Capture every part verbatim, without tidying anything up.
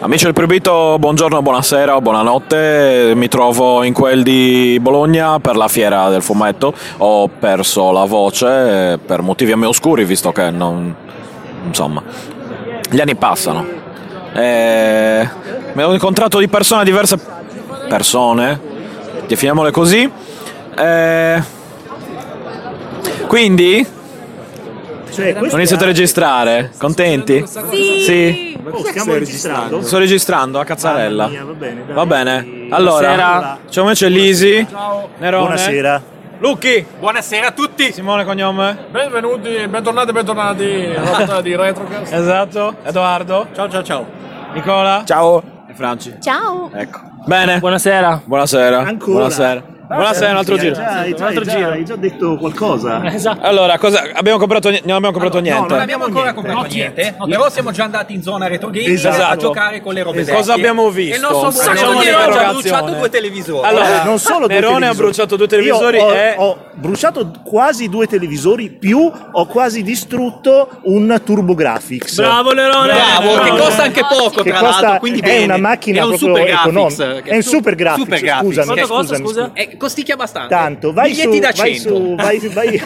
Amici del Proibito, buongiorno, buonasera, buonanotte. Mi trovo in quel di Bologna per la fiera del fumetto. Ho perso la voce per motivi a me oscuri, visto che non... insomma, gli anni passano. E... mi ho incontrato di persone, diverse persone, definiamole così. E... quindi... cioè, ho iniziato a registrare, contenti? Sì, sì. Oh, stiamo registrando? Sto registrando a cazzarella. Ah, mia, va bene, dai. Va bene. Allora, c'è invece Lisi, Nerone. Buonasera. Lucchi. Buonasera a tutti. Simone cognome. Benvenuti, bentornati, bentornati. Rotta di Retrocast. Esatto. Edoardo. Ciao, ciao, ciao. Nicola. Ciao. E Franci. Ciao. Ecco. Bene. Buonasera. Buonasera. Ancora. Buonasera. Buonasera, un altro giro. Hai già, già, già, già, già detto qualcosa. Esatto. Allora, cosa, abbiamo comprato, non abbiamo comprato allora, niente. No, non abbiamo ancora comprato niente. niente. No, però siamo già andati in zona retro gaming, esatto, a giocare con le robe vecchie. Cosa abbiamo visto? E non so, Nerone ha già bruciato due televisori. Allora, eh, non solo due Nerone televisori. ha bruciato due televisori. Io ho, e... ho bruciato quasi due televisori, più ho quasi distrutto un TurboGrafx. Bravo Nerone. Bravo, Bravo. Che costa anche poco, che tra costa, l'altro, quindi è bene. Una macchina proprio economica. È un SuperGrafx, scusami, scusa. Costicchia abbastanza. Tanto, vai biglietti su, da vai cento. Su, vai, vai.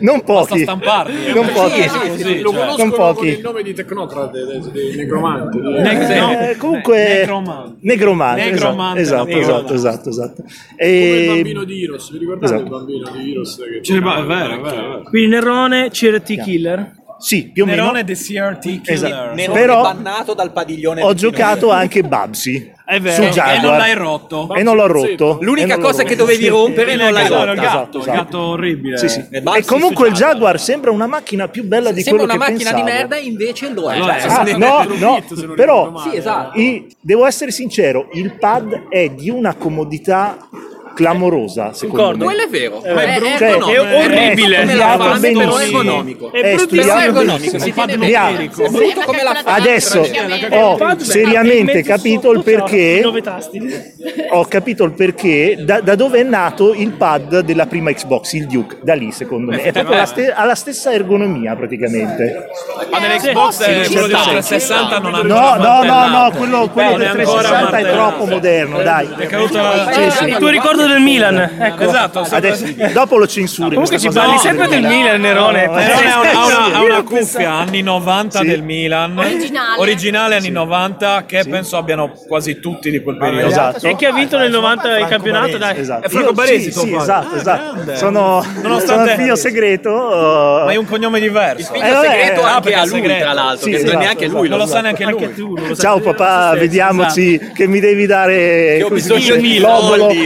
Non pochi. Stamparli, eh. Non pochi. Sì, sì, sì, sì, lo conoscono, non pochi. Con il nome di Tecnocrate, dei Negromanti. Ne- eh, comunque Negromanti. Negromanti, Negromanti. Esatto, Negromanti. Esatto, esatto, esatto, esatto. E... come il bambino di Heroes, vi ricordate esatto. il bambino di Heroes? Che... è vero, è vero, vero. Quindi Nerone, C R T Killer. Sì, più o meno. Nerone the C R T Killer. Esatto. Nerone però bannato dal padiglione. Ho giocato anche Babsi. È vero, su Jaguar. E non l'hai rotto. E non l'ho rotto. L'unica non cosa che dovevi rompere non l'hai rotta. Il gatto, esatto. gatto orribile. Sì, sì. E, e comunque il Jaguar sembra una macchina più bella di quello che pensavo. Sembra una macchina di merda, invece lo è. Cioè, ah, no, no, no. Però sì, esatto. i, devo essere sincero, il pad è di una comodità clamorosa, secondo Concordo. me. Quello è vero. È, è, brutto, cioè, no, è orribile. È studiato benissimo. È studiato benissimo. Si tiene benissimo. È brutto come la fame. Adesso ho seriamente capito il perché. Ho capito il perché. Da, da dove è nato il pad della prima Xbox, il Duke? Da lì, secondo me. È proprio la ste- ha la stessa ergonomia, praticamente. Il pad dell'Xbox è quello del trecentosessanta. Non ha no, no, no, no. Quello, quello del trecentosessanta è troppo moderno. Dai. Il tuo ricordo del Milan, ecco. Esatto, adesso, dopo lo censuri. No, comunque ci parli no, sempre no, del no, Milan, Nerone. No, no, Nerone no, no, ha una, ha una, ha una cuffia anni novanta sì. del Milan, originale, originale anni sì. novanta, che sì. penso abbiano quasi tutti di quel periodo. Esatto. E che ha vinto ah, nel novanta il campionato, dai. Esatto. È Franco Baresi. Sì, sì, esatto, ah, esatto. Sono, sono il figlio segreto. Uh... Ma è un cognome diverso. Il figlio eh, segreto eh, anche a lui, segreto. Tra l'altro, che neanche lui. Non lo sa neanche lui. Ciao papà, vediamoci che mi devi dare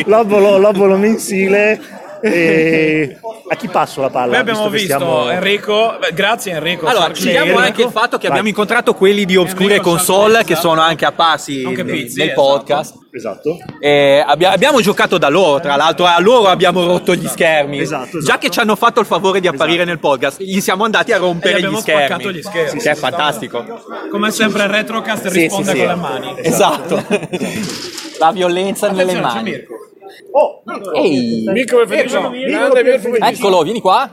l'obolo. L'obolo mensile. E a chi passo la palla? Noi abbiamo visto, visto stiamo... Enrico, grazie Enrico. Allora, ci diamo anche il fatto che Vai. abbiamo incontrato quelli di Obscure Enrico Console Scharkler, che sono anche apparsi nel, pizzi, nel esatto. podcast. Esatto. E abbia, abbiamo giocato da loro, tra l'altro a loro abbiamo rotto gli schermi. Esatto, esatto. Già che ci hanno fatto il favore di apparire esatto. nel podcast, gli siamo andati a rompere gli schermi. Gli schermi. Sì, sì, che è fantastico. Come sempre il Retrocast sì, risponde sì, con sì. le mani. Esatto. La violenza nelle mani. Oh, ehi, Mirko, Mirko, Mirko, eccolo, vieni qua.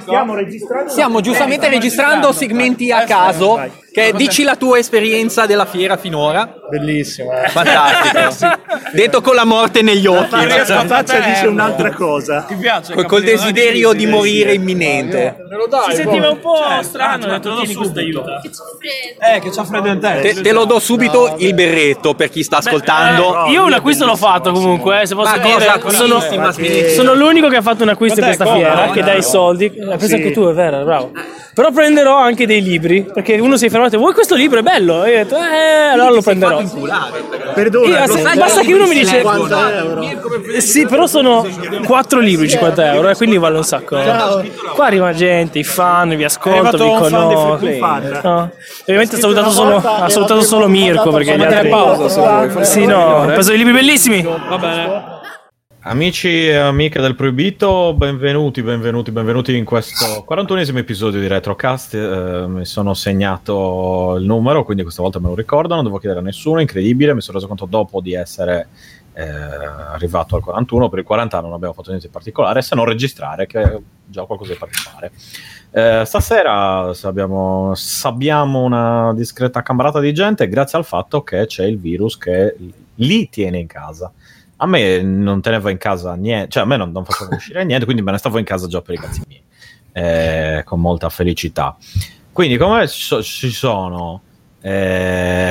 Stiamo registrando. Stiamo giustamente registrando, registrando segmenti a caso. Vai. Che dici la tua esperienza della fiera finora? Bellissima, eh. fantastica. Sì. Detto con la morte negli occhi. La faccia dice un'altra cosa. Ti piace? Col, col desiderio di morire imminente. Me lo dai, si sentiva un po' cioè, strano. Te lo do subito. Che eh, che c'ha freddo in te. Te lo do subito no, il berretto per chi sta ascoltando. Beh, eh, io un acquisto l'ho fatto comunque. Eh, se posso dire, sono, sono l'unico che ha fatto un acquisto in questa fiera. Che dai soldi. Pensa che tu è vero, bravo. Però prenderò anche dei libri, perché uno si è fermato e vuoi questo libro è bello? E io ho detto, eh, allora lo prenderò. Perdona, basta che uno mi dice cinquanta euro. Sì, però sono quattro libri, cinquanta euro, e quindi vale un sacco. Qua arriva gente, i fan, vi ascolto, vi conosco. Ovviamente ha salutato solo Mirko, perché gli altri... Sì, no, ho preso i libri bellissimi. Va bene. Amici e amiche del Proibito, benvenuti, benvenuti, benvenuti in questo quarantunesimo episodio di Retrocast. Eh, mi sono segnato il numero, quindi questa volta me lo ricordo, non devo chiedere a nessuno, incredibile. Mi sono reso conto dopo di essere eh, arrivato al quarantuno, per il quaranta non abbiamo fatto niente di particolare, se non registrare, che già qualcosa di particolare. Eh, stasera abbiamo, abbiamo una discreta cambrata di gente grazie al fatto che c'è il virus che li tiene in casa. A me non tenevo in casa niente, cioè a me non, non facevo uscire niente, quindi me ne stavo in casa già per i cazzi miei, eh, con molta felicità. Quindi come ci sono eh,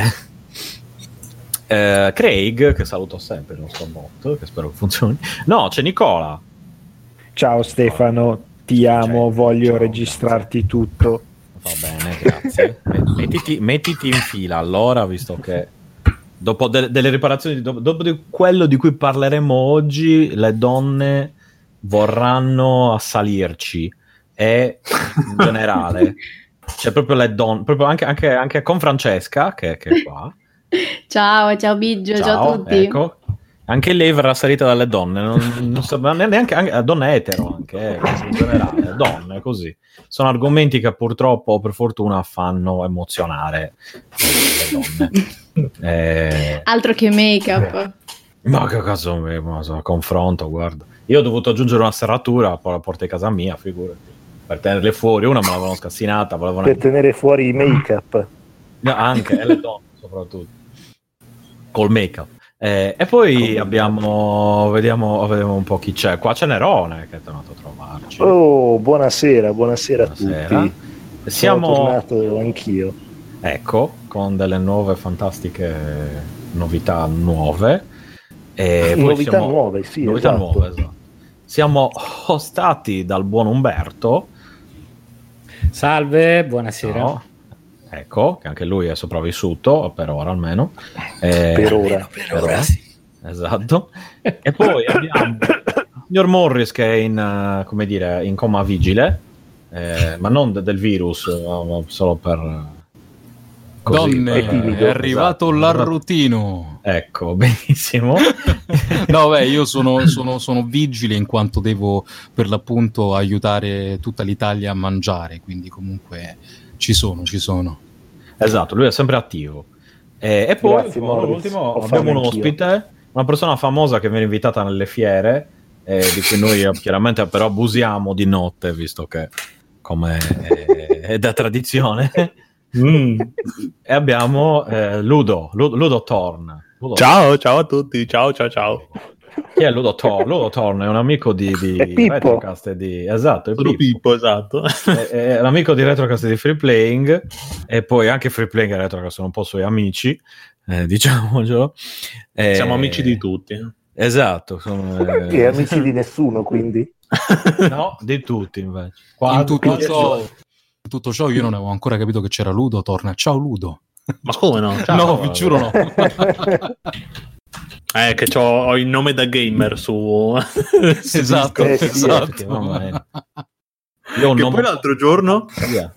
eh, Craig, che saluto sempre, il nostro bot, che spero che funzioni. No, c'è Nicola. Ciao Stefano, ti amo, cioè, voglio ciao, registrarti grazie. Tutto. Va bene, grazie. mettiti, mettiti in fila allora, visto che dopo de- delle riparazioni, dopo, dopo di quello di cui parleremo oggi, le donne vorranno assalirci. E in generale c'è proprio le donne, proprio anche, anche, anche con Francesca che, che è qua. Ciao, ciao Biggio, ciao, ciao a tutti. Ecco, anche lei verrà assalita dalle donne, non, non so, neanche anche, donne etero, anche in generale, donne così. Sono argomenti che purtroppo, per fortuna, fanno emozionare le donne. Eh, Altro che make-up. Ma che cazzo, ma so, confronto, guarda. Io ho dovuto aggiungere una serratura alla porta di casa mia, figurati. Per tenerle fuori, una me l'avevano scassinata. Volevano per anche... tenere fuori i make-up. No, anche, e le donne soprattutto. Col make-up. Eh, e poi Con abbiamo, vediamo, vediamo un po' chi c'è. Qua c'è Nerone che è tornato a trovarci. Oh, buonasera, buonasera, buonasera. a tutti. Siamo... Sono tornato anch'io. Ecco, con delle nuove fantastiche novità nuove. E poi novità siamo... nuove, sì. Novità esatto. nuove, esatto. Siamo hostati dal buon Umberto. Salve, buonasera. No. Ecco, che anche lui è sopravvissuto, per ora almeno. Eh, per ora, per, per ora, ora. Sì. Esatto. E poi abbiamo il signor Morris che è in, come dire, in coma vigile, eh, ma non del virus, solo per... Così, Donne, è, timido, è arrivato esatto. l'arrutino. Ecco, benissimo. No, beh, io sono, sono, sono vigile in quanto devo per l'appunto aiutare tutta l'Italia a mangiare, quindi comunque ci sono, ci sono. Esatto, lui è sempre attivo. E, e poi, Grazie, come l'ultimo, abbiamo un ospite, una persona famosa che viene invitata nelle fiere, eh, di cui noi chiaramente però abusiamo di notte, visto che come è, è da tradizione. Mm. E abbiamo eh, Ludo, Ludo, Ludo Thorn. Ludo ciao, Thorn. ciao a tutti, ciao, ciao, ciao. Chi è Ludo Thorn? Ludo Thorn è un amico di, di Retrocast e di... Esatto, è Pippo. Pippo, esatto. È, è l'amico di Retrocast e di Free Playing, e poi anche Free Playing e Retrocast sono un po' suoi amici, eh, diciamocelo. Eh, Siamo amici di tutti. Esatto. Sono, eh... E amici di nessuno, quindi? No, di tutti invece. Quando, In tutto quando... ciò... tutto ciò io non avevo ancora capito che c'era Ludo Torna. Ciao Ludo. Ma come no? Ciao, no, guarda. Vi giuro no. Eh, che c'ho, ho il nome da gamer su... Esatto, eh, esatto. Sì, mamma io ho un che nome... poi l'altro giorno... Yeah.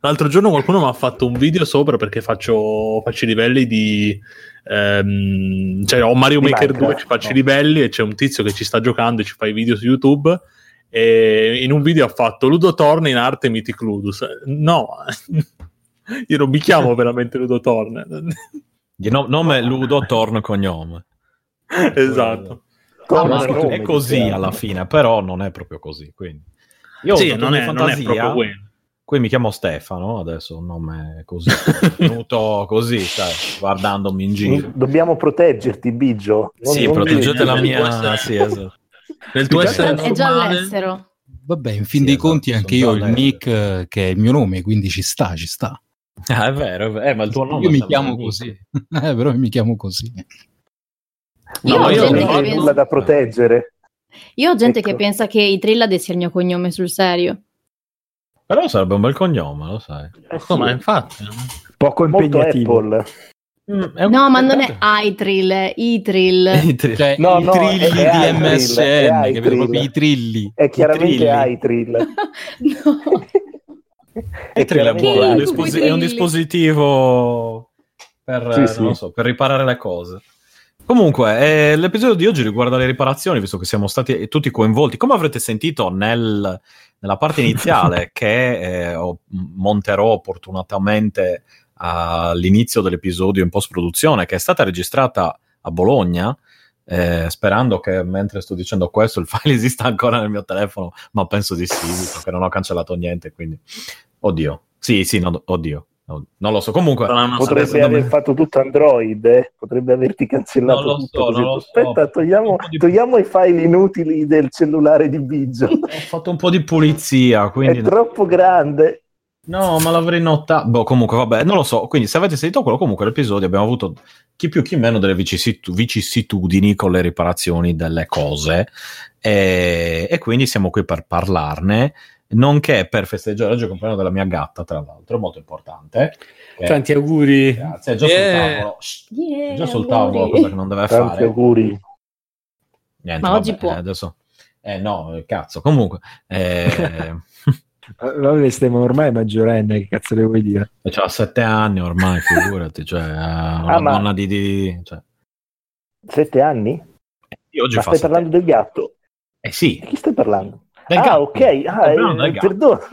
L'altro giorno qualcuno mi ha fatto un video sopra perché faccio, faccio i livelli di... Ehm, cioè ho Mario di Maker Minecraft, due, ci faccio no. i livelli e c'è un tizio che ci sta giocando e ci fa i video su YouTube... E in un video ha fatto Ludo Thorn in arte Mythic Ludus. No, io non mi chiamo veramente Ludo Thorn. Il no, nome è Ludo Thorn cognome. Esatto. Ah, ma è così alla fine, però non è proprio così. Quindi. Io sì, non, è, fantasia, non è proprio quello. Qui mi chiamo Stefano, adesso un nome così, venuto così, sai, guardandomi in giro. Dobbiamo proteggerti, Biggio. Non, sì, non proteggete non la mia... Sì, esatto. Nel tuo essere è già all'estero. Vabbè, in fin sì, dei esatto, conti anche io ho il nick che è il mio nome, quindi ci sta, ci sta. Ah, è vero, è vero. Eh, ma il tuo nome io mi chiamo così. Eh, però mi chiamo così. Io no, ho io gente ho che pensa... nulla da proteggere. Io ho gente ecco. che pensa che i Trillade sia il mio cognome sul serio. Però sarebbe un bel cognome, lo sai. Eh, sì. Ma infatti, poco impegnativo. Mm, no, ma non è I-Trill, I-Trill, cioè, no, i no, trilli di M S N, che vedo proprio i trilli. È chiaramente I-Trill. No. È, è, disposi- è un dispositivo per, sì, sì. Non so, per riparare le cose. Comunque, eh, l'episodio di oggi riguarda le riparazioni, visto che siamo stati tutti coinvolti. Come avrete sentito nel, nella parte iniziale che eh, ho, monterò opportunamente... all'inizio dell'episodio in post-produzione, che è stata registrata a Bologna, eh, sperando che mentre sto dicendo questo il file esista ancora nel mio telefono, ma penso di sì, perché non ho cancellato niente, quindi oddio, sì sì, no, oddio, non lo so, comunque potrebbe aver me... fatto tutto Android, eh? Potrebbe averti cancellato, non lo so, tutto, non lo so. Aspetta, togliamo, di... togliamo i file inutili del cellulare di Biggio, ho fatto un po' di pulizia, quindi... è troppo grande. No, ma l'avrei notato. Boh, comunque, vabbè, non lo so. Quindi, se avete sentito quello, comunque, l'episodio abbiamo avuto chi più chi meno delle vicissit- vicissitudini con le riparazioni delle cose. E, e quindi siamo qui per parlarne, nonché per festeggiare oggi il compleanno della mia gatta, tra l'altro, molto importante. Eh, Tanti auguri. Grazie, è già yeah. sul tavolo. Yeah, è già sul tavolo, cosa che non deve Tanti fare. Tanti auguri. Niente, ma vabbè, oggi può. Eh, adesso... eh, no, cazzo, comunque. Eh... Vabbè, stiamo ormai maggiorenne, che cazzo le vuoi dire? Cioè, ha sette anni ormai, figurati, cioè una ah, donna di, di cioè. Sette anni? Eh, io oggi ma stai parlando anni. Del gatto? Eh sì. Di chi stai parlando? Del ah, gatto. Ok, ah, eh, perdonami.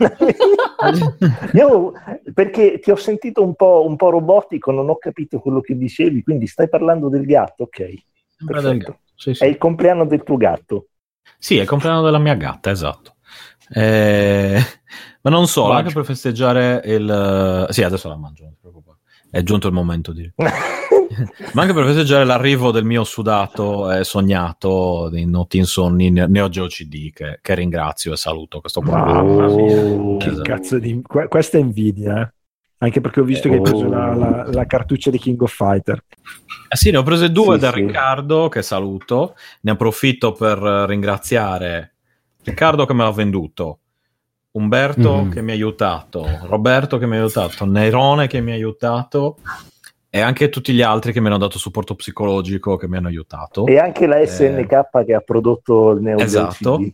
Io, perché ti ho sentito un po', un po' robotico, non ho capito quello che dicevi, quindi stai parlando del gatto, ok. Del gatto. Sì, sì. È il compleanno del tuo gatto? Sì, è il compleanno della mia gatta, esatto. Eh, ma non solo, mangio. Anche per festeggiare il sì, adesso la mangio, non ti preoccupare, è giunto il momento di ma anche per festeggiare l'arrivo del mio sudato e eh, sognato di notti insonni Neo Geo C D, che, che ringrazio e saluto questo oh, che esatto. Cazzo di Qu- questa è invidia, eh? Anche perché ho visto eh, che oh. hai preso la, la, la cartuccia di King of Fighters. Eh sì, ne ho prese due sì, da sì. Riccardo, che saluto, ne approfitto per ringraziare Riccardo che me l'ha venduto, Umberto mm. che mi ha aiutato, Roberto che mi ha aiutato, Nerone che mi ha aiutato e anche tutti gli altri che mi hanno dato supporto psicologico, che mi hanno aiutato, e anche la S N K eh, che ha prodotto il Neo esatto Geo C D.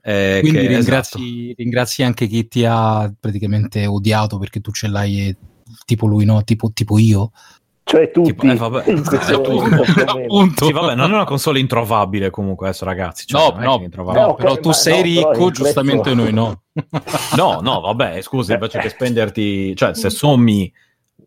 Eh, quindi che, ringrazi, esatto. Ringrazi anche chi ti ha praticamente odiato perché tu ce l'hai, e, tipo lui no, tipo, tipo io. Cioè tutti, tipo, eh, vabbè. Sì, vabbè, non è una console introvabile comunque adesso, ragazzi, cioè, no, no, no, no, però tu sei no, ricco, giustamente prezzo. Noi no. No, no, vabbè, scusa, invece che spenderti, cioè se sommi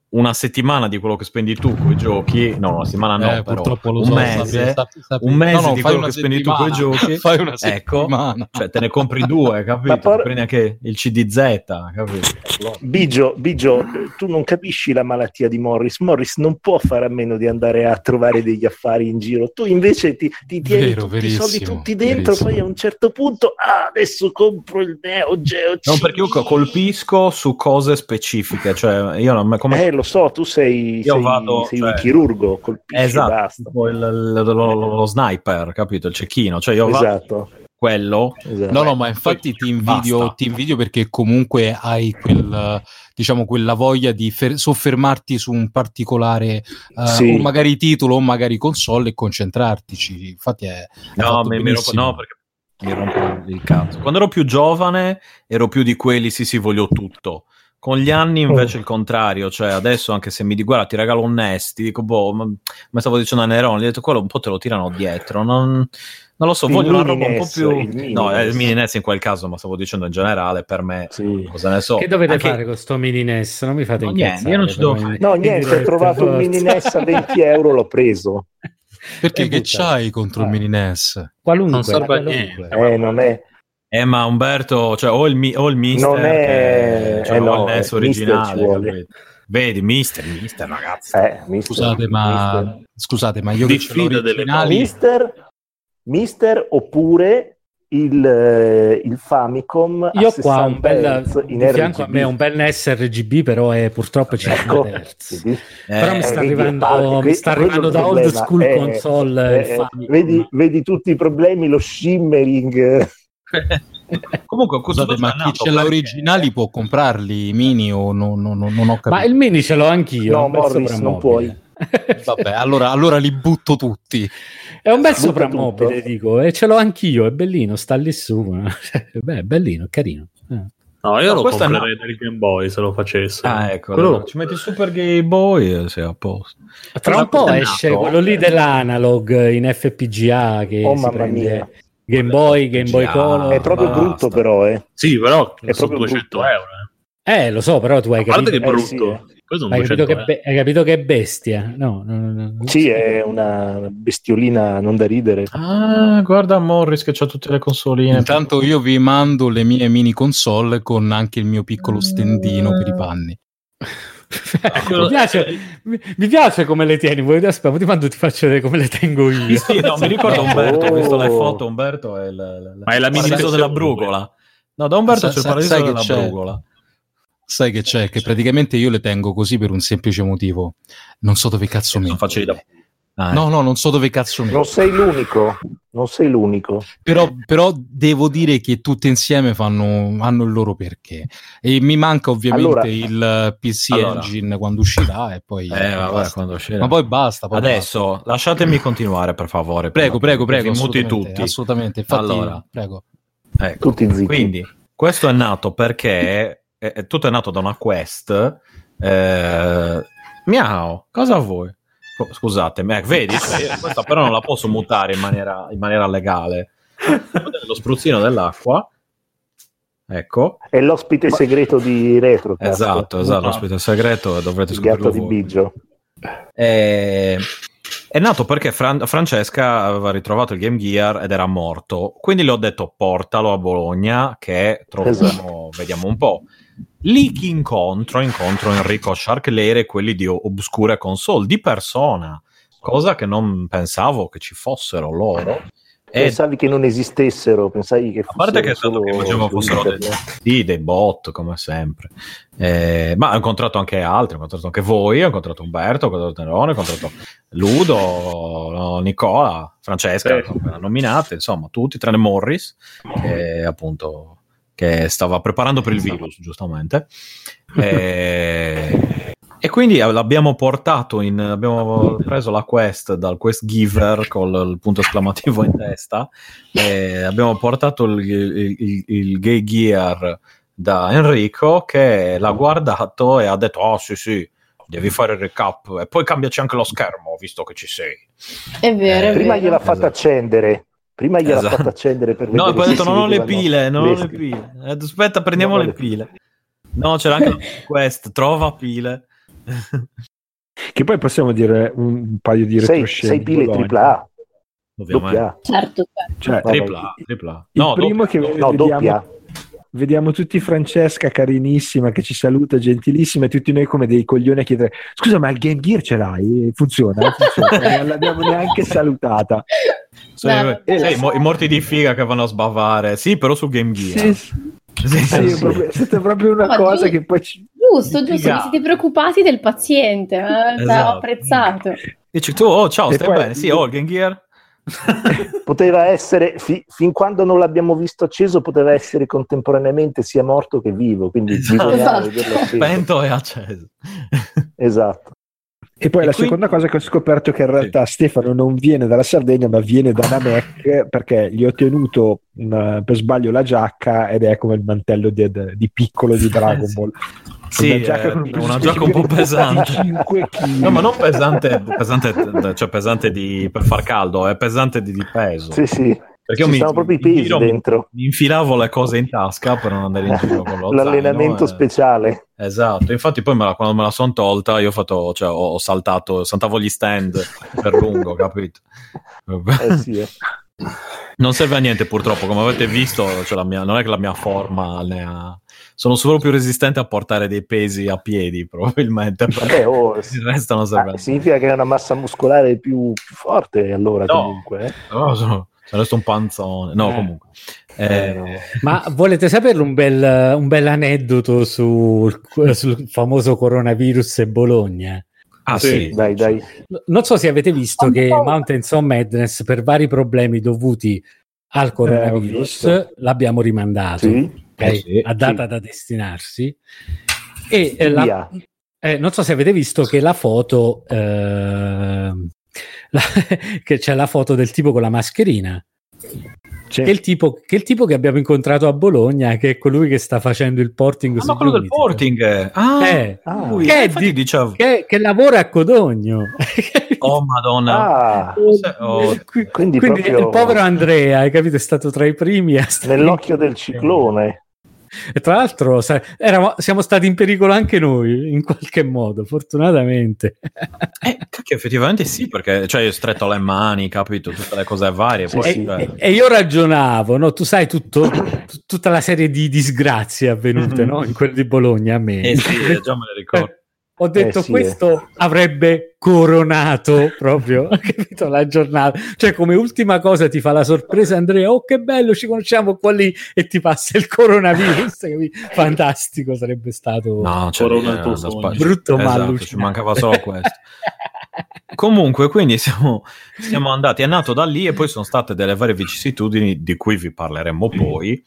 una settimana di quello che spendi tu coi giochi, no, una settimana no, eh, però purtroppo lo un so, mese, sappi, sappi. Un mese no, no, di quello che spendi tu coi giochi, fai una settimana. Ecco, cioè te ne compri due, capito? Por... prendi anche il C D Z, capito? Biggio, Biggio, tu non capisci la malattia di Morris. Morris non può fare a meno di andare a trovare degli affari in giro. Tu invece ti, ti tieni vero, tutti i soldi tutti dentro, verissimo. Poi a un certo punto ah, adesso compro il Neo Geo C D. No, perché io colpisco su cose specifiche, cioè io non come eh, lo so, tu sei, sei, vado, sei cioè, un chirurgo, colpisci esatto, basta. Tipo il, il, lo, lo, lo sniper, capito? Il cecchino, cioè io esatto. vado quello. Esatto. No, no, ma infatti ti invidio, ti invidio perché comunque hai quel, diciamo, quella voglia di fer- soffermarti su un particolare uh, sì. o magari titolo o magari console e concentrartici. Infatti è no, mi, mi ero, no, perché mi rompo il cazzo. Quando ero più giovane ero più di quelli sì sì voglio tutto. Con gli anni invece il contrario, cioè adesso anche se mi dico guarda ti regalo un N E S, ti dico boh, ma, ma stavo dicendo a Nerone, gli ho detto quello un po' te lo tirano dietro, non, non lo so, il voglio una roba un po' più... No, è il mini N E S in quel caso, ma stavo dicendo in generale per me, sì. Cosa ne so. Che dovete anche... fare con sto mini N E S? Non mi fate no, incazzare. Io non ci devo... No, niente, ho trovato un mini N E S a venti euro, l'ho preso. Perché che c'hai contro ah. il mini N E S? Qualunque. Non serve niente. Eh, non è... Eh, ma Umberto, cioè, o il, mi, o il Mister non è, che, cioè, eh no, non è originale, vedi, Mister, Mister, ragazzi. Eh, mister, scusate, ma mister. Scusate, ma io che ce l'ho originale. Mister, Mister oppure il, il Famicom. Io qua un bel in fianco a me un bel N E S R G B, però è purtroppo cinquanta hertz. Ecco. Eh, però mi sta eh, arrivando, mi sta arrivando da old school eh, console. Eh, eh, vedi, vedi tutti i problemi, lo shimmering. Comunque scusate, ma chi ce l'ha originali può comprarli i mini o no, no, no, non ho capito. Ma il mini ce l'ho anch'io, no, Morris, non puoi. Vabbè, allora, allora li butto tutti. È un bel butto soprammobile, tutto. Dico, e ce l'ho anch'io, è bellino, sta lì su. Beh, è bellino, è carino. Eh. No, io no, lo comprerei no. del Game Boy se lo facessi. Ah, ecco, allora, ci metti Super Game Boy e sei a posto. Tra un po' esce nato, quello lì eh. dell'analog in F P G A che oh, si mamma prende... mia. Game Boy, Game Boy Color. È proprio basta. Brutto però, eh. Sì, però è proprio duecento brutto. euro. Eh, lo so, però tu hai capito. Guarda che brutto. Eh, sì. Hai capito, che be- hai capito che è bestia? No, no, no, no. Sì, è una bestiolina non da ridere. Ah, guarda Morris che c'ha tutte le consoline. Intanto io vi mando le mie mini console con anche il mio piccolo stendino uh... per i panni. mi, piace, mi, mi piace come le tieni. Vuoi aspetta, ti mando, ti faccio vedere come le tengo io. Sì, sì, no, mi ricordo Umberto, ho oh. visto le foto. Umberto è la, la, la, ma è la mini della brugola. No, da Umberto sa, c'è il paradiso della brugola. Sai che c'è? Che praticamente io le tengo così per un semplice motivo. Non so dove cazzo mi. Ah, no, no, non so dove cazzo mi. Non sei l'unico. Non sei l'unico. Però, però devo dire che tutte insieme fanno, hanno il loro perché. E mi manca ovviamente allora, il P C allora. Engine quando uscirà e poi. Eh, vabbè, quando uscirà. Ma poi basta. Poi Adesso basta. Lasciatemi continuare, per favore. Prego, prego, prego. Muti tutti. Assolutamente. Infatti, allora, prego. Ecco, tutti zitti. Quindi, questo è nato perché. Eh, tutto è nato da una quest. Eh, miau, cosa vuoi? Oh, scusate, me, vedi? Cioè, questa però non la posso mutare in maniera, in maniera legale. Lo spruzzino dell'acqua, ecco. È l'ospite segreto di Retrocast. Esatto, esatto. No. L'ospite segreto dovrete scoprire. Di Biggio. Eh, è nato perché Fran- Francesca aveva ritrovato il Game Gear ed era morto. Quindi le ho detto portalo a Bologna che troviamo, esatto. Vediamo un po'. Lì chi incontro, incontro Enrico Scharkler e quelli di Obscure Console, di persona, cosa che non pensavo che ci fossero loro. Pensavi e... che non esistessero, pensavi che a parte che, solo... che facevo, fossero dei, sì, dei bot, come sempre. Eh, ma ho incontrato anche altri, ho incontrato anche voi, ho incontrato Umberto, ho incontrato Nerone, ho incontrato Ludo, Nicola, Francesca, sì. Nominate, insomma tutti, tranne Morris, che appunto... che stava preparando per il virus, giustamente. E, e quindi l'abbiamo portato in... abbiamo preso la quest dal quest giver col il punto esclamativo in testa. E abbiamo portato il, il, il, il Game Gear da Enrico che l'ha guardato e ha detto «Oh, sì, sì, devi fare il recap e poi cambiaci anche lo schermo, visto che ci sei». È vero, eh, prima è vero. Gliel'ha fatta accendere. Prima gliela esatto. fatta accendere per vedere. No, poi ho detto: non ho le pile, non ho le pile. Aspetta, prendiamo le pile. No, c'era anche quest, trova pile. Che poi possiamo dire un paio di retroscene. Sei pile tripla A. Ovviamente. Certo, cioè, tripla A. No, il primo doppia, che no, vediamo, doppia. Vediamo tutti Francesca, carinissima, che ci saluta, gentilissima, e tutti noi come dei coglioni a chiedere: scusa, ma il Game Gear ce l'hai? Funziona? funziona. Non l'abbiamo neanche salutata. Sono eh, sì, i morti di figa che vanno a sbavare, sì, però su Game Gear. Sì, sì, sì, sì, sì. Proprio, è stata proprio una ma cosa giusto, che poi ci... giusto, giusto, vi siete preoccupati del paziente, eh? Esatto. Ho apprezzato. Dici tu, oh ciao, e stai poi... bene? Sì, ho oh, il Game Gear. Poteva essere fi- fin quando non l'abbiamo visto acceso, poteva essere contemporaneamente sia morto che vivo, quindi esatto. Esatto. Spento e acceso. Esatto. E poi e la qui... seconda cosa che ho scoperto è che in realtà sì. Stefano non viene dalla Sardegna ma viene da una Mac perché gli ho tenuto una, per sbaglio la giacca ed è come il mantello di, di piccolo di Dragon Ball. Sì, una giacca, eh, con un, una giacca un po' pesante. No, ma non pesante, pesante cioè pesante di, per far caldo, è pesante di, di peso. Sì, sì. Perché ci io mi, proprio i pesi giro, dentro. Mi infilavo le cose in tasca per non andare in giro con lo l'allenamento zaino, speciale. Eh. Esatto, infatti poi me la, quando me la sono tolta io ho fatto, cioè ho saltato, saltavo gli stand per lungo, capito? Eh sì, eh. Non serve a niente purtroppo, come avete visto, cioè la mia, non è che la mia forma ne ha... sono solo più resistente a portare dei pesi a piedi probabilmente perché oh, il resto non serve. Ah, significa che è una massa muscolare più, più forte allora no, comunque. Eh. No, sono... adesso un panzone no eh. Comunque eh, no. Ma volete saperlo un bel, un bel aneddoto sul, sul famoso coronavirus e Bologna? Ah sì, sì. Dai, dai. Non so se avete visto oh, che no. Mountains of Madness per vari problemi dovuti al coronavirus l'abbiamo rimandato sì. Okay? Eh sì, a data sì. Da destinarsi e sì, la, eh, non so se avete visto che la foto eh, La, che c'è la foto del tipo con la mascherina che il, tipo, che il tipo che abbiamo incontrato a Bologna che è colui che sta facendo il porting ah, su ma quello Unity, del porting ah, eh, ah, lui, che, di, dicevo. Che, che lavora a Codogno oh madonna ah, oh, quindi, quindi proprio... il povero Andrea, hai capito, è stato tra i primi a stare nell'occhio del ciclone E tra l'altro sai, eravamo, siamo stati in pericolo anche noi in qualche modo, fortunatamente. Eh, cacchio, effettivamente sì, perché cioè io stretto le mani, capito, tutte le cose varie, sì, poi, sì. Eh. E io ragionavo, no, tu sai tutto, t- tutta la serie di disgrazie avvenute, no, in quel di Bologna a me. Eh sì, già me le ricordo. Ho detto eh sì, questo eh. avrebbe coronato proprio, capito, la giornata, cioè come ultima cosa ti fa la sorpresa Andrea, oh che bello ci conosciamo qua lì, e ti passa il coronavirus, capito? Fantastico sarebbe stato, no, cioè, coronato, brutto, esatto, male, ci mancava solo questo. Comunque, quindi siamo, siamo andati, è nato da lì, e poi sono state delle varie vicissitudini di cui vi parleremo poi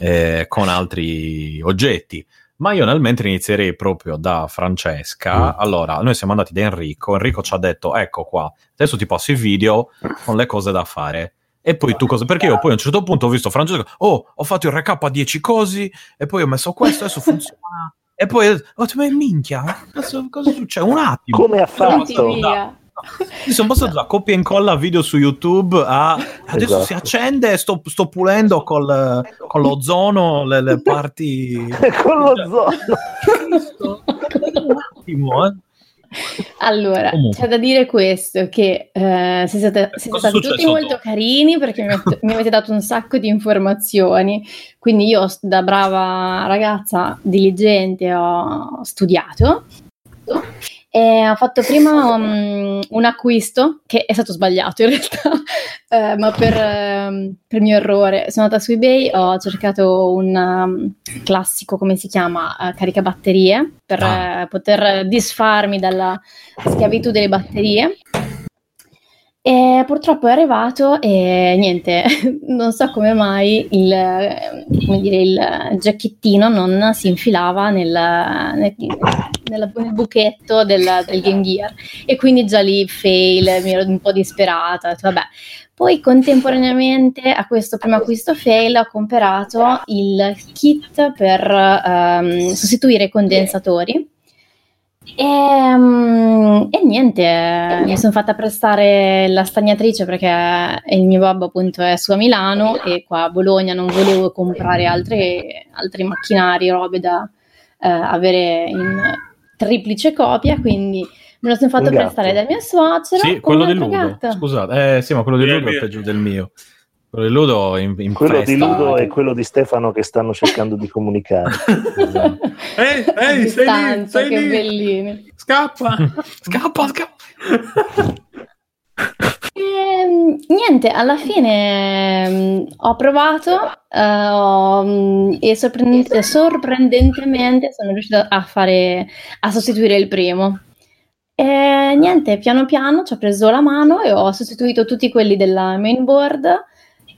eh, con altri oggetti. Ma io nel mentre inizierei proprio da Francesca. Mm. Allora, noi siamo andati da Enrico. Enrico ci ha detto, ecco qua, adesso ti passo i video con le cose da fare. E poi tu cosa? Perché io poi a un certo punto ho visto Francesco, oh, ho fatto il recap a dieci cosi, e poi ho messo questo, adesso funziona. E poi ho detto, ma minchia, cosa succede? Un attimo. Come ha fatto? Mi sono passato da copia e incolla video su YouTube a adesso, esatto, si accende e sto, sto pulendo col, con l'ozono le, le parti con l'ozono. Un attimo, eh. Allora, comunque, c'è da dire questo, che eh, siete, siete stati tutti molto dopo? carini, perché mi, met- mi avete dato un sacco di informazioni, quindi io da brava ragazza diligente ho studiato. E ho fatto prima um, un acquisto che è stato sbagliato in realtà, eh, ma per, eh, per mio errore sono andata su eBay, ho cercato un um, classico, come si chiama, uh, caricabatterie, per ah. eh, poter disfarmi dalla schiavitù delle batterie, e purtroppo è arrivato e niente, non so come mai il, come dire, il giacchettino non si infilava nel... nel Nel buchetto del, del Game Gear, e quindi già lì fail, mi ero un po' disperata, vabbè. Poi contemporaneamente a questo primo acquisto fail ho comprato il kit per um, sostituire i condensatori e, um, e niente, mi sono fatta prestare la stagnatrice perché il mio babbo appunto è su a Milano, e qua a Bologna non volevo comprare altri, altri macchinari, robe da uh, avere in triplice copia, quindi me lo sono fatto prestare da mia suocera. Sì, quello di Ludo, gatta. Scusate, eh, sì, ma quello di Ludo è peggio del mio. Quello di Ludo in, in quello presta, di Ludo eh. e quello di Stefano che stanno cercando di comunicare. Ehi, ehi, sei lì, sei lì. Bellini. Scappa, scappa, scappa. E, niente, alla fine mh, ho provato uh, ho, e sorprendente, sorprendentemente sono riuscita a fare a sostituire il primo, e niente, piano piano ci ho preso la mano e ho sostituito tutti quelli della main board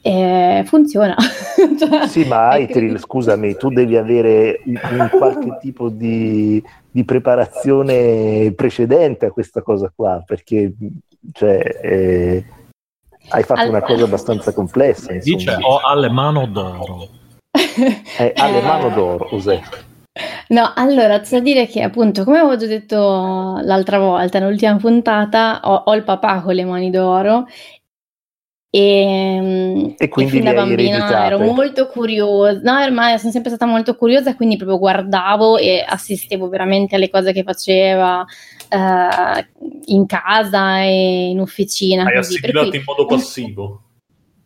e funziona. Cioè, sì, ma Aitril, scusami, tu devi avere un qualche tipo di, di preparazione precedente a questa cosa qua, perché cioè eh, hai fatto allora, una cosa abbastanza complessa, insomma. Dice ho alle mano d'oro. eh, alle eh, mano d'oro, cos'è? No, allora c'è da dire che appunto, come avevo già detto l'altra volta nell'ultima puntata, ho, ho il papà con le mani d'oro, e, e quindi e da bambina ero molto curiosa, no, ormai sono sempre stata molto curiosa, quindi proprio guardavo e assistevo veramente alle cose che faceva uh, in casa e in officina. Hai assimilato in modo passivo.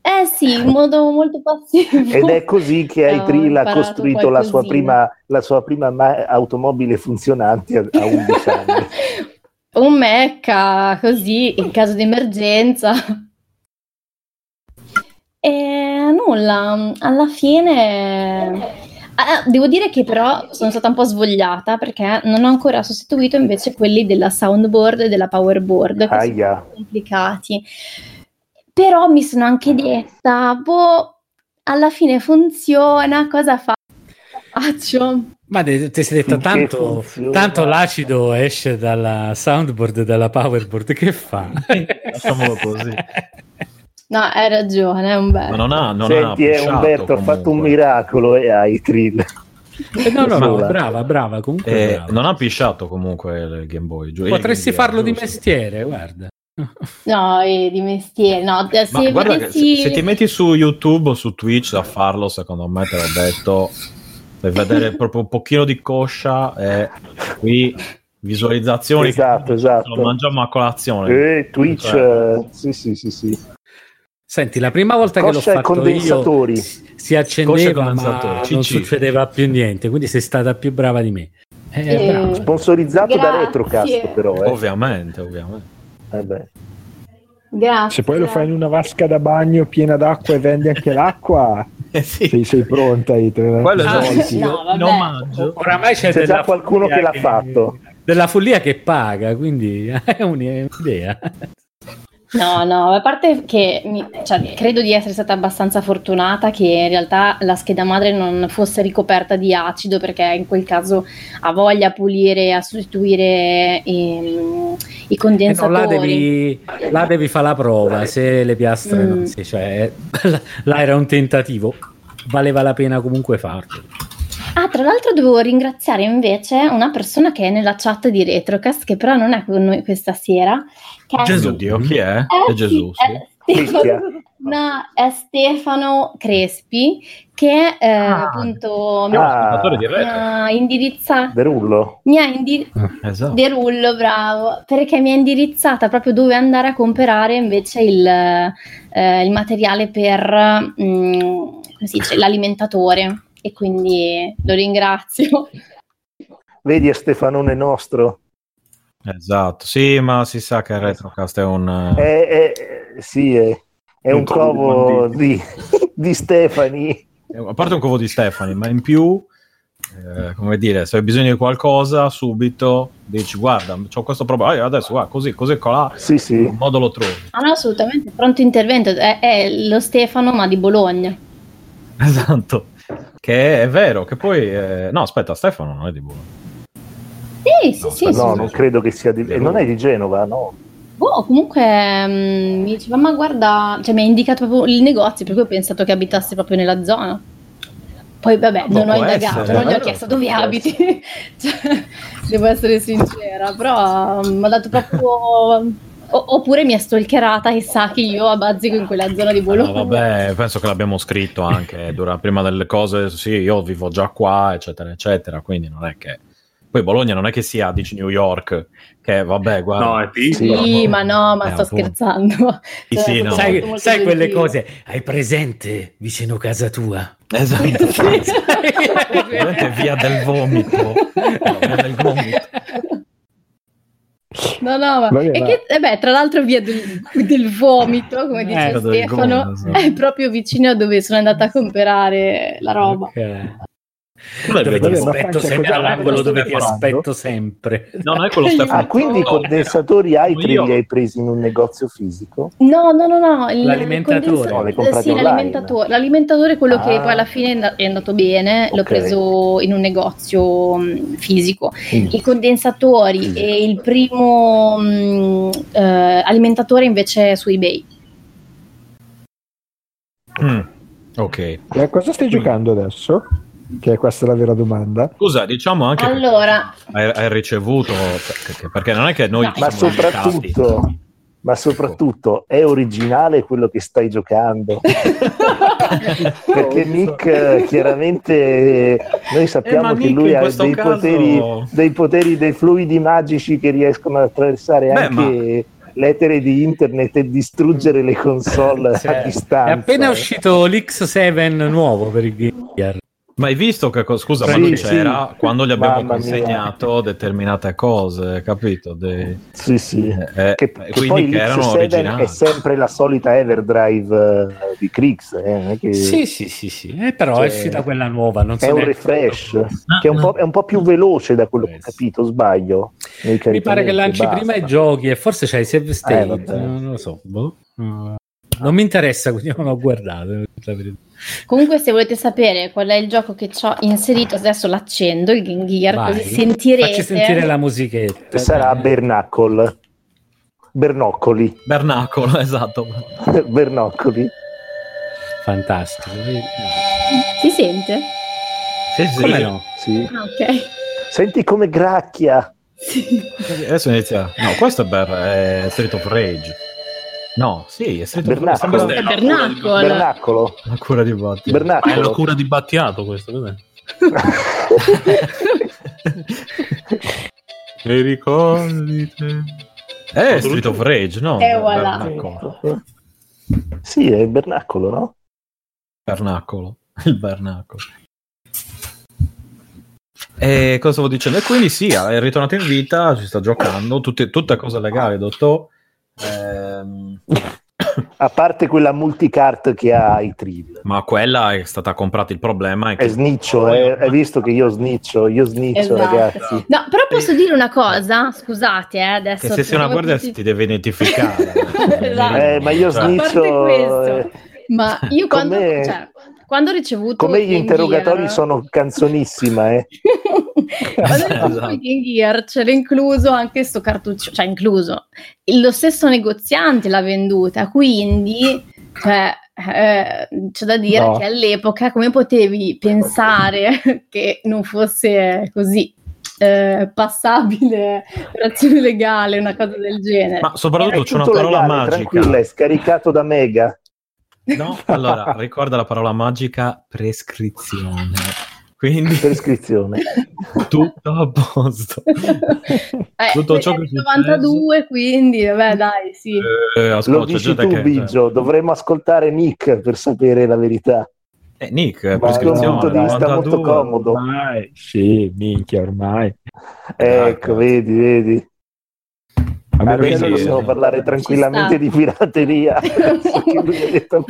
Eh sì, in modo molto passivo. Ed è così che Aitril ha costruito la sua prima, la sua prima ma- automobile funzionante a, a undici anni. Un mecca, così, in caso di emergenza. E nulla, alla fine ah, devo dire che però sono stata un po' svogliata perché non ho ancora sostituito invece quelli della soundboard e della powerboard, che Aia. sono complicati, però mi sono anche detta, boh, alla fine funziona, cosa faccio? Ma te, te sei detta, tanto, tanto l'acido esce dalla soundboard e dalla powerboard, che fa? Facciamolo così. No, hai ragione, Umberto. Ma non ha, non Senti, ha pushato, Umberto comunque. Ha fatto un miracolo e hai trill. No, no, no, brava, brava, comunque eh, brava. Non ha pisciato comunque il Game Boy. Giù, Potresti Game farlo Game, di giusto. mestiere, guarda. No, eh, di mestiere, no. Se, vedessi... che, se, se ti metti su YouTube o su Twitch a farlo, secondo me te l'ho detto, per vedere proprio un pochino di coscia, e qui visualizzazioni, esatto, esatto, lo mangiamo a colazione, eh, Twitch, cioè, eh, sì sì sì sì. Senti, la prima volta coscia che l'ho fatto condensatori. Io si accendeva ma non succedeva più niente, quindi sei stata più brava di me. Eh, bravo. Sponsorizzato grazie. Da Retrocast però, eh. Ovviamente, ovviamente. Eh beh. Grazie. Se poi lo fai in una vasca da bagno piena d'acqua e vendi anche l'acqua, eh sì. sei, sei pronta. Io te la... Quello ah, sì, no, no, mangio. Oramai c'è, c'è già qualcuno che l'ha che, fatto. Della follia che paga, quindi è un'idea. No, no, a parte che mi, cioè, credo di essere stata abbastanza fortunata che in realtà la scheda madre non fosse ricoperta di acido, perché in quel caso ha voglia a pulire, a sostituire ehm, i condensatori. Eh no, là devi, là devi fare la prova, se le piastre mm. non si, cioè, là era un tentativo, valeva la pena comunque farlo. Ah, tra l'altro devo ringraziare invece una persona che è nella chat di Retrocast, che però non è con noi questa sera. Che Gesù, è... Dio, chi è? È, è Gesù, sì. È Stefano... No, è Stefano Crespi, che eh, ah, appunto mi ah, ha indirizzato... Derullo. Mi ha indirizzato... Esatto. Derullo, bravo. Perché mi ha indirizzata proprio dove andare a comprare invece il, eh, il materiale per mh, come si dice, l'alimentatore. E quindi lo ringrazio. Vedi, è Stefanone nostro. Esatto, sì, ma si sa che il Retrocast è un... È, è, sì, è, è un, un covo di, di Stefani. A parte un covo di Stefani, ma in più, eh, come dire, se hai bisogno di qualcosa, subito dici, guarda, c'ho questo problema, adesso guarda, così, così colà, sì, sì. In modo lo trovi. Ah no, assolutamente, pronto intervento, è, è lo Stefano ma di Bologna. Esatto. Che è vero, che poi... Eh... No, aspetta, Stefano non è di Bologna. Sì, sì, no, sì. No, sì, non sì. credo che sia di... Eh, non è di Genova, no? Oh, comunque um, mi diceva, ma guarda... Cioè, mi ha indicato proprio il negozio, per cui ho pensato che abitasse proprio nella zona. Poi, vabbè, non ho indagato, essere, non gli ho chiesto dove abiti. Cioè, devo essere sincera, però mi um, ha dato proprio... O- oppure mi è stalkerata e sa che io abazzico in quella zona di Bologna. No, vabbè, penso che l'abbiamo scritto anche dura, prima delle cose, sì, io vivo già qua, eccetera, eccetera, quindi non è che... Poi Bologna non è che sia, dici, New York, che vabbè, guarda... No, è piccolo. Sì, ma no, ma eh, sto appunto. scherzando. Sì, cioè, sì, no. Sai, sai quelle cose, hai presente vicino casa tua? Esatto. Via del vomito. Via del vomito. No, no, ma vabbè, è che, eh beh, tra l'altro via del, del vomito, come dice eh, Stefano, gomito, so. È proprio vicino a dove sono andata a comprare la roba. Okay. Dove vabbè, ti aspetto sempre, all'angolo dove ti aspetto sempre. No, non è quello Stefano. Ah, quindi i condensatori Aitri li hai presi in un negozio fisico? No, no, no, no. Il l'alimentatore. Condens... No, sì, l'alimentatore. L'alimentatore è quello ah. che poi alla fine è andato bene, okay. L'ho preso in un negozio fisico. Mm. I condensatori fisico. E il primo mh, eh, alimentatore invece su eBay. Mm. Ok. A cosa stai mm. giocando adesso? Che questa è la vera domanda. Scusa, diciamo anche allora hai, hai ricevuto perché, perché non è che noi no, ma soprattutto ma soprattutto è originale quello che stai giocando. Perché Nick chiaramente noi sappiamo eh, che Nick lui ha dei caso... poteri dei poteri dei fluidi magici che riescono ad attraversare Beh, anche ma... l'etere di internet e distruggere le console cioè, a distanza. È appena uscito l'X sette nuovo per il Game Gear. Ma hai visto che scusa, sì, ma non c'era sì. quando gli abbiamo Mamma consegnato mia. Determinate cose, capito? De... Sì, sì. Eh, che, eh, che poi l'X sette è sempre la solita Everdrive eh, di Krix. Eh, che... Sì, sì, sì, sì. Eh, però cioè, è uscita quella nuova. Non è so un refresh, quello. Che è un, po', è un po' più veloce da quello che ho capito, sbaglio. Mi pare che lanci basta. prima i giochi e forse c'hai save state, eh, non lo so. Boh. Uh. Non mi interessa, quindi non ho guardato. Comunque, se volete sapere qual è il gioco che ci ho inserito, adesso l'accendo, il Game Gear, Vai. Così sentirete... Facci sentire la musichetta. Sarà Bernacolo. Bernocoli. Bernacolo, esatto. Bernocoli. Fantastico. Si sente? Sì, sì. Come no? Sì. Ah, okay. Senti come gracchia. Sì. Adesso inizia... No, questo è, ber... è Street of Rage. No, sì, è stato Bernacolo. Bernacolo. La cura di Battiato. Bernacolo. È la cura di Battiato questo, cos'è? E ricordi te. Eh, Street of Rage, no? Eh, voilà. Sì, è il Bernacolo, no? Bernacolo, il Bernacolo. E cosa stavo dicendo? E quindi sì, è ritornato in vita, ci sta giocando, tutte, tutta cosa legale, dottor. Ehm... A parte quella multicart che ha i trivial. Ma quella è stata comprata, il problema è che... È sniccio, è, hai visto che io sniccio, io sniccio, esatto, ragazzi. No, però posso dire una cosa, scusate, eh, adesso... Che se sei una guardia tutti... ti deve identificare. Esatto. Eh, ma io sniccio... Eh... Ma io quando... Com'è... Cioè... Quando ho ricevuto come gli Game interrogatori Gear, sono canzonissima, eh. Quando ho ricevuto Game Gear c'era incluso anche sto cartuccio, cioè incluso lo stesso negoziante l'ha venduta, quindi cioè, eh, c'è da dire no, che all'epoca come potevi pensare che non fosse così eh, passabile per azione legale una cosa del genere. Ma soprattutto c'è una parola legale, magica. Tranquilla, è scaricato da Mega. No, allora ricorda la parola magica prescrizione. Quindi prescrizione. Tutto a posto. Eh, tutto ciò che novantadue, preso, quindi vabbè, dai, sì. Eh, ascolta, lo dici tu, che... Biggio, dovremmo ascoltare Nick per sapere la verità. Eh, Nick, è prescrizione. Da un punto di vista novantadue, molto comodo. Ormai, sì, minchia, ormai. Ecco, vedi, vedi. A me sì, possiamo eh. parlare tranquillamente di pirateria.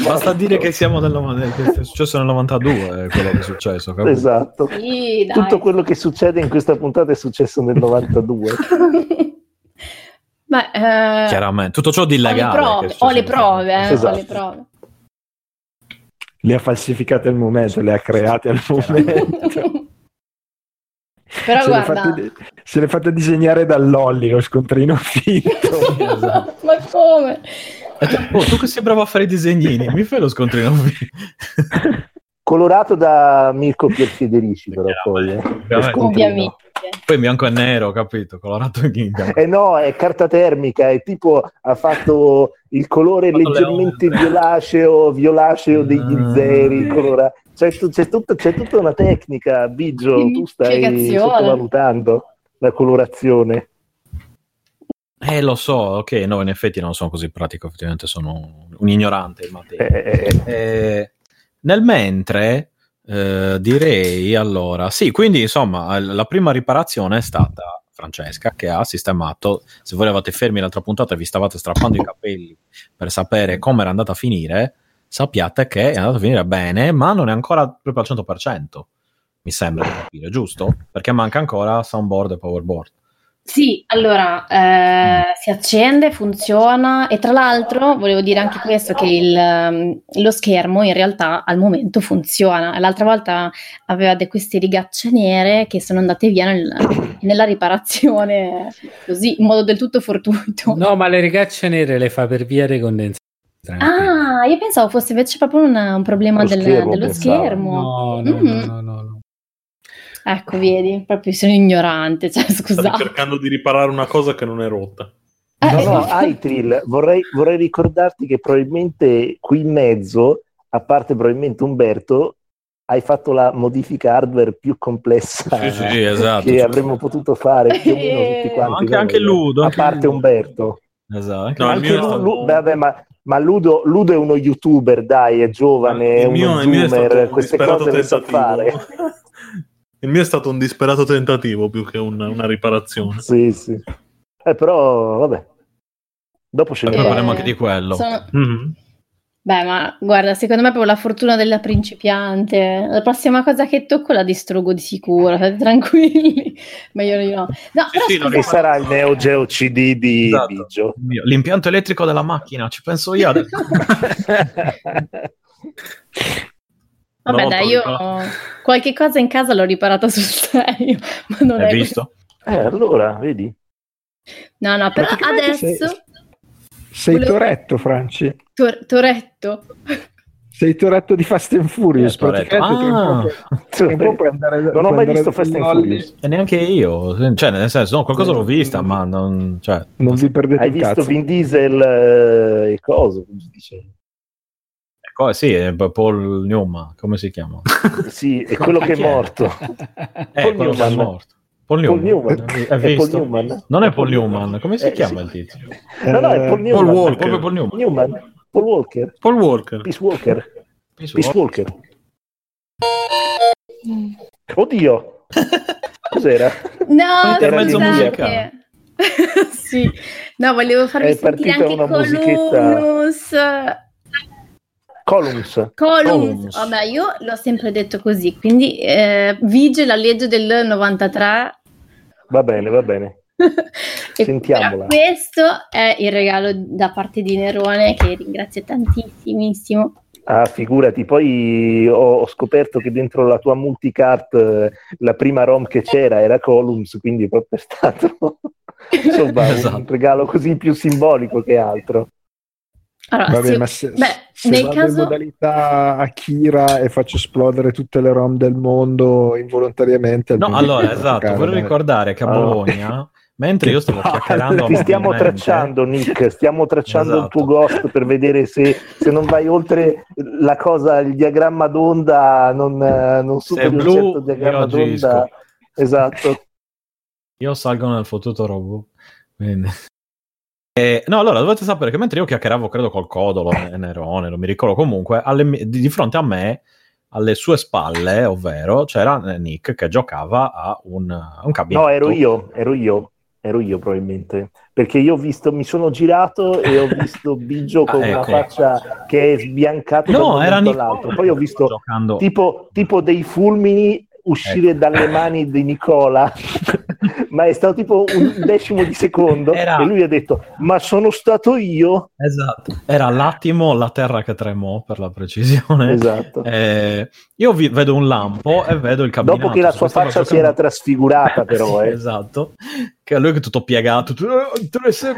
Basta dire che siamo nel novantadue, che è successo nel novantadue, quello che è successo, capito? Esatto. Sì, dai. Tutto quello che succede in questa puntata è successo nel novantadue. Beh, eh, chiaramente, tutto ciò di illegale. Ho le prove, ho le prove, eh, esatto, ho le prove. Le ha falsificate al momento, le ha create al momento. Però se guarda, le fate, se le fate disegnare dall'Olli lo scontrino finto. Esatto. Ma come? Oh, tu che sei bravo a fare i disegnini, mi fai lo scontrino finto. Colorato da Mirko Pierfederici, però poi, eh. Ovviamente. Poi bianco e nero, capito? Colorato in bianco. Eh no, è carta termica, è tipo ha fatto il colore fatto leggermente violaceo, violaceo degli zeri, colora. C'è, c'è, tutto, c'è tutta una tecnica, Biggio, che tu stai sottovalutando la colorazione. Eh, lo so, ok, no, in effetti non sono così pratico, effettivamente sono un ignorante in materia. Eh. Eh, nel mentre, eh, direi, allora, sì, quindi insomma, la prima riparazione è stata Francesca, che ha sistemato, se voi eravate fermi l'altra puntata e vi stavate strappando i capelli per sapere come era andata a finire, sappiate che è andato a finire bene, ma non è ancora proprio al cento per cento, mi sembra di capire, giusto? Perché manca ancora soundboard e powerboard. Sì, allora, eh, si accende, funziona, e tra l'altro volevo dire anche questo, che il, lo schermo in realtà al momento funziona. L'altra volta aveva de queste rigacce nere che sono andate via nel, nella riparazione, così, in modo del tutto fortuito. No, ma le rigacce nere le fa per via dei condensatori. Ah, io pensavo fosse invece proprio una, un problema del, schermo, dello pensavo. Schermo. No, no, mm-hmm. no, no, no, no. Ecco, vedi, proprio sono ignorante, cioè, scusate. Stavo cercando di riparare una cosa che non è rotta. Eh, no, no, Aitril, vorrei, vorrei ricordarti che probabilmente qui in mezzo, a parte probabilmente Umberto, hai fatto la modifica hardware più complessa sì, sì, sì, esatto, che avremmo potuto fare più o meno tutti quanti. Anche, noi, anche Ludo. A parte Ludo. Umberto. Esatto. Anche, no, anche Ludo, stato... Ludo, vabbè, ma... Ma Ludo, Ludo è uno youtuber, dai, è giovane, il è mio, uno zoomer, è un queste cose le sa fare. Il mio è stato un disperato tentativo più che una, una riparazione. Sì, sì. Eh, però, vabbè. Dopo ce ne parliamo anche di quello. Sono... Mm-hmm. Beh, ma guarda, secondo me è proprio la fortuna della principiante. La prossima cosa che tocco la distruggo di sicuro, state tranquilli. Meglio io no. No, sì, però sì, scusa, che sarà il Neo Geo C D di esatto. Biggio. L'impianto elettrico della macchina, ci penso io adesso. Vabbè, no, dai, io qualche cosa in casa l'ho riparata sul serio, ma non hai è visto? Così. Eh, allora, vedi? No, no, però adesso... Sei... Sei volevo... Toretto, Franci. Tor- Toretto? Sei Toretto di Fast and Furious. Eh, ah. un po' puoi andare, non puoi ho mai visto Fast and Furious. E neanche io. Cioè, nel senso, no, qualcosa l'ho vista, ma non... Cioè, non vi perdete hai visto cazzo. Vin Diesel e eh, cosa? Come si dice? Oh, sì, è Paul Newman, come si chiama? Sì, è quello che è morto. È quello che è morto. Paul Newman. Paul Newman. Non è Paul Newman, come si eh, chiama sì. il tizio? No, no, è Paul Newman. Paul Walker. Proprio Paul Newman. Newman. Paul Walker. Paul Walker. Peace Walker. Peace, Peace Walker. Walker. Oddio. Cos'era? No, intermezzo musicale. Sì. No, volevo farvi è sentire anche Columns. Columns. Columns. Oh, beh, io l'ho sempre detto così, quindi eh, vige la legge del novantatré. Va bene, va bene. E sentiamola. Questo è il regalo da parte di Nerone, che ringrazio tantissimo. Ah, figurati, poi ho, ho scoperto che dentro la tua multicart la prima ROM che c'era era Columns, quindi è proprio stato insomma, esatto. un regalo così più simbolico che altro. Allora, vabbè, se, ma se, beh, se nel vado caso... in modalità Akira e faccio esplodere tutte le ROM del mondo involontariamente... No, allora, esatto, vorrei eh. ricordare che a Bologna, allora. mentre io stavo chiacchierando... Ti stiamo tracciando, Nick, stiamo tracciando esatto. il tuo ghost per vedere se, se non vai oltre la cosa, il diagramma d'onda, non, non superi un certo diagramma d'onda. Esatto. Io salgo nel fottuto robot, quindi... Eh, no, allora dovete sapere che mentre io chiacchieravo, credo col Codolo e Nerone, non mi ricordo comunque, alle, di fronte a me, alle sue spalle, ovvero, c'era Nick che giocava a un, a un cabinetto. No, ero io, ero io, ero io probabilmente, perché io ho visto, mi sono girato e ho visto Biggio con ah, ecco. una faccia che è sbiancata no, da un era Nick all'altro. Poi ho visto giocando... tipo, tipo dei fulmini uscire ecco. dalle mani di Nicola. Ma è stato tipo un decimo di secondo era... e lui ha detto ma sono stato io. Esatto, era l'attimo, la terra che tremò, per la precisione. Esatto. Eh, io vi- vedo un lampo e vedo il camminato. Dopo che la sua faccia si era trasfigurata però. Sì, eh. Esatto, che lui è tutto piegato.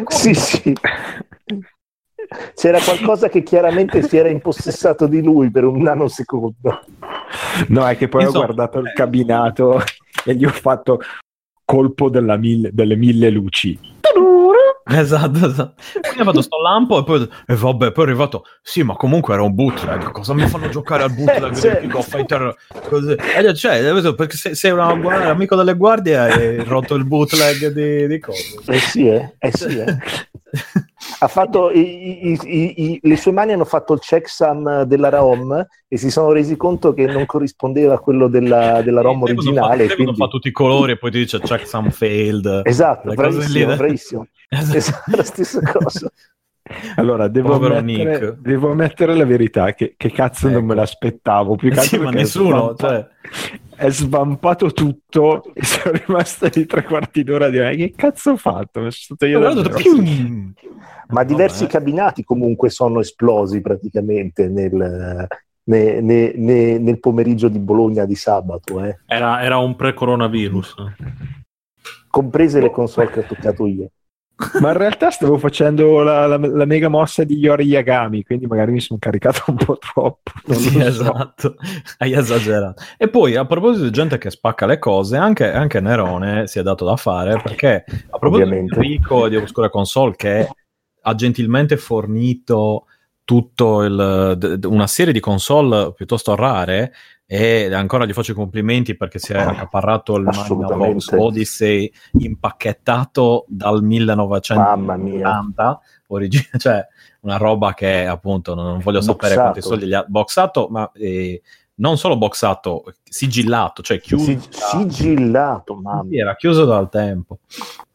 Sì, sì. C'era qualcosa che chiaramente si era impossessato di lui per un nanosecondo. No, è che poi Insomma, ho guardato il cabinato e gli ho fatto... colpo della mille, delle mille luci. Esatto, esatto. Quindi ho fatto sto lampo e poi e vabbè, poi è arrivato, sì, ma comunque era un bootleg, cosa mi fanno giocare al bootleg del King of Fighters? Così. E cioè, perché sei se un amico delle guardie hai rotto il bootleg di, di cose. Eh sì, eh, eh sì, eh. Ha fatto i, i, i, i, le sue mani hanno fatto il checksum della ROM e si sono resi conto che non corrispondeva a quello della, della ROM originale. Fa, quindi fa tutti i colori e poi ti dice checksum failed. Esatto, bravissimo, lì, bravissimo. Esatto. Esatto, la stessa cosa. Allora, devo ammettere, devo ammettere la verità che, che cazzo ecco. non me l'aspettavo. Più che altro sì, ma nessuno, svampato, cioè... è svampato tutto e sono rimasto lì tre quarti d'ora di me. Che cazzo ho fatto? Mi sono stato io no, davvero, più... Ma diversi no, cabinati comunque sono esplosi praticamente nel... Ne, ne, ne, nel pomeriggio di Bologna di sabato eh. era, era un pre-coronavirus, comprese le console che ho toccato io. Ma in realtà stavo facendo la, la, la mega mossa di Yori Yagami, quindi magari mi sono caricato un po' troppo. Sì, so. Esatto, hai esagerato. E poi a proposito di gente che spacca le cose, anche, anche Nerone si è dato da fare, perché a proposito Ovviamente. di Enrico di Obscura Console, che ha gentilmente fornito tutto il, d- d- una serie di console piuttosto rare, e ancora gli faccio i complimenti perché si è accaparrato il Magnavox Odyssey impacchettato dal millenovecentonovanta, origine, cioè una roba che appunto non voglio boxato. sapere quanti soldi gli ha boxato, ma eh, non solo boxato, sigillato, cioè chiuso. Si- sigillato, mamma. Era chiuso dal tempo,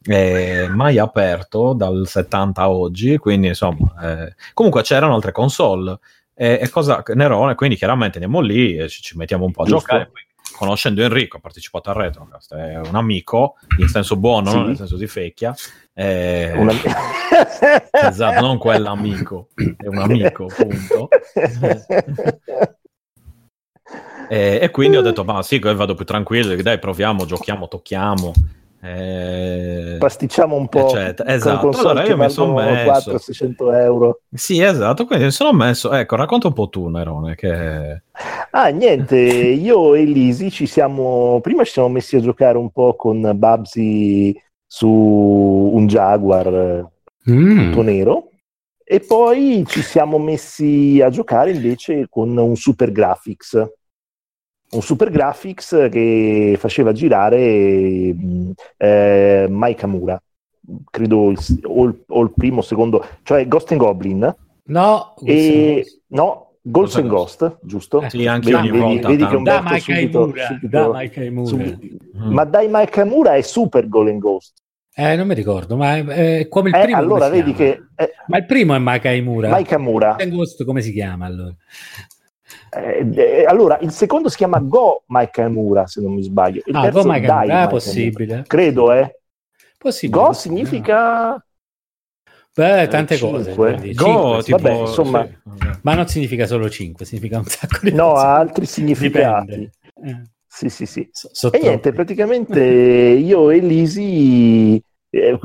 eh, mai aperto dal settanta a oggi, quindi insomma, eh, comunque c'erano altre console. E cosa Nerone, quindi chiaramente andiamo lì e ci, ci mettiamo un po' a Giusto. giocare. Poi, conoscendo Enrico, ha partecipato al Retrocast, è un amico in senso buono, sì. non nel senso di fecchia, è... Una... esatto, non quell'amico, è un amico, punto. e, e quindi ho detto: ma sì, vado più tranquillo, dai, proviamo, giochiamo, tocchiamo. Eh, pasticciamo un po', eccetera. Esatto, allora io mi sono messo quattrocento seicento euro. Sì, esatto, quindi mi sono messo, ecco, racconta un po' tu, Nerone, che... Ah, niente, io e Lisi ci siamo prima ci siamo messi a giocare un po' con Babsi su un Jaguar mm. tutto nero, E poi ci siamo messi a giocare invece con un SuperGrafx. Un SuperGrafx che faceva girare eh, Makaimura, credo, il, o, il, o il primo, secondo, cioè Ghost and Goblin. No, e, no Ghost and Ghost, giusto? Eh, sì, anche vedi, ogni volta. Vedi, vedi che un da Makaimura, da Makaimura. Mm. Ma dai, Makaimura è Super Ghost and Ghost. Eh, non mi ricordo, ma è, è come il primo. Eh, allora vedi che, eh, ma il primo è Makaimura. Makaimura. Ghost and Ghost come si chiama allora? Eh, eh, allora, il secondo si chiama Go Makaimura, se non mi sbaglio. Il ah, terzo Go Makaimura, dai, Makaimura. Possibile. Credo, eh. Possibile. Go significa... No. Beh, tante cose. Quindi, Go, cinque, tipo, vabbè, insomma, sì, vabbè. Ma non significa solo cinque, significa un sacco di no, ha altri significati. Eh. Sì, sì, sì. So, e niente, praticamente io e Lisi eh,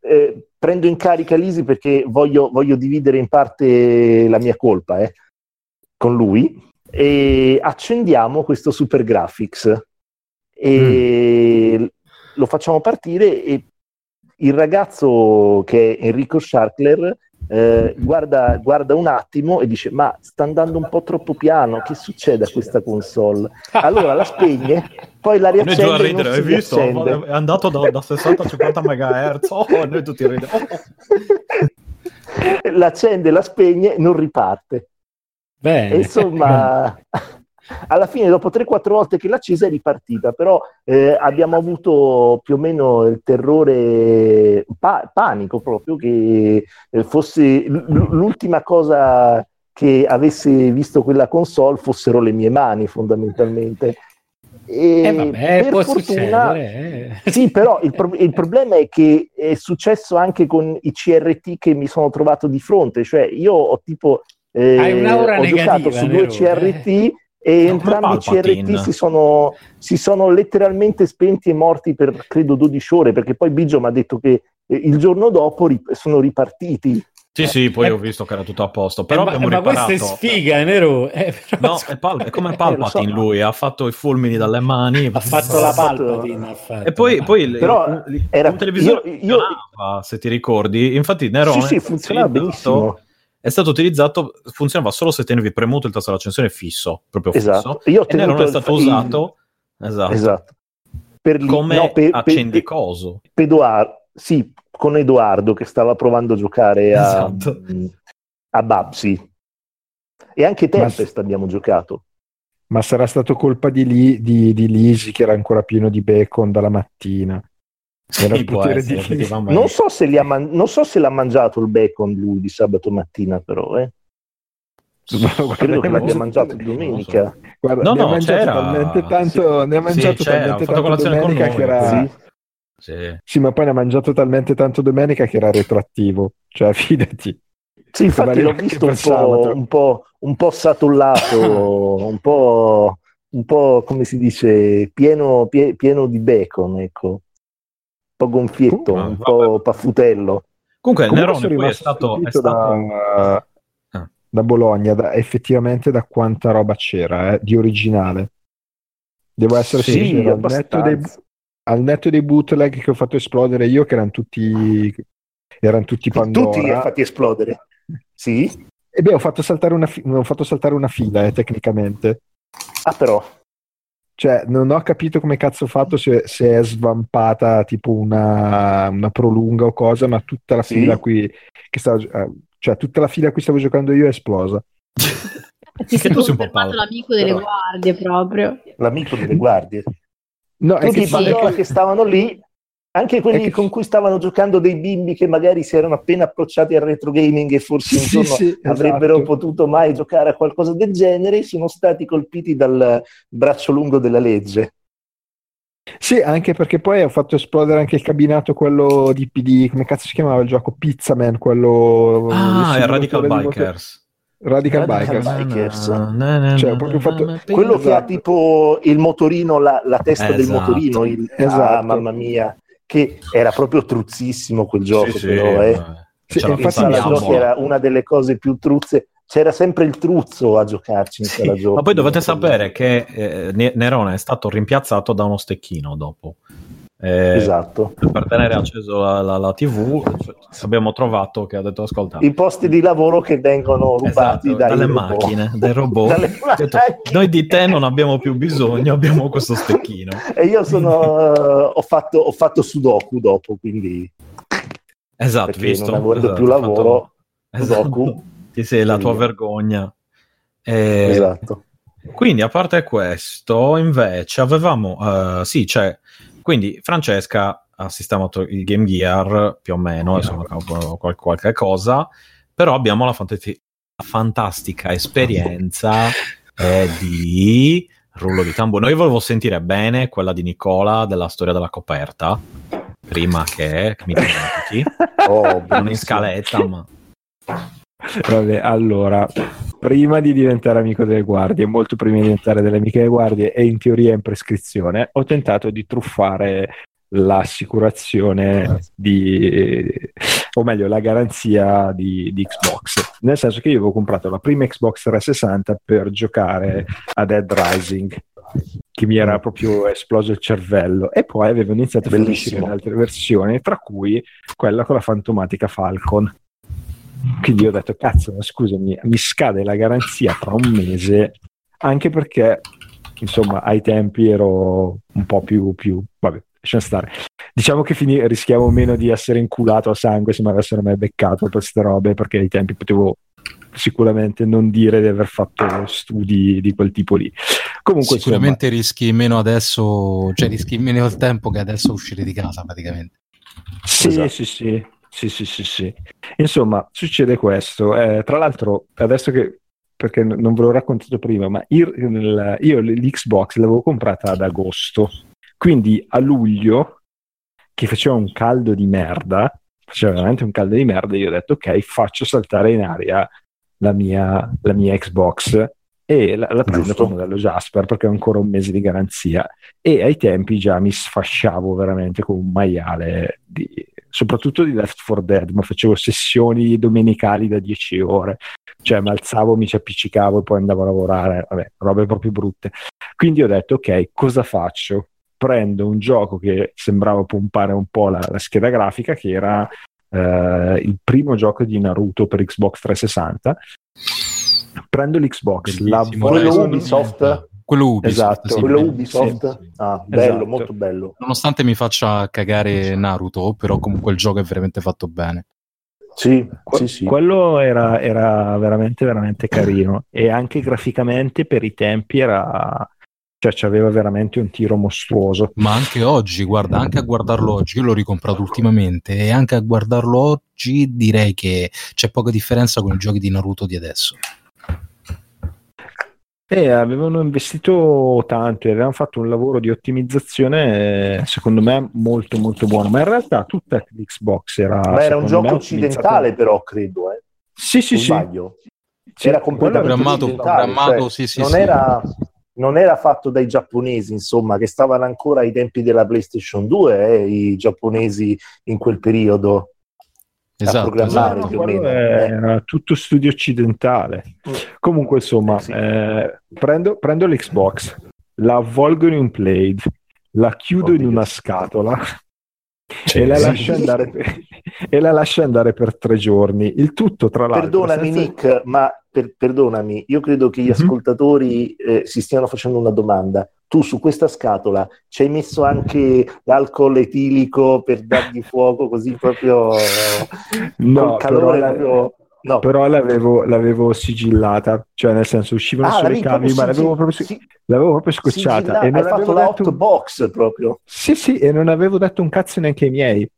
eh, prendo in carica Lisi perché voglio, voglio dividere in parte la mia colpa eh, con lui, e accendiamo questo SuperGrafx e mm. lo facciamo partire e il ragazzo che è Enrico Scharkler eh, guarda, guarda un attimo e dice: ma sta andando un po' troppo piano, che succede a questa console? Allora la spegne, poi la riaccende. Noi giù a ridere, hai visto? Riaccende. È andato da, da sessanta a cinquanta megahertz, oh, noi tutti ridiamo. Oh. L'accende, la spegne, non riparte. Bene. E insomma... alla fine dopo tre quattro volte che l'ha accesa è ripartita, però eh, abbiamo avuto più o meno il terrore, pa- panico proprio, che eh, fosse l- l'ultima cosa che avesse visto quella console fossero le mie mani fondamentalmente. E eh vabbè, per può fortuna succedere, eh. Sì, però il, pro- il problema è che è successo anche con i C R T che mi sono trovato di fronte, cioè io ho tipo eh, hai un'aura ho negativa, giocato su due C R T eh. e no, entrambi i C R T si sono, si sono letteralmente spenti e morti per credo dodici ore, perché poi Biggio mi ha detto che il giorno dopo rip- sono ripartiti. Sì, sì, poi eh, ho visto che era tutto a posto, però eh, abbiamo ma riparato. Ma questa è sfiga, è vero? Eh, però... No, è, pal- è come Palpatine eh, so, lui, ha fatto i fulmini dalle mani. Ha fatto la Palpatine. E poi, poi il, però il, era, un televisore io, io... funzionava, se ti ricordi. Infatti Nerone... Sì, sì, funzionava benissimo. È stato utilizzato, funzionava solo se tenevi premuto il tasto dell'accensione fisso, proprio fisso. Esatto. Io ho e non è stato il... usato esatto, esatto. Per come no, per, accendicoso. Per, per Eduardo, sì, con Edoardo che stava provando a giocare a, esatto. a Babsi. E anche Tempest ma... abbiamo giocato. Ma sarà stato colpa di, Li, di, di Lisi che era ancora pieno di bacon dalla mattina. Sì, essere, non, so se li ha man- non so se l'ha mangiato il bacon lui di sabato mattina, però eh. Guarda, credo che l'abbia mangiato di domenica. So. Guarda, no, ne no, ha mangiato c'era... talmente tanto, sì. ne ha mangiato sì, talmente tanto domenica che era. Sì. Sì. sì, ma poi ne ha mangiato talmente tanto domenica che era retroattivo. Cioè, fidati. Sì, infatti l'ho visto un po', un po', un po' satullato, un po', un po' come si dice, pieno, pie- pieno di bacon, ecco. Un po' gonfietto, uh, un vabbè. po' paffutello. Comunque, Comunque Nerone poi è stato, è stato... Da, ah. da Bologna, da, effettivamente da quanta roba c'era, eh, di originale. Devo essere sì, sincero, al netto, dei, al netto dei bootleg che ho fatto esplodere io, che erano tutti erano tutti Pandora. Tutti li ha fatti esplodere, sì. E beh, ho fatto saltare una, fi- ho fatto saltare una fila, eh, tecnicamente. Ah, però... Cioè, non ho capito come cazzo ho fatto se, se è svampata tipo una, una prolunga o cosa, ma tutta la fila sì. qui che stavo, cioè tutta la fila a cui stavo giocando io è esplosa. Ti sei confermato l'amico delle Però... guardie proprio. L'amico delle guardie. No, tutti i bambini che stavano lì, anche quelli che... con cui stavano giocando dei bimbi che magari si erano appena approcciati al retro gaming e forse sì, un giorno sì, avrebbero esatto. potuto mai giocare a qualcosa del genere, sono stati colpiti dal braccio lungo della legge. Sì, anche perché poi ho fatto esplodere anche il cabinato quello di P D, come cazzo si chiamava il gioco? Pizza Man, quello... Ah, è Radical Bikers. Radical, Radical Bikers, Bikers. Na, na, na, cioè, ho proprio fatto... na, na, na, quello esatto. che ha tipo il motorino, la, la testa eh, del esatto. motorino, il... esatto. ah, mamma mia. Che era proprio truzzissimo quel gioco, sì, però, eh. sì, cioè, in sala giochi era una delle cose più truzze, c'era sempre il truzzo a giocarci in sala sì, giochi. Ma poi dovete sapere che eh, Nerone è stato rimpiazzato da uno stecchino dopo. Eh, esatto, per tenere acceso la, la, la tivù, cioè, abbiamo trovato che ha detto ascolta i posti di lavoro che vengono rubati esatto, dai dalle robot. macchine, dai robot dalle detto, macchine. Noi di te non abbiamo più bisogno, abbiamo questo stecchino. E io sono ho fatto ho fatto sudoku dopo, quindi esatto, visto non avendo esatto, più lavoro fatto... sudoku esatto. Ti sei la tua vergogna eh... esatto. Quindi a parte questo invece avevamo uh, sì c'è cioè, quindi Francesca ha sistemato il Game Gear, più o meno, insomma, qual- qualche cosa, però abbiamo la, fant- la fantastica esperienza eh, di rullo di tamburo. Noi volevo sentire bene quella di Nicola della storia della coperta, prima che, che mi dimentichi, oh, non in scaletta, ma... Vabbè, allora, prima di diventare amico delle guardie, molto prima di diventare delle amiche delle guardie e in teoria in prescrizione, ho tentato di truffare l'assicurazione di, o meglio la garanzia di, di Xbox, nel senso che io avevo comprato la prima Xbox trecentosessanta per giocare a Dead Rising, che mi era proprio esploso il cervello, e poi avevo iniziato a uscire altre versioni, tra cui quella con la fantomatica Falcon. Quindi io ho detto, cazzo, ma scusami, mi scade la garanzia tra un mese, anche perché, insomma, ai tempi ero un po' più, più vabbè, lasciamo stare. Diciamo che fini- rischiavo meno di essere inculato a sangue se mi avessero mai beccato per queste robe, perché ai tempi potevo sicuramente non dire di aver fatto studi di quel tipo lì. Comunque sicuramente insomma, rischi meno adesso, cioè rischi meno il tempo che adesso uscire di casa praticamente. Sì, esatto. sì, sì. Sì, sì, sì, sì. Insomma, succede questo. Eh, tra l'altro, adesso che, perché n- non ve l'ho raccontato prima, ma io, il, io l'Xbox l'avevo comprata ad agosto. Quindi a luglio, che faceva un caldo di merda, faceva veramente un caldo di merda, io ho detto, ok, faccio saltare in aria la mia, la mia Xbox e la, la prendo con modello Jasper, perché ho ancora un mese di garanzia. E ai tempi già mi sfasciavo veramente come un maiale di... soprattutto di Left four Dead, ma facevo sessioni domenicali da dieci ore, cioè mi alzavo, mi ci appiccicavo e poi andavo a lavorare, vabbè, robe proprio brutte. Quindi ho detto, ok, cosa faccio? Prendo un gioco che sembrava pompare un po' la, la scheda grafica, che era eh, il primo gioco di Naruto per Xbox trecentosessanta, prendo l'Xbox, la quello Ubisoft... Quello Ubisoft, esatto, sì, quello Ubisoft. Sì. Ah, bello, esatto. Molto bello. Nonostante mi faccia cagare Naruto, però comunque il gioco è veramente fatto bene. Sì, que- sì, sì. Quello era, era veramente, veramente carino. E anche graficamente per i tempi era... cioè c'aveva veramente un tiro mostruoso. Ma anche oggi, guarda, anche a guardarlo oggi, io l'ho ricomprato ultimamente, e anche a guardarlo oggi direi che c'è poca differenza con i giochi di Naruto di adesso. Eh, avevano investito tanto e avevano fatto un lavoro di ottimizzazione, secondo me, molto molto buono. Ma in realtà tutta l'Xbox era... Ma era un gioco occidentale, però, credo. Eh. Sì, sì, sì. sì. Era completamente programmato, programmato cioè, sì, sì, non, sì. Era, non era fatto dai giapponesi, insomma, che stavano ancora ai tempi della PlayStation due, eh, i giapponesi in quel periodo. Esatto, esatto. Più o meno. Era tutto studio occidentale. Mm. Comunque insomma sì. eh, prendo, prendo l'Xbox, la avvolgo in un plaid, la chiudo oh, in Dio. una scatola cioè, e, la lascio andare per, e la lascio andare per tre giorni, il tutto tra l'altro perdonami senza... Nick, ma per, perdonami io credo che gli mm-hmm. ascoltatori eh, si stiano facendo una domanda. Tu su questa scatola ci hai messo anche l'alcol etilico per dargli fuoco così proprio no, calore però, proprio... No. Però l'avevo, l'avevo sigillata, cioè nel senso uscivano ah, solo i cavi, ma sigil- l'avevo proprio, si- l'avevo proprio scocciata. E non avevo fatto la hot box proprio. Sì, sì, e non avevo detto un cazzo neanche ai miei.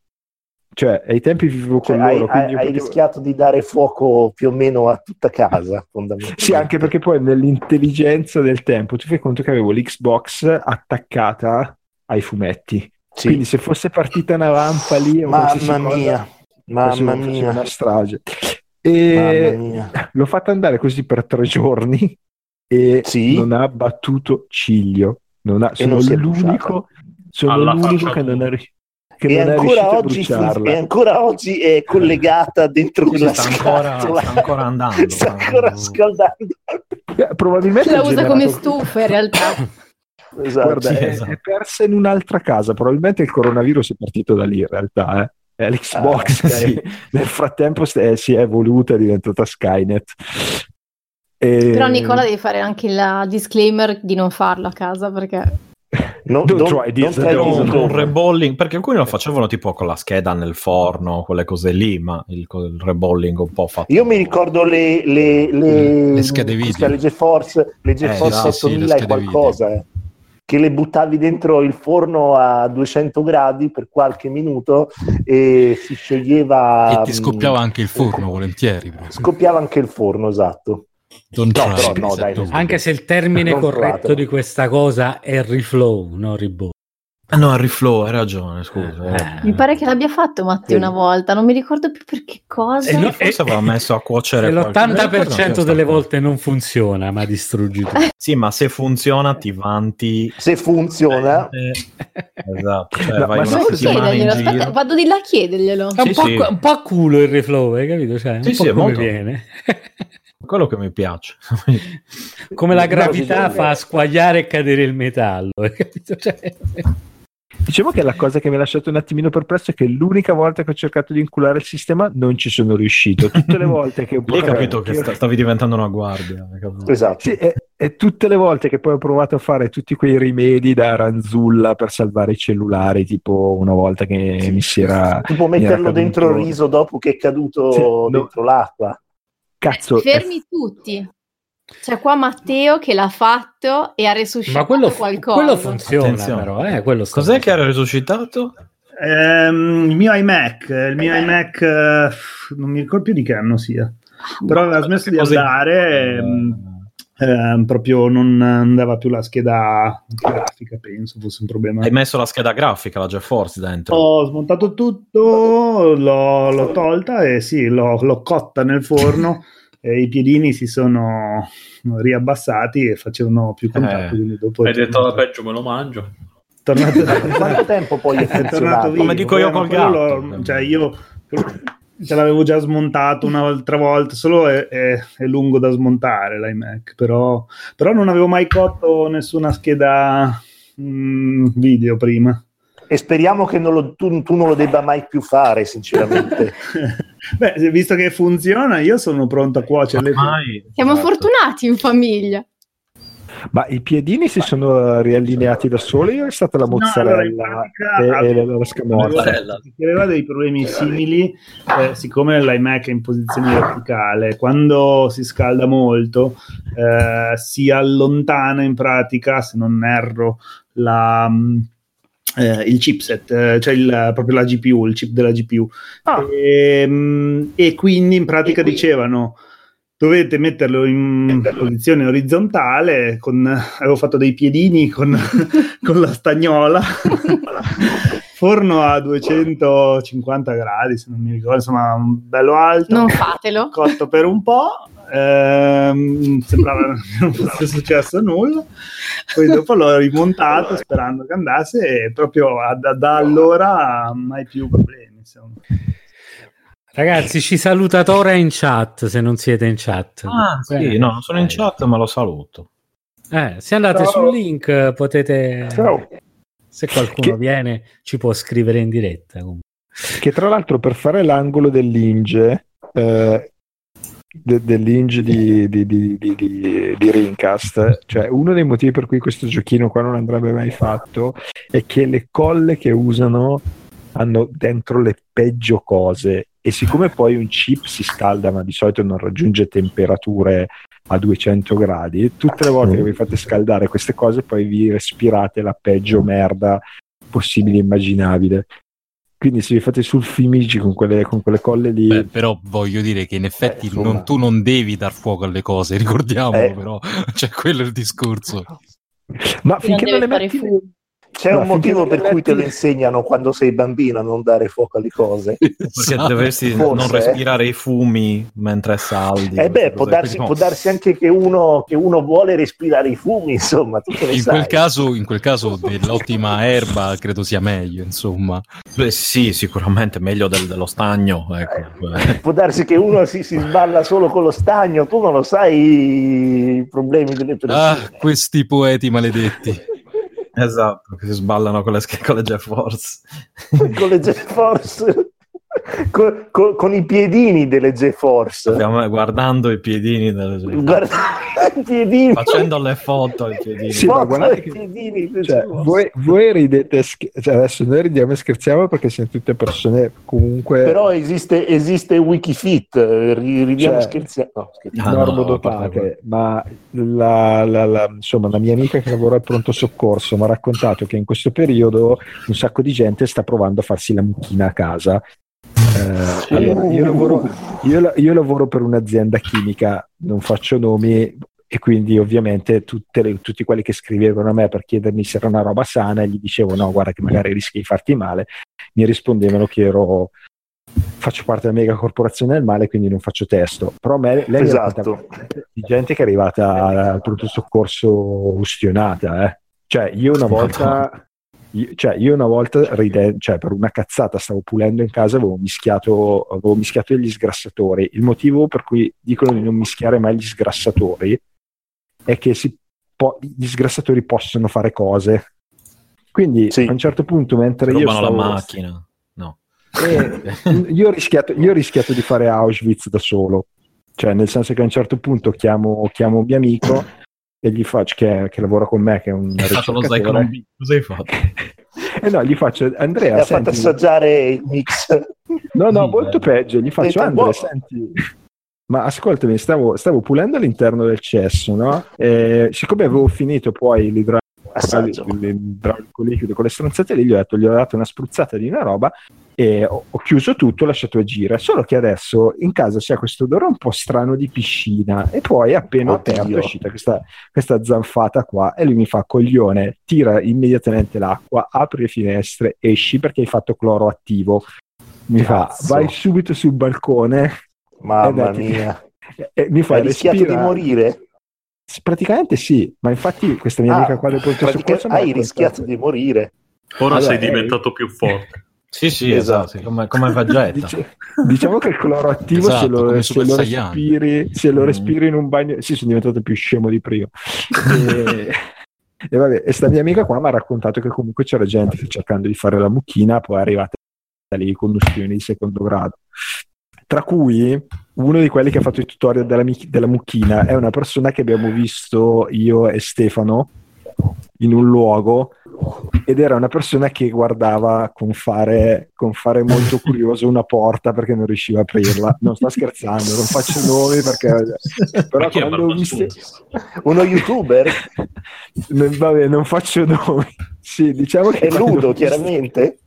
Cioè, ai tempi vivevo cioè, con hai, loro. Hai, hai potevo... rischiato di dare fuoco più o meno a tutta casa, fondamentalmente. Sì, anche perché poi nell'intelligenza del tempo ti fai conto che avevo l'Xbox attaccata ai fumetti. Sì. Quindi se fosse partita una rampa lì... Mamma mia, cosa, mamma mia. Una strage. E mamma mia. L'ho fatta andare così per tre giorni e sì. non ha battuto ciglio. Non ha, sono non l'unico, sono l'unico che non è riuscito. Che e, non ancora oggi, e ancora oggi è collegata dentro quella sta scatola ancora, sta ancora andando sta ancora scaldando probabilmente la usa generato... come stufa in realtà Esatto. Guarda, è, è persa in un'altra casa, probabilmente il coronavirus è partito da lì in realtà, eh. È l'Xbox, ah, sì. È, nel frattempo è, si è evoluta, è diventata Skynet. E... Però Nicola devi fare anche il disclaimer di non farlo a casa, perché... No, don't, don't try this, don't don't this, un rebolling, perché alcuni lo facevano tipo con la scheda nel forno, quelle cose lì, ma il, il rebolling un po' fatto. Io mi ricordo le le, le, le schede video, le GeForce, le GeForce eh, ottomila sì, e qualcosa eh, che le buttavi dentro il forno a duecento gradi per qualche minuto e si scioglieva e ti scoppiava mh, anche il forno eh, volentieri proprio. Scoppiava anche il forno, esatto. No, però, no, dai, anche se il termine non corretto fratelo. Di questa cosa è reflow, no reboot. Ah no, reflow, hai ragione, scusa. Eh. Mi pare che l'abbia fatto Matti sì. una volta, non mi ricordo più per che cosa. E no, forse aveva messo a cuocere l'ottanta per cento delle volte non funziona, ma distruggi tutto. Sì, ma se funziona ti vanti. Se funziona. Eh, esatto, cioè, no, vai ma una settimana in giro. Vado di là a chiederglielo. È un, sì, po', sì. un po' a culo il reflow, hai capito? Cioè, un sì, po' sì, come molto... viene. Quello che mi piace. Come la gravità no, fa squagliare e cadere il metallo, capito? Cioè... Diciamo che la cosa che mi ha lasciato un attimino perplesso è che l'unica volta che ho cercato di inculare il sistema non ci sono riuscito. Tutte le volte che ho provato... Lì hai capito che io... stavi diventando una guardia. Esatto. Sì, e, e tutte le volte che poi ho provato a fare tutti quei rimedi da ranzulla per salvare i cellulari, tipo una volta che sì, mi si era... Tipo metterlo dentro il riso dopo che è caduto sì, dentro no. l'acqua. Cazzo, fermi è... tutti. C'è qua Matteo che l'ha fatto e ha resuscitato. Ma quello fu- qualcosa. Quello funziona. Attenzione. Però, eh, quello cos'è facendo. Che era resuscitato? Ehm, il mio iMac, il mio eh. iMac, eh, non mi ricordo più di che anno sia, ah, però aveva smesso di andare. Ehm, ehm, proprio non andava più la scheda grafica, penso fosse un problema. Hai messo la scheda grafica, la GeForce dentro? Ho smontato tutto, l'ho, l'ho tolta e sì, l'ho, l'ho cotta nel forno. E i piedini si sono riabbassati e facevano più contatto. Eh, dopo hai detto la peggio, me lo mangio. Tornato quanto tempo poi è, è tornato vivo. Come dico io col gatto. Lo, cioè io ce l'avevo già smontato un'altra volta, solo è, è, è lungo da smontare l'iMac, però, però non avevo mai cotto nessuna scheda mh, video prima. E speriamo che non lo, tu, tu non lo debba mai più fare, sinceramente. Beh, visto che funziona, io sono pronto a cuocerle. Siamo esatto. fortunati in famiglia. Ma i piedini si sono riallineati da soli o è stata la mozzarella no, allora, e, e la scamorza? Che aveva dei problemi simili, eh, siccome l'iMac è in posizione verticale, quando si scalda molto eh, si allontana in pratica, se non erro, la... Eh, il chipset, eh, cioè il, proprio la G P U, il chip della G P U ah. e, mh, e quindi in pratica quindi... dicevano dovete metterlo in posizione orizzontale con, avevo fatto dei piedini con, con la stagnola forno a duecentocinquanta gradi se non mi ricordo, insomma bello alto, non fatelo, cotto per un po'. Eh, sembrava non fosse successo nulla, poi dopo l'ho rimontato sperando che andasse e proprio a, da, da allora mai più problemi insomma. Ragazzi ci saluta Tora in chat se non siete in chat. Ah, sì, no, non sono in chat ma lo saluto eh, se andate Ciao. Sul link potete Ciao. Se qualcuno che... viene ci può scrivere in diretta comunque. Che tra l'altro per fare l'angolo dell'Inge eh, De, dell'inge di, di, di, di, di, di Dreamcast, cioè uno dei motivi per cui questo giochino qua non andrebbe mai fatto è che le colle che usano hanno dentro le peggio cose e siccome poi un chip si scalda ma di solito non raggiunge temperature a duecento gradi, tutte le volte che vi fate scaldare queste cose poi vi respirate la peggio merda possibile e immaginabile. Quindi se vi fate sul fimigi con quelle, con quelle colle lì... Beh, però voglio dire che in effetti eh, non, tu non devi dar fuoco alle cose, ricordiamolo eh. però, cioè quello è il discorso. Ma non finché non le metti... Fu- C'è no, un motivo per cui te lo insegnano quando sei bambino a non dare fuoco alle cose. Perché dovresti Forse, non respirare eh? i fumi mentre saldi. Eh beh, può darsi, può darsi anche che uno, che uno vuole respirare i fumi, insomma. Tu in, quel caso, in quel caso dell'ottima erba credo sia meglio, insomma. Beh, sì, sicuramente meglio del, dello stagno. Ecco. Eh, può darsi che uno si, si sballa solo con lo stagno, tu non lo sai i problemi delle persone. Ah, questi poeti maledetti. esatto, che si sballano con le, con le GeForce con le GeForce con, con, con i piedini delle GeForce. Stiamo guardando i piedini delle GeForce, guardando i piedini, facendo le foto ai piedini, sì, foto ai che... piedini, cioè, voi, voi ridete sch... cioè, adesso noi ridiamo e scherziamo perché siamo tutte persone comunque, però esiste, esiste Wikifit, ridiamo e cioè, scherziamo, no, scherziamo. Ah, no, dopate, ma la, la, la, insomma la mia amica che lavora al pronto soccorso mi ha raccontato che in questo periodo un sacco di gente sta provando a farsi la mucchina a casa. Eh, allora, io, lavoro, io, io lavoro per un'azienda chimica, non faccio nomi, e quindi ovviamente tutte le, tutti quelli che scrivevano a me per chiedermi se era una roba sana, e gli dicevo no, guarda che magari rischi di farti male, mi rispondevano che ero, faccio parte della mega corporazione del male, quindi non faccio testo. Però a me lei esatto. Di gente che è arrivata al pronto soccorso ustionata, eh. Cioè io una volta Io, cioè io una volta ride, cioè per una cazzata stavo pulendo in casa, avevo mischiato avevo mischiato gli sgrassatori. Il motivo per cui dicono di non mischiare mai gli sgrassatori è che si po- gli sgrassatori possono fare cose, quindi sì. A un certo punto mentre Rubano io stavo la macchina no. eh, io, ho rischiato, io ho rischiato di fare Auschwitz da solo, cioè nel senso che a un certo punto chiamo, chiamo un mio amico e gli faccio che, che lavora con me, che è un ricercatore, cosa hai fatto? E no, gli faccio Andrea, mi ha fatto assaggiare il mix. No, no, molto peggio, gli faccio Andrea, senti, ma ascoltami, stavo, stavo pulendo all'interno del cesso, no? E, siccome avevo finito poi l'idraulico liquido con le stronzate lì, gli ho detto, gli ho dato una spruzzata di una roba e ho, ho chiuso tutto, ho lasciato agire, solo che adesso in casa c'è questo odore un po' strano di piscina, e poi appena aperto è uscita questa, questa zanfata qua, e lui mi fa coglione, tira immediatamente l'acqua, apri le finestre, esci perché hai fatto cloro attivo, mi Cazzo. Fa vai subito sul balcone, mamma mia, e, e mi fa hai rischiato respira. Di morire? Praticamente sì, ma infatti questa mia ah, amica qua del pronto soccorso hai rischiato di morire, ora allora, sei diventato eh, più forte. Sì sì esatto, esatto. Come, come vaggetta. Dice, diciamo che il cloro attivo esatto, se, lo, se, lo respiri, se lo respiri in un bagno sì, sono diventato più scemo di prima. e, e vabbè, e sta mia amica qua mi ha raccontato che comunque c'era gente che cercando di fare la mucchina poi è arrivata lì con ustioni di secondo grado, tra cui uno di quelli che ha fatto il tutorial della, della mucchina è una persona che abbiamo visto io e Stefano in un luogo, ed era una persona che guardava con fare, con fare molto curioso una porta perché non riusciva a aprirla. Non sto scherzando, non faccio nomi perché... Però perché quando ho visto... Uno youtuber? Non, vabbè, non faccio nomi. Sì, diciamo che è Ludo, chiaramente.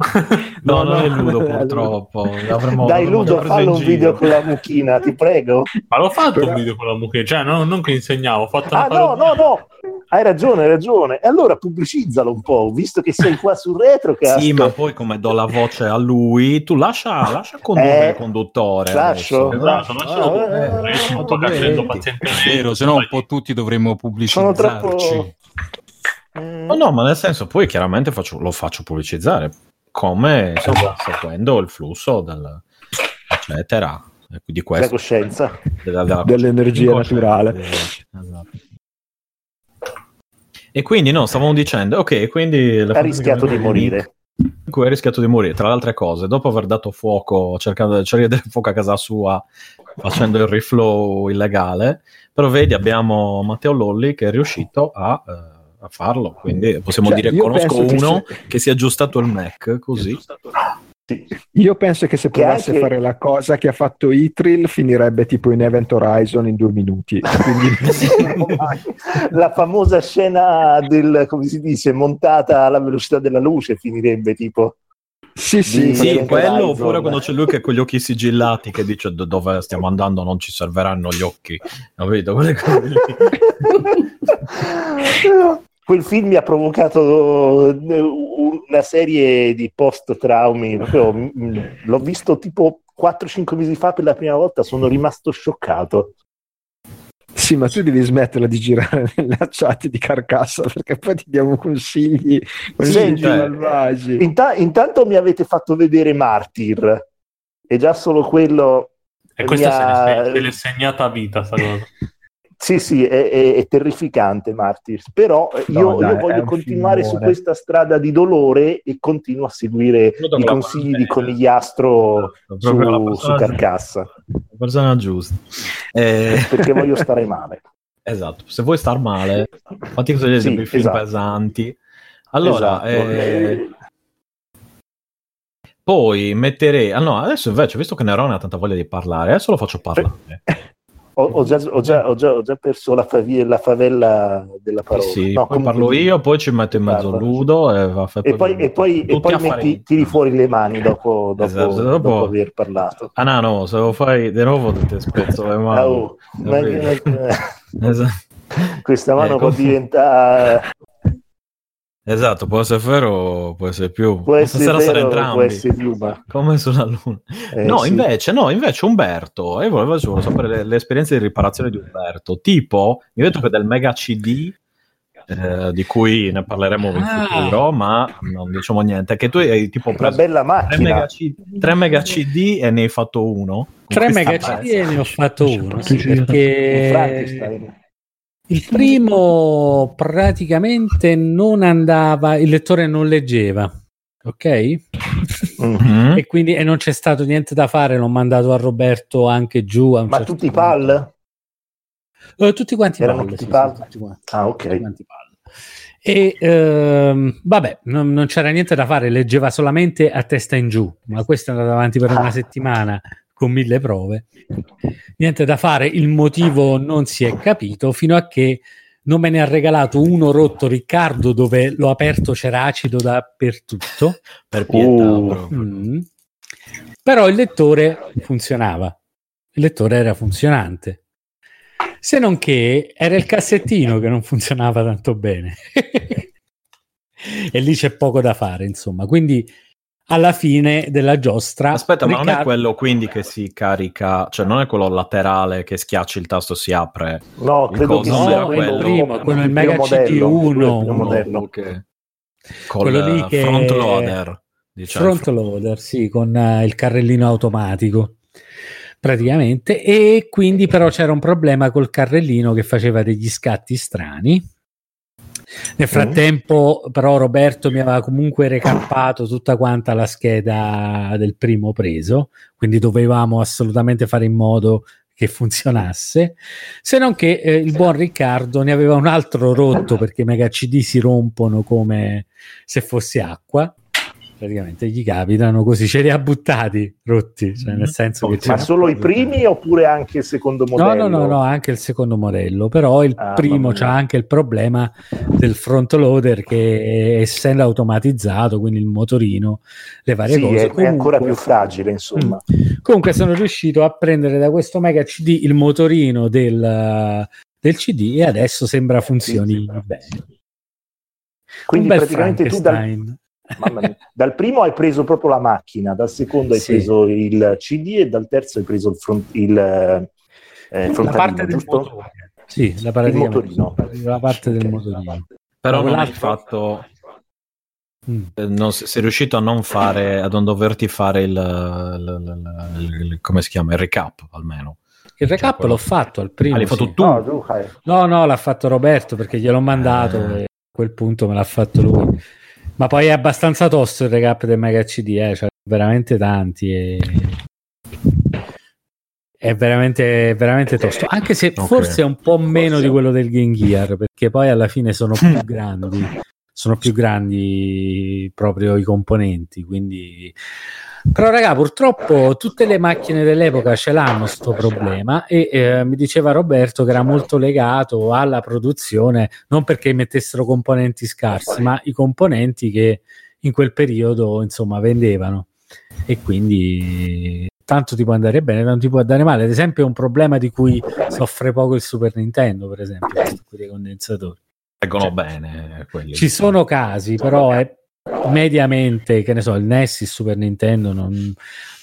No, no, non è Ludo, purtroppo. L'avremmo, dai, l'avremmo Ludo, fallo un video con la mucchina, ti prego. Ma l'ho fatto però... un video con la mucchina, cioè no, non che insegnavo, ho fatto ah, una no, parodia. no, no. Hai ragione, hai ragione. E allora pubblicizzalo un po', visto che sei qua sul Retrocast. Sì, ma poi come do la voce a lui, tu lascia, lascia condurre eh, il conduttore. Lascio, lascio, lascialo conduttore. È vero, se no un po' tutti dovremmo pubblicizzarci. Sono troppo... No, no, ma nel senso, poi chiaramente faccio, lo faccio pubblicizzare come insomma, seguendo il flusso del eccetera di questa coscienza della, della dell'energia naturale. Della, esatto. E quindi no, stavamo dicendo, ok, quindi ha rischiato di morire. Cui ha rischiato di morire, tra le altre cose, dopo aver dato fuoco, cercando di cercare del fuoco a casa sua, facendo il reflow illegale. Però vedi, abbiamo Matteo Lolli che è riuscito a eh, a farlo, quindi possiamo cioè, dire conosco uno che, se... che si è aggiustato il Mac così. Sì. Io penso che se provasse a anche... fare la cosa che ha fatto Itril finirebbe tipo in Event Horizon in due minuti. Quindi... la famosa scena del, come si dice, montata alla velocità della luce finirebbe tipo Sì, sì, sì quello oppure quando c'è lui che con gli occhi sigillati che dice dove stiamo andando non ci serviranno gli occhi. Capito? Quel film mi ha provocato una serie di post-traumi. L'ho visto tipo quattro cinque mesi fa per la prima volta, sono rimasto scioccato. Sì, ma tu devi smetterla di girare nella chat di Carcassa perché poi ti diamo consigli, consigli malvagi. Int- intanto mi avete fatto vedere Martyr e già solo quello... E questa mia... se l'è segnata a vita, sta cosa. Sì, sì, è, è, è terrificante Martyrs, però io, no, dai, io voglio continuare su questa strada di dolore e continuo a seguire Tutto i consigli parte, di Conigliastro eh, su, su Carcassa. La persona giusta. Eh. Perché voglio stare male. Esatto, se vuoi star male, fatti così sì, i film esatto. pesanti. Allora... Esatto. Eh... Poi metterei... Ah no, adesso invece, visto che Nerone ha tanta voglia di parlare, adesso lo faccio parlare. Ho, ho, già, ho, già, ho, già, ho già perso la, favia, la favela della parola. Sì, no, poi parlo ti... io, poi ci metto in mezzo Parla. Ludo e, va, e poi, e poi, e poi metti, tiri fuori le mani dopo, dopo, esatto, dopo... dopo aver parlato. Ah no, no, se lo fai di nuovo ti spezzo le mani. Oh, ma... esatto. Questa mano eh, può diventare... Esatto, può essere vero, può essere più. Può essere stasera vero, entrambi. Può essere più, ma... come sulla luna. Eh, no, sì. invece, no, invece Umberto, io volevo solo sapere le, le esperienze di riparazione di Umberto, tipo, mi ho detto che del Mega C D, eh, di cui ne parleremo in futuro, ah. ma non diciamo niente, che tu hai tipo preso una bella macchina. tre mega C D e ne hai fatto uno. tre mega C D e ne ho fatto uno, sì, perché... Frankenstein. Il primo praticamente non andava, il lettore non leggeva, ok? Mm-hmm. E quindi e non c'è stato niente da fare, l'ho mandato a Roberto anche giù. A un Ma certo tutti i PAL? Uh, tutti quanti erano PAL. Sì, PAL? Sì, tutti quanti, ah, ok. Tutti quanti PAL. E ehm, vabbè, non, non c'era niente da fare, leggeva solamente a testa in giù, ma questo è andato avanti per ah. una settimana. Con mille prove, niente da fare, il motivo non si è capito fino a che non me ne ha regalato uno rotto Riccardo, dove l'ho aperto c'era acido dappertutto, per pietà, oh. mm. però il lettore funzionava, il lettore era funzionante, se non che era il cassettino che non funzionava tanto bene e lì c'è poco da fare, insomma, quindi alla fine della giostra. Aspetta, Riccardo... ma non è quello quindi che si carica, cioè non è quello laterale che schiacci il tasto si apre? No, credo che sia no, quello primo, quello il Mega C T uno, okay. Quello lì che front loader, diciamo. Front loader, sì, con uh, il carrellino automatico. Praticamente, e quindi però c'era un problema col carrellino che faceva degli scatti strani. Nel frattempo, però, Roberto mi aveva comunque recappato tutta quanta la scheda del primo preso, quindi dovevamo assolutamente fare in modo che funzionasse, se non che eh, il buon Riccardo ne aveva un altro rotto, perché i Mega C D si rompono come se fosse acqua. Praticamente gli capitano così, ce li ha buttati rotti, cioè nel senso che ma solo i primi oppure anche il secondo modello? No, no, no, no, anche il secondo modello, però il ah, primo c'ha anche il problema del front loader che essendo automatizzato, quindi il motorino, le varie sì, cose. Sì, è, è ancora più fragile, insomma. Mh. Comunque sono riuscito a prendere da questo Mega C D il motorino del, del C D e adesso sembra funzioni sì, bene. Quindi praticamente tu dal... Mamma mia. Dal primo hai preso proprio la macchina, dal secondo hai sì. preso il C D e dal terzo hai preso il, front, il eh, frontalino, la parte del motorino. Sì, la parte del motorino. La parte del motorino. Però non hai fatto mm. eh, non, sei riuscito a non fare, a non doverti fare il, il, il, il, il come si chiama, il recap almeno. Il recap cioè, l'ho fatto al primo. Ah, l'hai fatto sì. tu? No, tu hai... no, no, l'ha fatto Roberto perché gliel'ho mandato eh. e a quel punto me l'ha fatto lui. Ma poi è abbastanza tosto il recap del Mega C D, eh? Cioè veramente tanti e... è veramente veramente tosto, anche se okay. forse è un po' meno forse... di quello del Game Gear, perché poi alla fine sono più grandi sono più grandi proprio i componenti, quindi però raga purtroppo tutte le macchine dell'epoca ce l'hanno sto problema e eh, mi diceva Roberto che era molto legato alla produzione, non perché mettessero componenti scarsi ma i componenti che in quel periodo insomma vendevano e quindi tanto ti può andare bene, tanto ti può andare male. Ad esempio è un problema di cui soffre poco il Super Nintendo, per esempio con dei condensatori reggono cioè, bene quelli ci sono casi però è mediamente, che ne so, il N E S, il Super Nintendo non,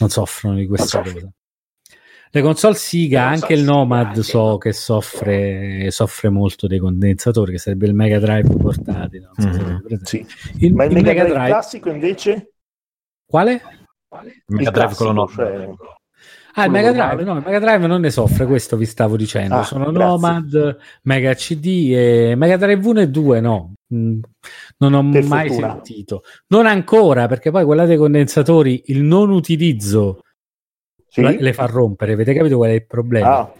non soffrono di questa cosa. Le console Sega, anche il Nomad so che soffre soffre molto dei condensatori, che sarebbe il Mega Drive portatile. Non so mm-hmm. se sì. il, Ma il, il Mega, Mega Drive, Drive classico invece? Quale? Quale? Il Mega Drive quello no. Cioè... Ah, il Mega Drive, no, il Mega Drive non ne soffre, questo vi stavo dicendo. Ah, sono grazie. Nomad, Mega C D e Mega Drive uno e due no, non ho per mai fortuna. Sentito. Non ancora, perché poi quella dei condensatori, il non utilizzo sì? le fa rompere, avete capito qual è il problema? Ah.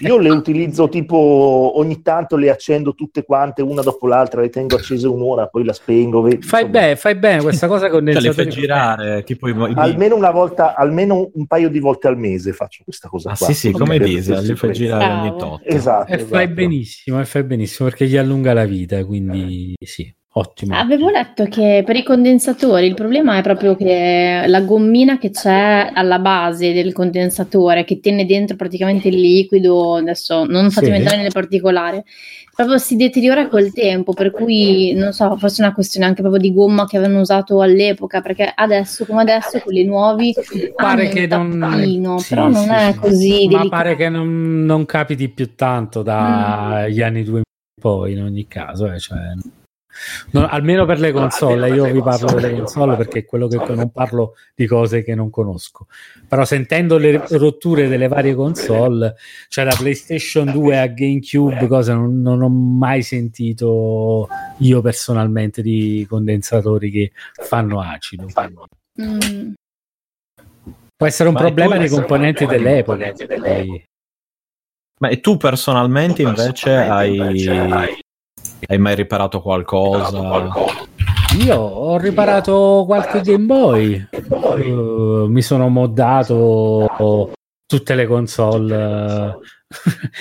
Io le utilizzo tipo ogni tanto, le accendo tutte quante una dopo l'altra, le tengo accese un'ora, poi la spengo. Vedi, fai bene, fai bene questa cosa con cioè, le fai girare tipo i, i almeno una volta, almeno un paio di volte al mese faccio questa cosa. Ah, qua. Sì, sì, come Visa, le fai girare bravo. Ogni tot. Esatto, e esatto. fai benissimo, e fai benissimo perché gli allunga la vita, quindi eh. sì. Ottimo. Avevo letto che per i condensatori il problema è proprio che la gommina che c'è alla base del condensatore che tiene dentro praticamente il liquido, adesso non fatemi entrare nel particolare, proprio si deteriora col tempo, per cui non so, forse è una questione anche proprio di gomma che avevano usato all'epoca, perché adesso come adesso quelli nuovi pare che non tappino, sì, però sì, non è così ma delicato. Pare che non, non capiti più tanto dagli mm. anni duemila poi in ogni caso, eh, cioè no, almeno per le console, no, io vi parlo console, delle console perché è quello che non parlo di cose che non conosco, però sentendo le rotture delle varie console, cioè da PlayStation due a GameCube, cosa non, non ho mai sentito io personalmente di condensatori che fanno acido. Mm. Può essere un Ma problema dei componenti dell'epoca. dell'epoca. Ma e tu personalmente, tu personalmente invece hai... hai... Hai mai riparato qualcosa? qualcosa? Io ho riparato qualche Game Boy. Uh, mi sono moddato tutte le console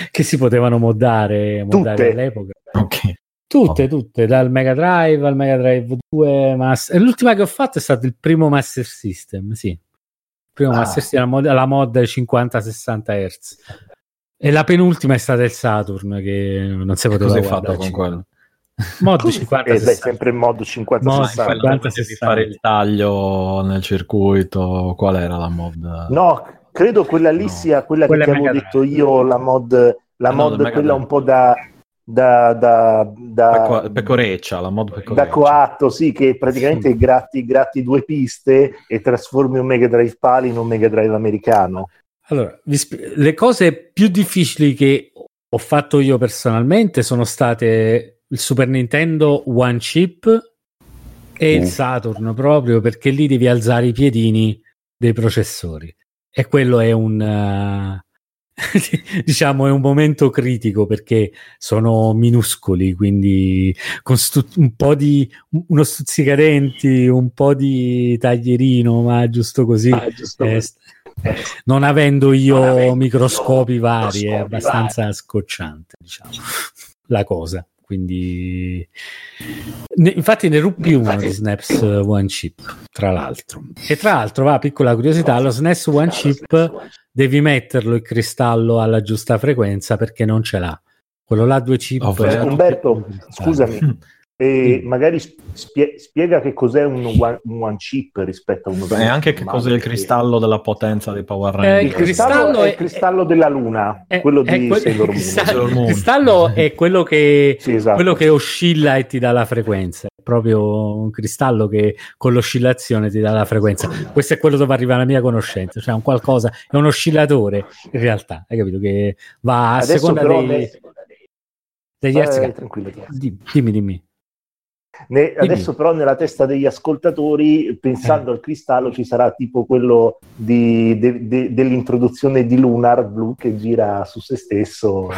che si potevano moddare, moddare tutte. All'epoca. Okay. Tutte, tutte, dal Mega Drive al Mega Drive due. Master... L'ultima che ho fatto è stato il primo Master System, sì. Il primo ah. Master System, la mod, la mod cinquanta sessanta hertz. E la penultima è stata il Saturn, che non si poteva cosa guardare. Hai fatto con quello? Mod cinquanta sessanta. Eh, beh, sempre in mod cinquanta sessanta. Devi fare il taglio nel circuito. Qual era la mod? No, credo quella lì no. sia quella, quella che avevo detto io, la mod, la no, mod quella un po' da... da, da, da pecoreccia, la mod pecoreccia. Da coatto, sì, che praticamente sì. gratti, gratti due piste e trasformi un Mega Drive PAL in un Mega Drive americano. Allora, le cose più difficili che ho fatto io personalmente sono state il Super Nintendo One Chip e mm. il Saturn, proprio perché lì devi alzare i piedini dei processori e quello è un uh, diciamo è un momento critico perché sono minuscoli, quindi con stu- un po' di uno stuzzicadenti, un po' di taglierino, ma giusto così. Ah, giusto eh, così. Non avendo io non avendo microscopi io, vari, è abbastanza vari. Scocciante, diciamo, la cosa. Quindi, ne, infatti, ne rubbi uno di S N E S One Chip, tra l'altro. E tra l'altro, va, piccola curiosità, lo S N E S One Chip devi metterlo il cristallo alla giusta frequenza perché non ce l'ha. Quello là due chip. Oh, eh, Umberto, scusami. E magari spie- spiega che cos'è un one, un one chip rispetto a uno e anche che cos'è il cristallo della potenza dei Power Rangers. Eh, il cristallo è il cristallo è, della luna, è, quello è, di que- Sailor Moon. Il cristallo è quello che, sì, esatto. quello che oscilla e ti dà la frequenza, è proprio un cristallo che con l'oscillazione ti dà la frequenza. Questo è quello dove arriva la mia conoscenza, cioè un qualcosa, è un oscillatore in realtà, hai capito, che va a adesso seconda dei, adesso, degli eh, hertz. Tranquillo, dimmi, dimmi. Ne, adesso però nella testa degli ascoltatori pensando eh. al cristallo ci sarà tipo quello di, de, de, dell'introduzione di Lunar Blue che gira su se stesso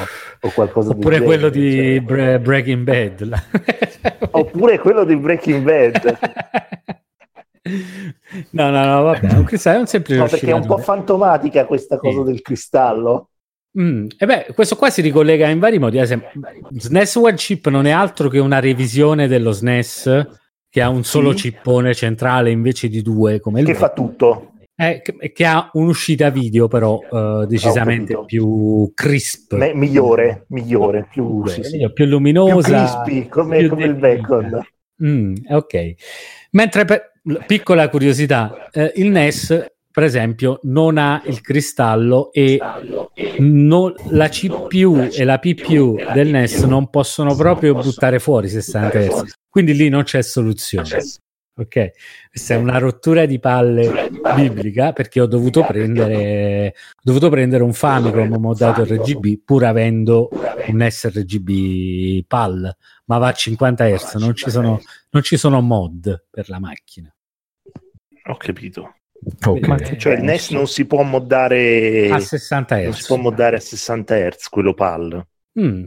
o qualcosa oppure del quello genere, di cioè. Breaking Bad oppure quello di Breaking Bad no no no vabbè un cristallo è un semplice no, perché è un po' fantomatica questa cosa eh. del cristallo. Mm, e beh, questo qua si ricollega in vari modi. S N E S One Chip non è altro che una revisione dello S N E S che ha un solo sì. cippone centrale invece di due, come che il fa tutto, eh, che, che ha un'uscita video però eh, decisamente oh, più crisp, Me- migliore, migliore, più, sì, sì. più luminosa, più crispy come, più come il bacon. Mm, ok. Mentre per, piccola curiosità, eh, il N E S per esempio non ha il cristallo e non, la C P U e la P P U del N E S non possono proprio buttare fuori sessanta hertz, quindi lì non c'è soluzione. ok? Questa è una rottura di palle biblica, perché ho dovuto prendere ho dovuto prendere un Famicom modato R G B pur avendo un S R G B PAL, ma va a cinquanta hertz, non ci sono non ci sono mod per la macchina. Ho capito. Okay. Ma che, cioè il N E S non si può moddare a sessanta hertz, non si può moddare a sessanta hertz quello PAL. Mm,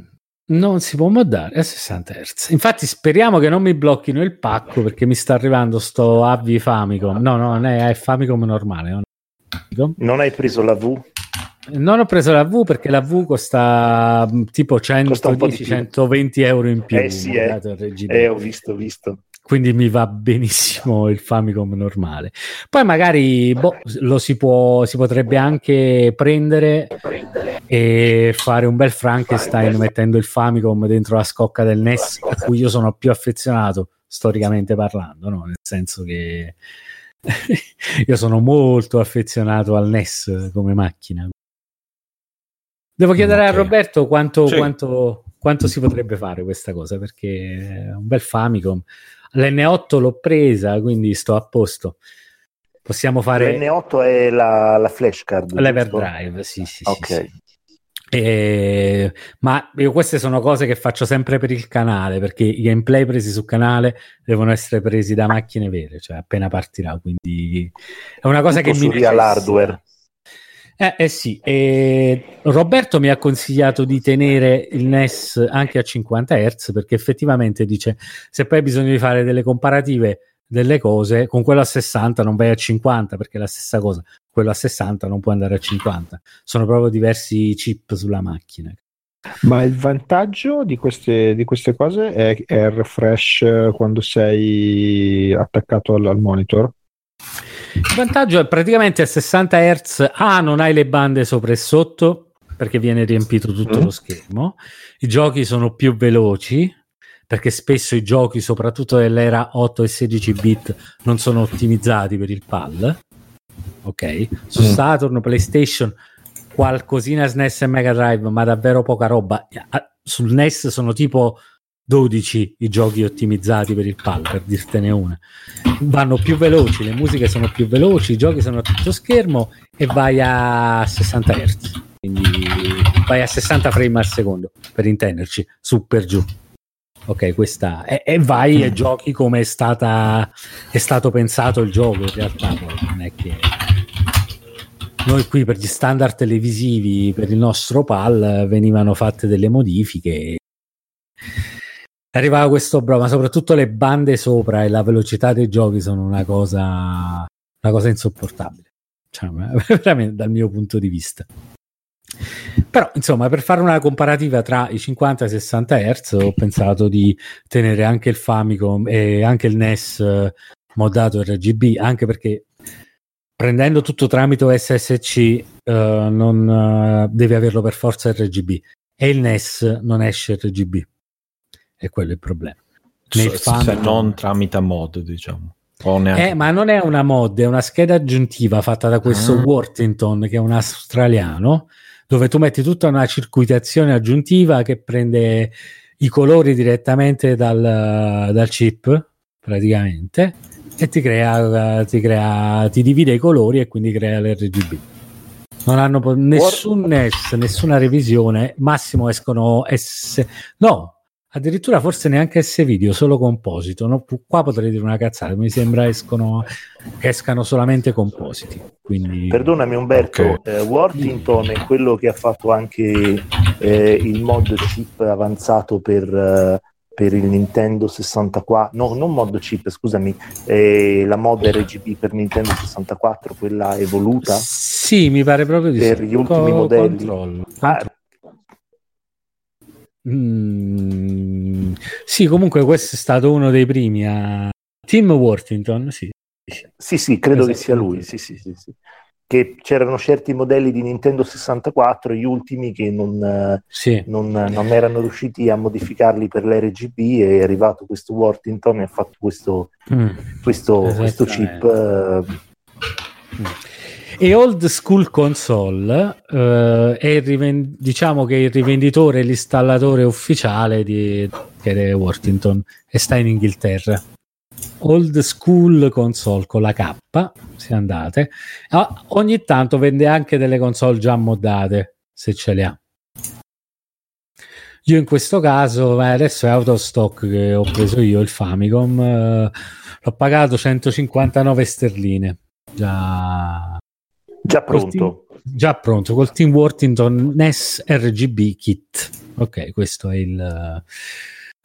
non si può moddare a sessanta hertz. Infatti speriamo che non mi blocchino il pacco, perché mi sta arrivando sto A V Famicom. No, no, non è, è Famicom normale. Non, è... non hai preso la V? Non ho preso la V perché la V costa tipo cento centoventi euro in più. Eh sì, eh. eh, ho visto, visto. Quindi mi va benissimo il Famicom normale. Poi magari boh, lo si può, si potrebbe anche prendere e fare un bel Frankenstein mettendo il Famicom dentro la scocca del N E S, a cui io sono più affezionato storicamente parlando, no? Nel senso che io sono molto affezionato al N E S come macchina. Devo chiedere okay. a Roberto quanto, sì. quanto, quanto si potrebbe fare questa cosa, perché è un bel Famicom. L'N otto l'ho presa, quindi sto a posto. Possiamo fare... L'N otto è la, la flashcard? L'Everdrive, sì, sì, okay. sì. E... Ma io queste sono cose che faccio sempre per il canale, perché i gameplay presi sul canale devono essere presi da macchine vere, cioè appena partirà, quindi è una cosa un che mi necessita. L'hardware. Eh, eh sì, eh, Roberto mi ha consigliato di tenere il N E S anche a cinquanta hertz, perché effettivamente dice se poi hai bisogno di fare delle comparative delle cose, con quello a sessanta non vai a cinquanta, perché è la stessa cosa, quello a sessanta non può andare a cinquanta, sono proprio diversi chip sulla macchina. Ma il vantaggio di queste, di queste cose è, è il refresh quando sei attaccato al, al monitor? Il vantaggio è praticamente a sessanta hertz ah, non hai le bande sopra e sotto perché viene riempito tutto lo schermo, i giochi sono più veloci perché spesso i giochi soprattutto dell'era otto e sedici bit non sono ottimizzati per il PAL, ok? Su Saturn, PlayStation, qualcosina S N E S e Mega Drive, ma davvero poca roba. Sul N E S sono tipo dodici i giochi ottimizzati per il PAL, per dirtene una. Vanno più veloci, le musiche sono più veloci, i giochi sono a tutto schermo e vai a sessanta hertz, quindi vai a sessanta frame al secondo, per intenderci, su per giù, ok? Questa è, e vai mm. e giochi come è stata è stato pensato il gioco. In realtà non è che noi qui per gli standard televisivi per il nostro PAL venivano fatte delle modifiche, arrivava questo bro, ma soprattutto le bande sopra e la velocità dei giochi sono una cosa una cosa insopportabile, cioè, veramente dal mio punto di vista. Però insomma, per fare una comparativa tra i cinquanta e i sessanta hertz ho pensato di tenere anche il Famicom e anche il N E S moddato R G B, anche perché prendendo tutto tramite S S C eh, non eh, devi averlo per forza R G B, e il N E S non esce R G B. E quello è il problema. Nel se, fan... se non tramite mod, diciamo. O neanche... eh, ma non è una mod, è una scheda aggiuntiva fatta da questo ah. Worthington, che è un australiano, dove tu metti tutta una circuitazione aggiuntiva che prende i colori direttamente dal, dal chip, praticamente, e ti crea, ti crea, ti divide i colori e quindi crea l'R G B. Non hanno po- nessun Worth... N E S, nessuna revisione, massimo escono S... No! Addirittura forse neanche S-Video, solo composito. No? Qua potrei dire una cazzata, mi sembra escono, escano solamente compositi. Quindi... Perdonami Umberto, okay. eh, Worthington è quello che ha fatto anche eh, il mod chip avanzato per, eh, per il Nintendo sessantaquattro, no, non mod chip, scusami, eh, la mod R G B per Nintendo sessantaquattro, quella evoluta? Sì, mi pare proprio di per sì. Per gli ultimi Co- modelli. Controllo. Controllo. Mm, sì, comunque questo è stato uno dei primi a... Tim Worthington, sì. Sì, sì, credo che sia lui, sì, sì, sì, sì. Che c'erano certi modelli di Nintendo sessantaquattro, gli ultimi che non, sì. non, non erano riusciti a modificarli per l'R G B, e è arrivato questo Worthington e ha fatto questo, mm, questo, questo chip uh... mm. E Old School Console eh, è il rivend- diciamo che il rivenditore, l'installatore ufficiale di che è Worthington, e sta in Inghilterra. old school console con la K, se andate. Ah, ogni tanto vende anche delle console già moddate, se ce le ha. Io in questo caso, adesso è autostock che ho preso io, il Famicom, eh, l'ho pagato centocinquantanove sterline, già, già pronto. Team, già pronto, col Team Worthington N E S R G B Kit. Ok, questo è il...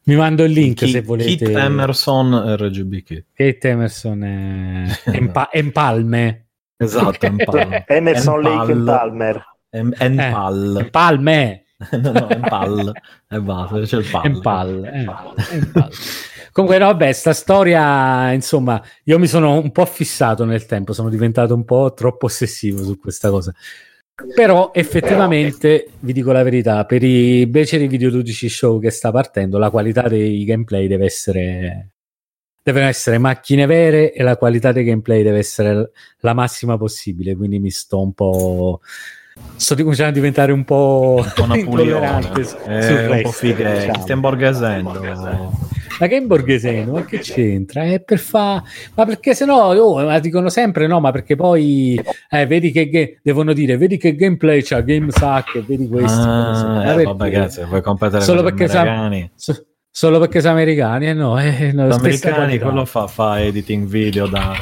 Mi mando il link Kit, se volete. Kit Emerson R G B Kit. Kit Emerson è... Empa- Empalme. Esatto, Empalme. Emerson Empal. Lake Empalmer. Em- Empal. Eh, Empalme. no, no, Empal. E basta, c'è il pal. Empal. Empal. Empal. Comunque, no, vabbè, sta storia, insomma, io mi sono un po' fissato nel tempo, sono diventato un po' troppo ossessivo su questa cosa. Però effettivamente vi dico la verità, per i beceri video dodici show che sta partendo, la qualità dei gameplay deve essere, devono essere macchine vere e la qualità dei gameplay deve essere la massima possibile, quindi mi sto un po' sto cominciando a diventare un po' intollerante su, eh, su un po' figa, diciamo. Stiamo borghesendo. Ma che borgheseno, ma che c'entra? È per fa... Ma perché sennò oh, ma dicono sempre no, ma perché poi eh, vedi che ga- devono dire vedi che gameplay c'ha, game suck, vedi questo. Ah, eh, vabbè, grazie, vuoi competere solo con gli americani? Sa- so- solo perché sono americani, eh no, eh, no, americani quello fa, fa editing video da...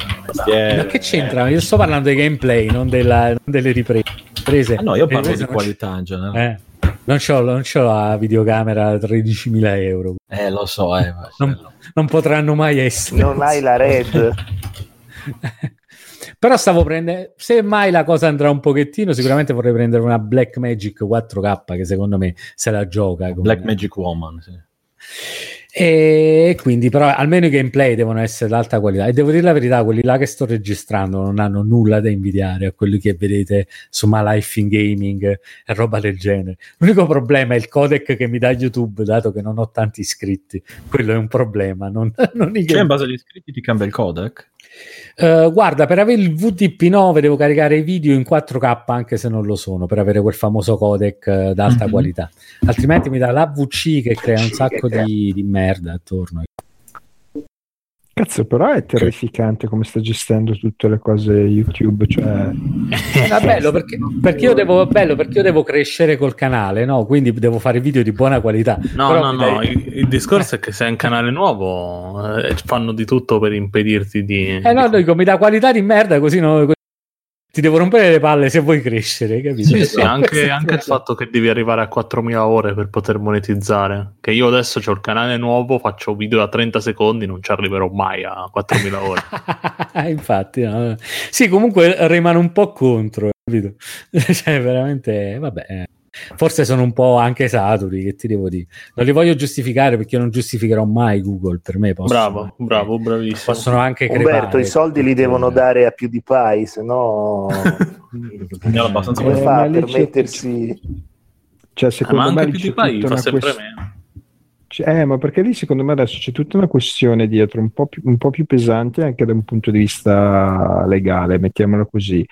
Yeah. Ma che c'entra? Io sto parlando dei gameplay, non, della, non delle riprese. Ah, no, io parlo di qualità in generale. Eh. Non c'ho, non c'ho la videocamera a tredicimila euro. Eh, lo so, eh, ma non, non potranno mai essere. Non hai la red. Però stavo prendendo... Se mai la cosa andrà un pochettino, sicuramente vorrei prendere una Blackmagic quattro K, che secondo me se la gioca. Come... Blackmagic Woman, sì. E quindi però almeno i gameplay devono essere d'alta qualità, e devo dire la verità, quelli là che sto registrando non hanno nulla da invidiare a quelli che vedete su My Life in Gaming e roba del genere. L'unico problema è il codec che mi dà YouTube, dato che non ho tanti iscritti, quello è un problema. Non, non i cioè in base agli iscritti ti cambia il codec? Uh, guarda, per avere il V T P nove devo caricare i video in quattro K, anche se non lo sono, per avere quel famoso codec uh, d'alta mm-hmm. qualità, altrimenti mi dà l'A V C che crea un sacco di, di merda attorno. Cazzo, però è terrificante come sta gestendo tutte le cose YouTube, cioè... ah, bello, perché, perché io devo, bello perché io devo crescere col canale, no? Quindi devo fare video di buona qualità. No, però no, no, dai... il, il discorso è che se è un canale nuovo eh, fanno di tutto per impedirti di... Eh no, dico, mi dà qualità di merda, così non... ti devo rompere le palle se vuoi crescere, capito? Sì, sì, anche, anche il fatto che devi arrivare a quattromila ore per poter monetizzare, che io adesso c'ho il canale nuovo, faccio video da trenta secondi, non ci arriverò mai a quattromila ore. Infatti no. Sì, comunque rimane un po' contro, capito? Cioè veramente, vabbè, forse sono un po' anche saturi, che ti devo dire, non li voglio giustificare perché io non giustificherò mai Google, per me possono, bravo, bravo, bravissimo, possono anche Umberto, crepare, i soldi li devono eh. dare a PewDiePie, se no abbastanza come fa a permettersi, cioè secondo ah, ma anche me PewDiePie fa sempre quest... meno cioè, eh, ma perché lì secondo me adesso c'è tutta una questione dietro un po' più, un po' più pesante anche da un punto di vista legale, mettiamolo così,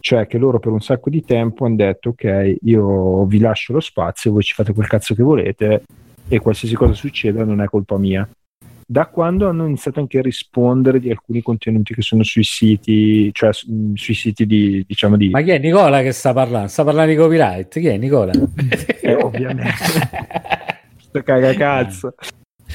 cioè che loro per un sacco di tempo hanno detto ok, io vi lascio lo spazio, voi ci fate quel cazzo che volete e qualsiasi cosa succeda non è colpa mia. Da quando hanno iniziato anche a rispondere di alcuni contenuti che sono sui siti, cioè sui siti di, diciamo di... Ma chi è Nicola che sta parlando? Sta parlando di copyright? Chi è Nicola? Eh, ovviamente. Cagacazzo.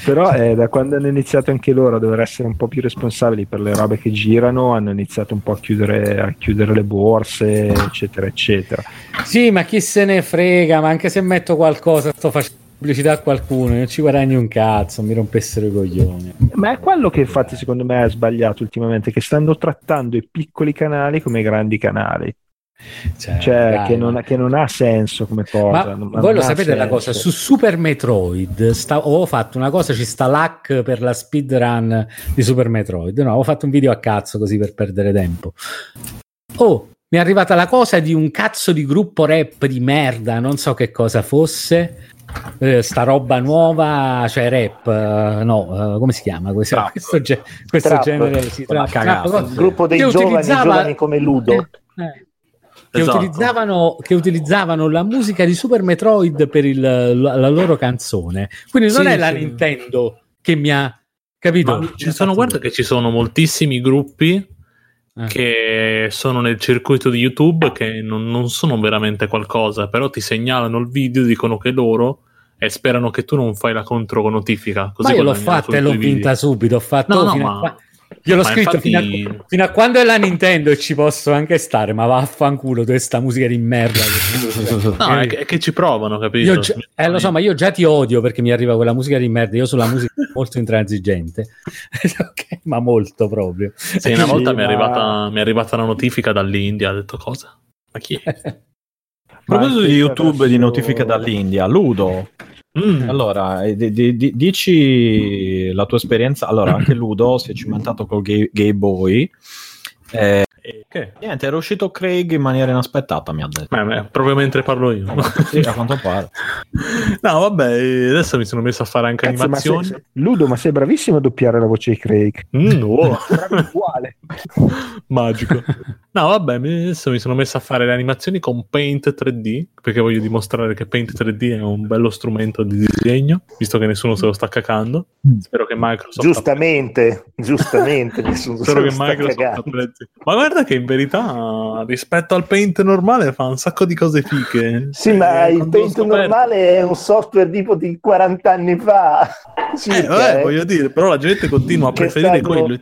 Però eh, da quando hanno iniziato anche loro a dover essere un po' più responsabili per le robe che girano, hanno iniziato un po' a chiudere, a chiudere le borse, eccetera eccetera. Sì, ma chi se ne frega, ma anche se metto qualcosa sto facendo pubblicità a qualcuno, non ci guadagni un cazzo, mi rompessero i coglioni. Ma è quello che infatti secondo me è sbagliato ultimamente, che stanno trattando i piccoli canali come grandi canali. Cioè, cioè dai, che, non, ma... che non ha senso come cosa. Ma non, voi non lo sapete senso. La cosa su Super Metroid sta, ho fatto una cosa, ci sta l'hack per la speedrun di Super Metroid, no, ho fatto un video a cazzo così per perdere tempo. Oh, mi è arrivata la cosa di un cazzo di gruppo rap di merda, non so che cosa fosse, eh, sta roba nuova, cioè rap, uh, no, uh, come si chiama questo, trap. questo, ge- questo trap. genere si trap, trap, trap, il gruppo dei giovani, utilizzava... giovani come Ludo eh, eh. Che, esatto. utilizzavano, che utilizzavano la musica di Super Metroid per il, la, la loro canzone, quindi non sì, è la sì. Nintendo che mi ha capito? Ma ci sono, guarda che ci sono moltissimi gruppi eh. che sono nel circuito di YouTube che non, non sono veramente qualcosa, però ti segnalano il video, dicono che loro, e sperano che tu non fai la contronotifica. Così, ma io l'ho fatta e l'ho video. vinta subito, ho fatto no, no, fino ma... a qua... Io l'ho ma scritto infatti... fino, a, fino a quando è la Nintendo ci posso anche stare, ma vaffanculo questa musica di merda. Che... no, è che, è che ci provano, capito? Gi- eh, lo so, ma io già ti odio perché mi arriva quella musica di merda. Io sulla musica molto intransigente, okay, ma molto proprio. Sì, una volta sì, mi, è arrivata, ma... mi è arrivata la notifica dall'India, ho detto cosa? Ma chi è? A proposito di YouTube adesso... di notifiche dall'India, Ludo, mm. allora di, di, di, dici mm. la tua esperienza. Allora, anche Ludo si è cimentato col Gay, Gay Boy, eh, che? Niente, era uscito Craig in maniera inaspettata, mi ha detto. Beh, beh, proprio mentre parlo io, no, sì, a quanto pare. No, vabbè, adesso mi sono messo a fare anche Cazzo, animazioni. Ma sei, sei... Ludo, ma sei bravissimo a doppiare la voce di Craig. Mm, no. Uguale. Magico. No, vabbè, adesso mi sono messo a fare le animazioni con Paint tre D, perché voglio dimostrare che Paint tre D è un bello strumento di disegno, visto che nessuno se lo sta cacando. Spero che Microsoft... Giustamente, giustamente. nessuno Spero che Microsoft... Ma guarda che in verità, rispetto al Paint normale, fa un sacco di cose fiche. Sì, ma eh, il Paint normale è un software tipo di quaranta anni fa. Circa, eh, vabbè, eh. voglio dire, però la gente continua a preferire stanno... quello.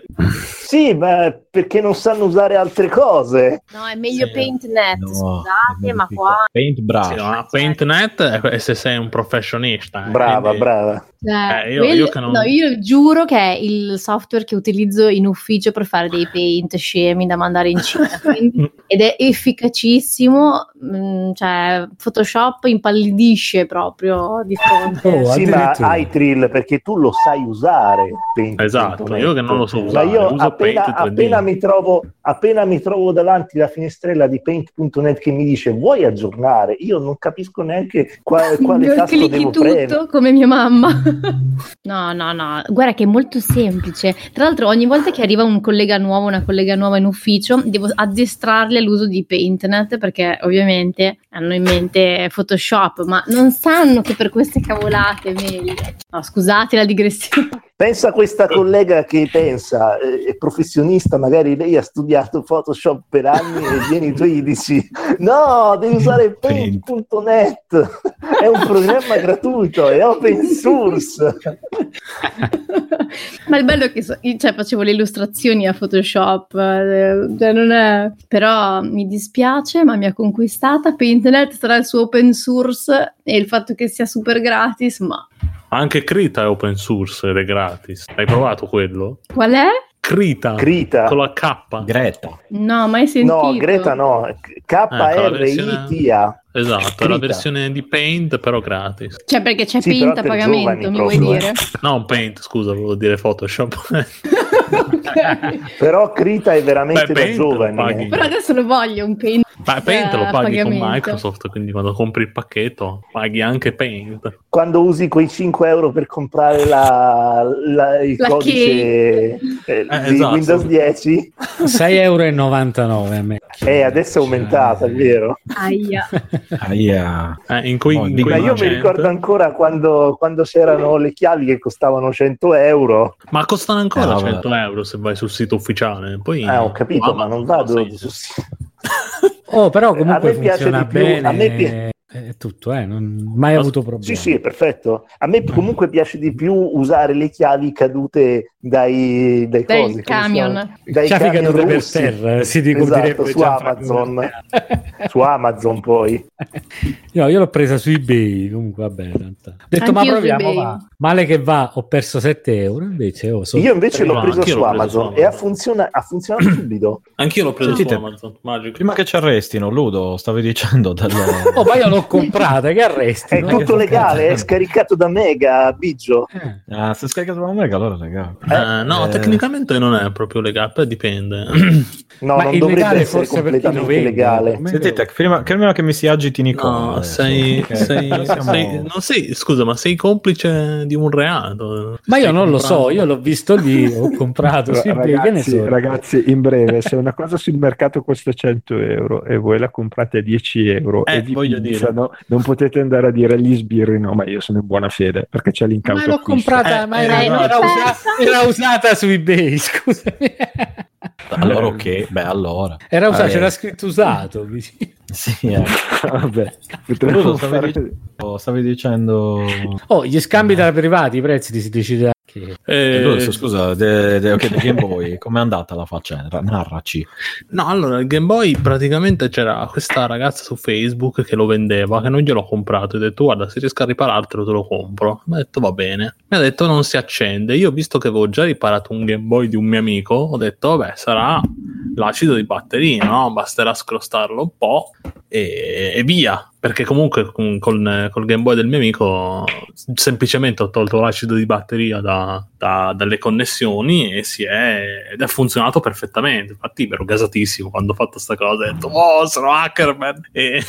Sì, ma perché non sanno usare altre cose. No, è meglio sì, Paint punto net, no, scusate, ma qua... Paint, bravo. Sì, no, Paint punto net è se sei un professionista. Eh, brava, quindi... brava. Cioè, eh, io, quello, io, che non... no, io giuro che è il software che utilizzo in ufficio per fare dei paint scemi da mandare in Cina. Quindi, ed è efficacissimo, mh, cioè Photoshop impallidisce proprio di fronte. Oh, sì, ma hai thrill perché tu lo sai usare. Paint, esatto, Paint, io che non lo so usare. Ma io uso appena, Paint, appena mi trovo appena mi trovo davanti alla finestrella di Paint punto net che mi dice vuoi aggiornare? Io non capisco neanche quale, quale tasto devo premere. Tutto come mia mamma. No, no, no, guarda che è molto semplice. Tra l'altro ogni volta che arriva un collega nuovo, una collega nuova in ufficio, devo addestrarli all'uso di Paint punto net perché ovviamente hanno in mente Photoshop, ma non sanno che per queste cavolate è meglio. No, scusate la digressione. Pensa a questa collega che pensa, è professionista, magari lei ha studiato Photoshop per anni e vieni tu e gli dici no, devi usare Paint punto net, è un programma gratuito, è open source. Ma il bello è che so, io, cioè, facevo le illustrazioni a Photoshop, cioè, non è... però mi dispiace, ma mi ha conquistata Paint punto net tra il suo open source e il fatto che sia super gratis, ma... Anche Krita è open source ed è gratis. Hai provato quello? Qual è? Krita. Krita. Con la K. Greta. No, mai sentito. No, Greta no. K R I T A. Esatto, è la versione di Paint però gratis. Cioè perché c'è sì, Paint a pagamento, mi vuoi dire? No, Paint, scusa, volevo dire Photoshop. Okay. Però Krita è veramente da giovane. Però adesso lo voglio un Paint. Ma Paint lo paghi pagamento. Con Microsoft, quindi quando compri il pacchetto paghi anche Paint. Quando usi quei cinque euro per comprare la, la, il la codice eh, eh, di esatto. Windows dieci, sei e novantanove euro a me. Eh, adesso è aumentata, è vero? Aia. Aia. Eh, in cui, oh, in cui ma io mi ricordo ancora quando, quando c'erano le chiavi che costavano cento euro. Ma costano ancora ah, cento euro se vai sul sito ufficiale. Poi, ah, ho capito, ah, ma non vado sul sito. Oh, però comunque funziona bene. A me piace... è tutto, eh? Non mai no, avuto problemi. Sì, sì, perfetto. A me comunque piace di più usare le chiavi cadute dai dai, dai cosi, camion, dai chiavi cadute per terra. Si dico esatto, su Amazon, su Amazon poi. No, io l'ho presa su eBay. Comunque vabbè, tanto. Ho detto anch'io ma proviamo. Va. Male che va, ho perso sette euro. Invece oh, io invece l'ho preso, su, l'ho preso Amazon, su Amazon e ha, funziona- ha funzionato subito. Anch'io l'ho preso sì, su te. Amazon. Magico. Prima che ci arrestino, Ludo, stavi dicendo. Dalla... oh, ma io l'ho comprata, che arresti? È tutto legale, è scaricato da Mega, Biggio. Eh, ah, se è scaricato da Mega allora è legale. Eh, eh, no, eh... tecnicamente non è proprio legale, poi dipende. No, ma non dovrebbe essere completamente legale. Sentite, prima che mi si agiti Nicola, No, sei, sei, siamo... sei, non sei, scusa, ma sei complice di un reato. Ma io non comprato. Lo so, io l'ho visto lì, ho comprato. Sì, ragazzi, so. Ragazzi, in breve, se una cosa sul mercato costa cento euro e voi la comprate a dieci euro eh, e vi pensano, dire. Non potete andare a dire agli sbirri, no, ma io sono in buona fede perché c'è l'incauto. Ma l'ho comprata, eh, ma era, eh, no, era, usata, era usata su eBay, scusami. Allora ok, beh allora. Era usato, vabbè. C'era scritto usato. Sì, eh. Vabbè. Ludo, stavi, fare... oh, stavi dicendo... Oh, gli scambi no. Tra privati, i prezzi si deciderà. Che... Eh... Ludo, scusa, de, de, okay, de Game Boy, com'è andata la faccenda? Narraci. No, allora, il Game Boy praticamente c'era questa ragazza su Facebook che lo vendeva, che non gliel'ho comprato. Ho detto, guarda, se riesco a riparartelo te lo compro. Mi ha detto, va bene. Mi ha detto, non si accende. Io, visto che avevo già riparato un Game Boy di un mio amico, ho detto, vabbè, sarà l'acido di batteria, no? Basterà scrostarlo un po' e, e via. Perché comunque con, con, col Game Boy del mio amico semplicemente ho tolto l'acido di batteria da, da, dalle connessioni e si è ed è funzionato perfettamente. Infatti ero gasatissimo quando ho fatto sta cosa, ho detto oh sono hackerman e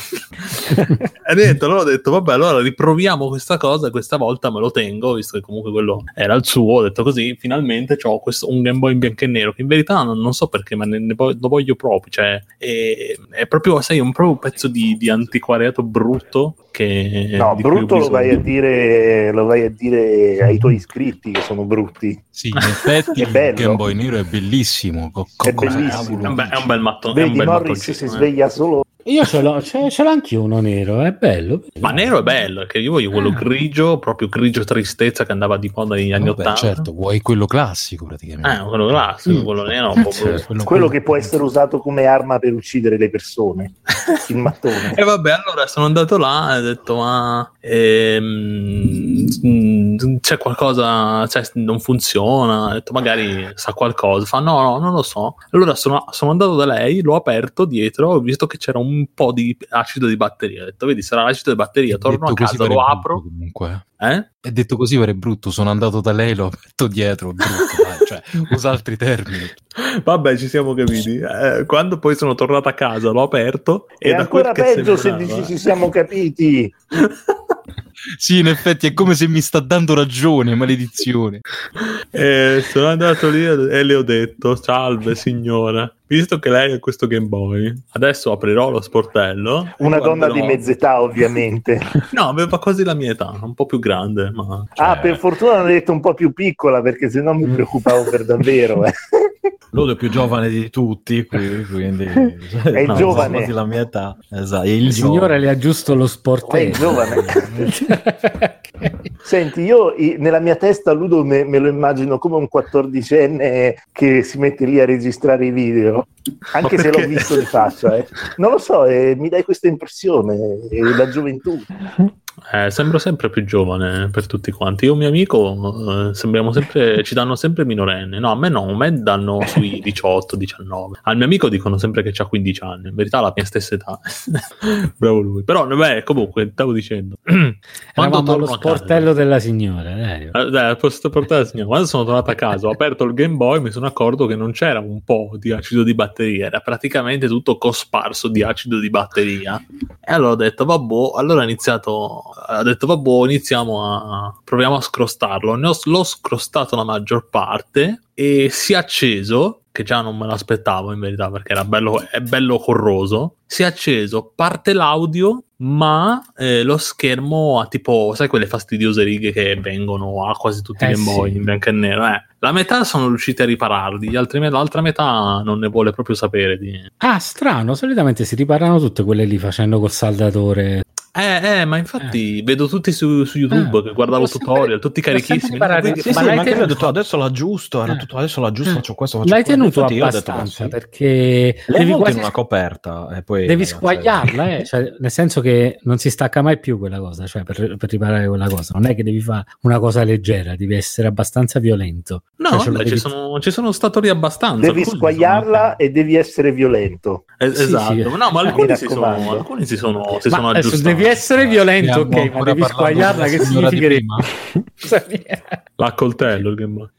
ho detto, allora ho detto vabbè allora riproviamo questa cosa, questa volta me lo tengo visto che comunque quello era il suo, ho detto così finalmente c'ho questo, un Game Boy in bianco e nero che in verità non, non so perché ma ne, ne voglio, lo voglio proprio, cioè è, è proprio sai un proprio pezzo di, di antiquariato brutto che no brutto lo vai a dire lo vai a dire ai tuoi iscritti che sono brutti. Sì, in effetti il Game Boy nero è bellissimo, co- è, bellissimo. È, un be- è un bel matto, vedi, è un bel Morris matto, si eh. sveglia solo. Io ce l'ho, ce, ce l'ho anch'io uno nero, è bello, bello. Ma nero è bello, perché io voglio quello grigio, proprio grigio tristezza che andava di moda negli anni ottanta. Certo, vuoi quello classico praticamente. Eh, quello classico, mm. quello nero. Un po' certo. quello, quello, quello che può essere usato come arma per uccidere le persone, il mattone. E vabbè, allora sono andato là e ho detto, ma ehm, c'è qualcosa, cioè, non funziona, ho detto magari sa qualcosa, fa no, no, non lo so. Allora sono, sono andato da lei, l'ho aperto dietro, ho visto che c'era un un po' di acido di batteria, ho detto vedi sarà l'acido di batteria, torno a casa, lo apro comunque. Eh? È detto così per brutto, sono andato da lei, l'ho aperto dietro brutto, dai, cioè, usa altri termini, vabbè ci siamo capiti, eh, quando poi sono tornato a casa l'ho aperto e è da ancora peggio se dici ci siamo capiti. Sì, in effetti è come se mi sta dando ragione, maledizione. Eh, sono andato lì e le ho detto salve signora, visto che lei ha questo Game Boy adesso aprirò lo sportello. Una donna guarderò... di mezz'età ovviamente. No, aveva quasi la mia età, un po' più grande ma... cioè... Ah, per fortuna l'ho detto un po' più piccola perché sennò mi preoccupavo per davvero, eh. Ludo è più giovane di tutti, quindi è no, giovane la mia età. Esatto, il, il signore le ha giusto lo sportello. È giovane. Senti, io nella mia testa Ludo me, me lo immagino come un quattordicenne che si mette lì a registrare i video, anche se l'ho visto di faccia. Eh. Non lo so, eh, mi dai questa impressione, eh, la gioventù. Eh, sembro sempre più giovane per tutti quanti. Io e mio amico eh, sembriamo sempre, ci danno sempre minorenne. No, a me no, a me danno sui diciotto diciannove. Al mio amico dicono sempre che c'ha quindici anni. In verità ha la mia stessa età. Bravo lui. Però beh, comunque stavo dicendo. Quando torno allo sportello casa, della signora, eh. Eh, dai, posso portare la signora. Quando sono tornato a casa, ho aperto il Game Boy, mi sono accorto che non c'era un po' di acido di batteria, era praticamente tutto cosparso di acido di batteria. E allora ho detto vabbò, allora ho iniziato ha detto vabbò iniziamo a proviamo a scrostarlo, ne ho, l'ho scrostato la maggior parte e si è acceso, che già non me l'aspettavo in verità perché era bello, è bello corroso, si è acceso parte l'audio ma eh, lo schermo ha tipo sai quelle fastidiose righe che vengono a quasi tutti i Game Boy in bianco e nero, eh. La metà sono riusciti a ripararli, gli altri, l'altra metà non ne vuole proprio sapere di... Ah, strano, solitamente si riparano tutte quelle lì facendo col saldatore. Eh, eh, ma infatti eh. vedo tutti su, su YouTube eh. che guardavo tutorial, tutti carichissimi. Quindi, sì, ma sì, l'hai ma tenuto... detto, adesso l'aggiusto, eh. adesso l'aggiusto, faccio questo, faccio l'hai quello. Tenuto infatti abbastanza, detto, sì. Perché l'hai devi quasi... in una coperta e poi devi squagliarla, eh. Cioè, nel senso che non si stacca mai più quella cosa, cioè per, per riparare quella cosa. Non è che devi fare una cosa leggera, devi essere abbastanza violento. No, cioè, vabbè, devi... ci, sono, ci sono stato lì abbastanza. Devi squagliarla e devi essere violento. Es- sì, esatto, sì. No, ma alcuni si sono, alcuni si sono, si sono aggiustati. Devi essere violento, eh, ok, ma devi squagliarla che significherebbe? L'accoltello il Game Boy.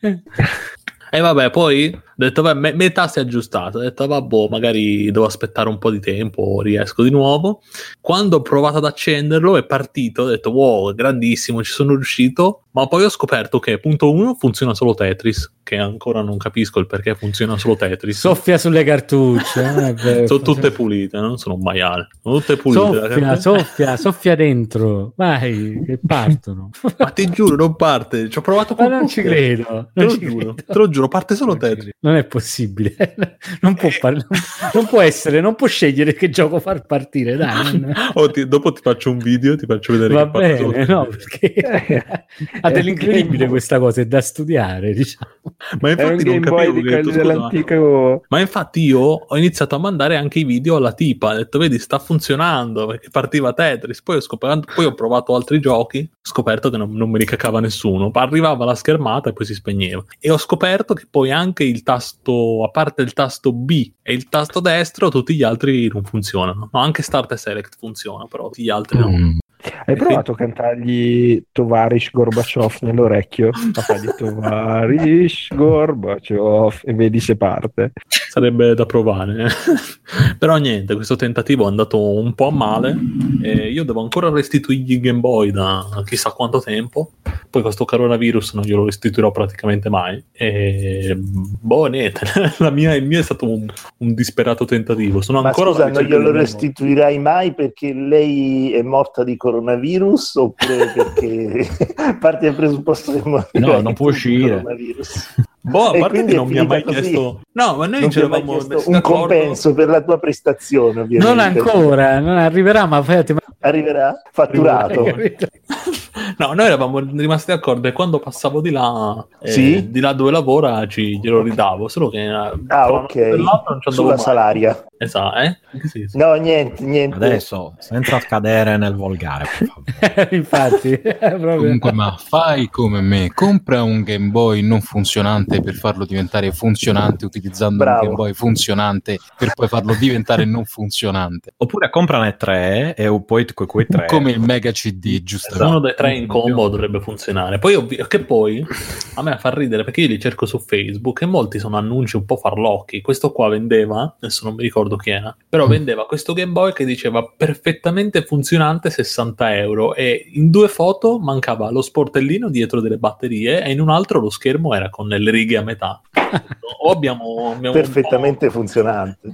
E vabbè, poi Ho detto, beh, me- metà si è aggiustata. Ho detto, vabbè, magari devo aspettare un po' di tempo, riesco di nuovo. Quando ho provato ad accenderlo è partito, ho detto, wow, grandissimo, ci sono riuscito. Ma poi ho scoperto che, punto uno, funziona solo Tetris, che ancora non capisco il perché funziona solo Tetris. Soffia sulle cartucce. Eh, sono tutte pulite, non sono un maiale. Sono tutte pulite. Soffia, soffia, soffia dentro. Vai, che partono. Ma ti giuro, non parte. Ci ho provato con Ma non ci credo. Te lo ci giuro, credo. Te lo giuro, parte solo non Tetris. Non è possibile, non può, par- non può essere, non può scegliere che gioco far partire. Dai, oh, ti, dopo ti faccio un video, ti faccio vedere. Va bene, no, perché eh, ha dell'incredibile questa cosa, è da studiare, diciamo. Ma infatti non capivo che detto, scusa, ma infatti io ho iniziato a mandare anche i video alla tipa, ho detto, vedi, sta funzionando, perché partiva Tetris, poi ho, scoperto, poi ho provato altri giochi, ho scoperto che non, non mi ricacava nessuno, arrivava la schermata e poi si spegneva. E ho scoperto che poi anche il tasto, a parte il tasto B e il tasto destro, tutti gli altri non funzionano. No, anche Start e Select funziona, però tutti gli altri no. Mm. Hai e provato quindi... a cantargli Tovarish Gorbaciov nell'orecchio? A fargli Tovarish Gorbaciov e vedi se parte. Sarebbe da provare. Però niente, questo tentativo è andato un po' a male e io devo ancora restituirgli il Game Boy da chissà quanto tempo. Poi questo coronavirus non glielo restituirò praticamente mai. E... boh, niente. La mia, il mio è stato un, un disperato tentativo. Sono Ma ancora scusa, non glielo restituirai mai perché lei è morta di coronavirus oppure perché parti dal presupposto che morire no, non può uscire. Boh, a parte che non mi ha mai così. chiesto no, ma noi ce mai un compenso per la tua prestazione, ovviamente. Non ancora, non arriverà, ma fate... arriverà fatturato. Arriverà, no, noi eravamo rimasti d'accordo e quando passavo di là, eh, sì? di là dove lavora, ci glielo ridavo, solo che ah, okay. non sulla mai. Salaria. Esatto, eh? Sì, sì. No, niente, niente. Adesso, senza cadere nel volgare, infatti. Comunque, ma fai come me, compra un Game Boy non funzionante per farlo diventare funzionante utilizzando Bravo. un Game Boy funzionante per poi farlo diventare non funzionante. Oppure comprane tre e poi quei tre. Come il Mega C D, giusto? Esatto. Uno dei tre in combo dovrebbe funzionare. Poi ovvio, che poi a me fa ridere perché io li cerco su Facebook e molti sono annunci un po' farlocchi. Questo qua vendeva, adesso non mi ricordo chi era, però vendeva questo Game Boy che diceva perfettamente funzionante sessanta euro e in due foto mancava lo sportellino dietro delle batterie e in un altro lo schermo era con le righe a metà. O abbiamo, abbiamo perfettamente funzionante.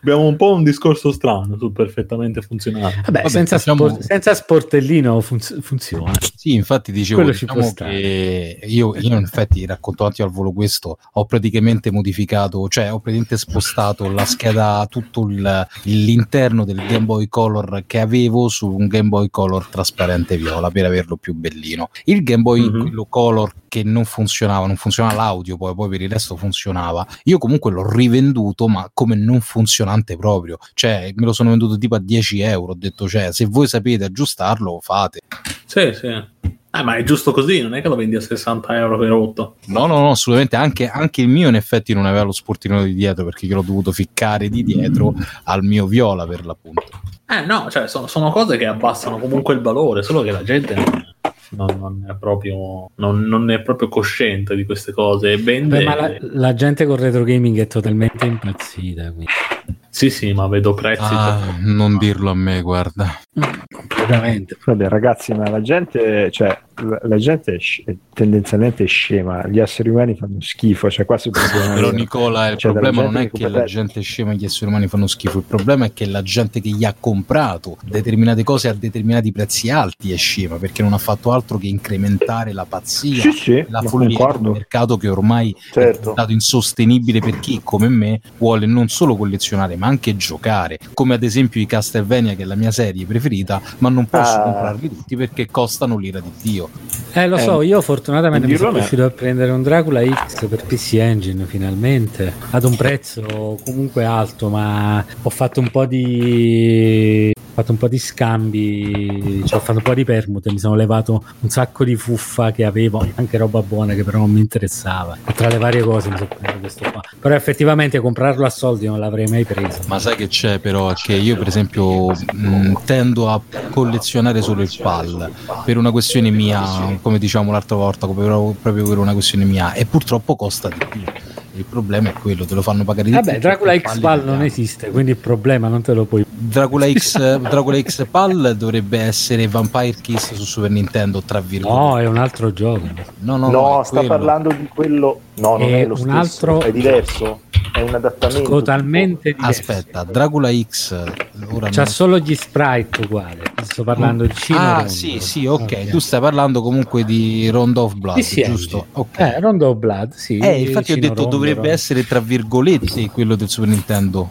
Abbiamo un po' un discorso strano sul perfettamente funzionante. Vabbè, Vabbè senza, facciamo... spor- senza sportellino funz- funziona. Sì, infatti dicevo Quello diciamo ci può che io, io in effetti racconto anche al volo questo, ho praticamente modificato, cioè ho praticamente spostato la scheda tutto il, l'interno del Game Boy Color che avevo su un Game Boy Color trasparente viola per averlo più bellino. Il Game Boy mm-hmm. quello Color che non funzionava, non funzionava l'audio, poi, poi per il resto funzionava. Io comunque l'ho rivenduto, ma come non funzionante proprio, cioè me lo sono venduto tipo a dieci euro. Ho detto, cioè, se voi sapete aggiustarlo, fate. Sì, sì. Eh, ma è giusto così, non è che lo vendi a sessanta euro per rotto. No, no, no, assolutamente. Anche, anche il mio in effetti non aveva lo sportino di dietro perché io l'ho dovuto ficcare di dietro al mio viola per l'appunto. Eh no, cioè sono, sono cose che abbassano comunque il valore, solo che la gente non, non, è, proprio, non, non è proprio cosciente di queste cose. E vende... Beh, ma la, la gente con retro gaming è totalmente impazzita, quindi. Sì, sì, ma vedo prezzi. Ah, per... non dirlo a me, guarda. Completamente. Vabbè, ragazzi, ma la gente, cioè, la, la gente è, sc- è tendenzialmente scema. Gli esseri umani fanno schifo. Cioè, qua Però, Nicola, il cioè, problema non è che potrebbe... la gente è scema e gli esseri umani fanno schifo. Il problema è che la gente che gli ha comprato determinate cose a determinati prezzi alti è scema perché non ha fatto altro che incrementare la pazzia, sì, sì, la follia del mercato che ormai certo. è diventato insostenibile per chi, come me, vuole non solo collezionare ma anche giocare, come ad esempio i Castlevania che è la mia serie preferita, ma non posso ah. comprarli tutti perché costano l'ira di Dio. Eh lo eh, so, io fortunatamente mi sono riuscito a prendere un Dracula X per P C Engine finalmente, ad un prezzo comunque alto, ma ho fatto un po' di ho fatto un po' di scambi, cioè ho fatto un po' di permute, mi sono levato un sacco di fuffa che avevo, anche roba buona che però non mi interessava. E tra le varie cose mi sono preso questo qua. Però effettivamente comprarlo a soldi non l'avrei mai preso. Ma sai che c'è però? Che io per esempio mh, tendo a collezionare solo il PAL per una questione mia, come diciamo l'altra volta, proprio per una questione mia e purtroppo costa di più. il problema è quello, te lo fanno pagare di più. Vabbè, Dracula X PAL non esiste, quindi il problema non te lo puoi. Dracula X, Dracula X PAL dovrebbe essere Vampire Kiss su Super Nintendo, tra virgolette. No, è un altro gioco. No, no, no, no, sta quello. parlando di quello. No, non è, è lo stesso, altro... è diverso. È un adattamento totalmente diverso. Aspetta, Dracula X ora c'ha non... solo gli sprite uguali. Sto parlando mm. di Cina. Ah, sì, sì, ok. okay. Tu stai parlando comunque di Rondo of Blood, sì, giusto? Sì. Okay. Eh, Rondo of Blood, sì. Eh, infatti ho detto Rondo, dovrebbe Rondo. essere tra virgolette quello del Super Nintendo.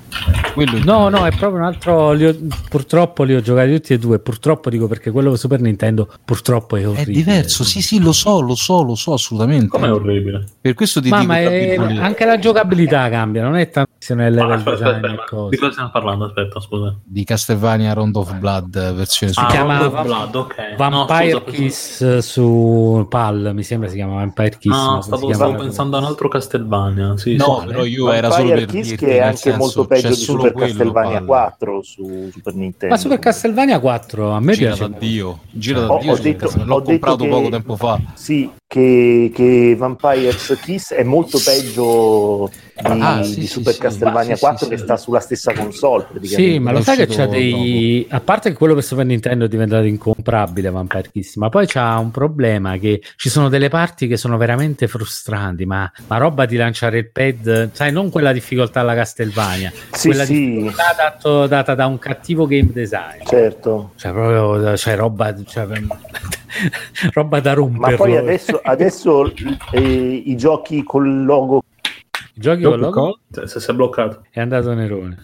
Quello no, no, è proprio un altro. Li ho... Purtroppo li ho giocati tutti e due. Purtroppo dico perché quello del Super Nintendo purtroppo è orribile. È diverso, sì, sì, lo so, lo so, lo so assolutamente. Come è orribile? Per questo ti ma dico. Ma è... anche la giocabilità cambia, non è tanto nel level aspetta, design aspetta, e cose. Di cosa stiamo parlando? Aspetta, scusa. Di Castlevania Rondo of Blood versione. Si ah, chiama Blood, okay. Vampire no, scusa, Kiss perché... su PAL mi sembra si chiama Vampire Kiss. No, stavo, stavo pensando a un altro Castlevania. Sì, no, però io Vampire era solo per Kiss dirti, che è anche senso, molto peggio di Super Castlevania quattro su Super Nintendo. Ma Super Castlevania quattro a me gira piace. Da Dio, gira da ho, Dio ho detto, l'ho comprato che, poco tempo fa. Sì, che, che Vampire Kiss è molto peggio di, ah, sì, di Super sì, Castlevania sì, quattro sì, che sì, sta sulla stessa console praticamente. Sì, ma lo sai che c'ha dei a parte che quello per Super Nintendo è diventato incomprabile Vampire Kiss, ma poi c'ha un problema che ci sono delle parti che sono veramente frustranti, ma, ma roba di lanciare il pad, sai, non quella difficoltà alla Castlevania, sì, quella sì. difficoltà dato, data da un cattivo game design, certo, cioè proprio cioè, roba cioè, roba da rompere. Ma poi adesso, adesso eh, i giochi col logo Giochi con logo? Se si è bloccato è andato Nerone.